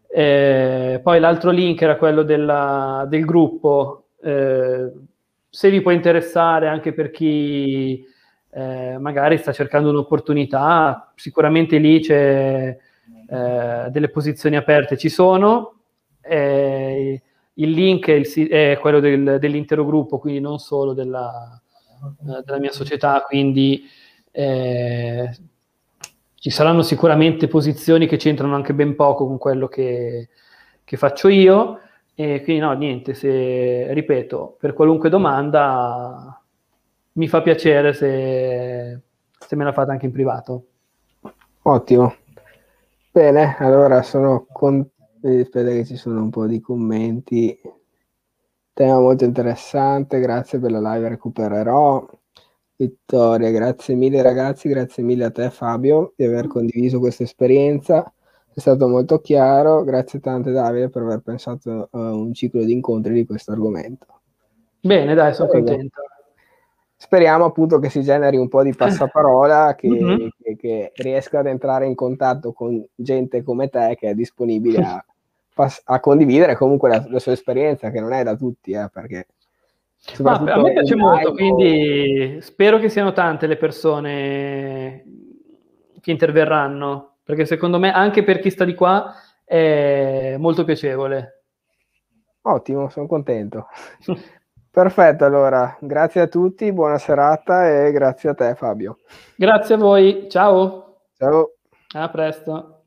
Eh, poi l'altro link era quello della, del gruppo, eh, se vi può interessare anche per chi eh, magari sta cercando un'opportunità, sicuramente lì c'è eh, delle posizioni aperte, ci sono, eh, il link è, il, è quello del, dell'intero gruppo, quindi non solo della, eh, della mia società, quindi eh, ci saranno sicuramente posizioni che c'entrano anche ben poco con quello che, che faccio io. E quindi no, niente, se ripeto, per qualunque domanda mi fa piacere se, se me la fate anche in privato. Ottimo. Bene, allora sono con... aspetta che ci sono un po' di commenti. Tema molto interessante, grazie per la live, recupererò. Vittoria, grazie mille ragazzi, grazie mille a te Fabio di aver condiviso questa esperienza. È stato molto chiaro, grazie tante Davide per aver pensato a un ciclo di incontri di questo argomento. Bene, dai, sono allora, contento. Speriamo appunto che si generi un po' di passaparola, che, mm-hmm. che, che riesca ad entrare in contatto con gente come te che è disponibile a, a condividere comunque la, la sua esperienza, che non è da tutti, eh, perché... Ma a me piace molto, o... quindi spero che siano tante le persone che interverranno. Perché secondo me anche per chi sta di qua è molto piacevole. Ottimo, sono contento. Perfetto, allora grazie a tutti, buona serata e grazie a te Fabio. Grazie a voi, ciao. Ciao. A presto.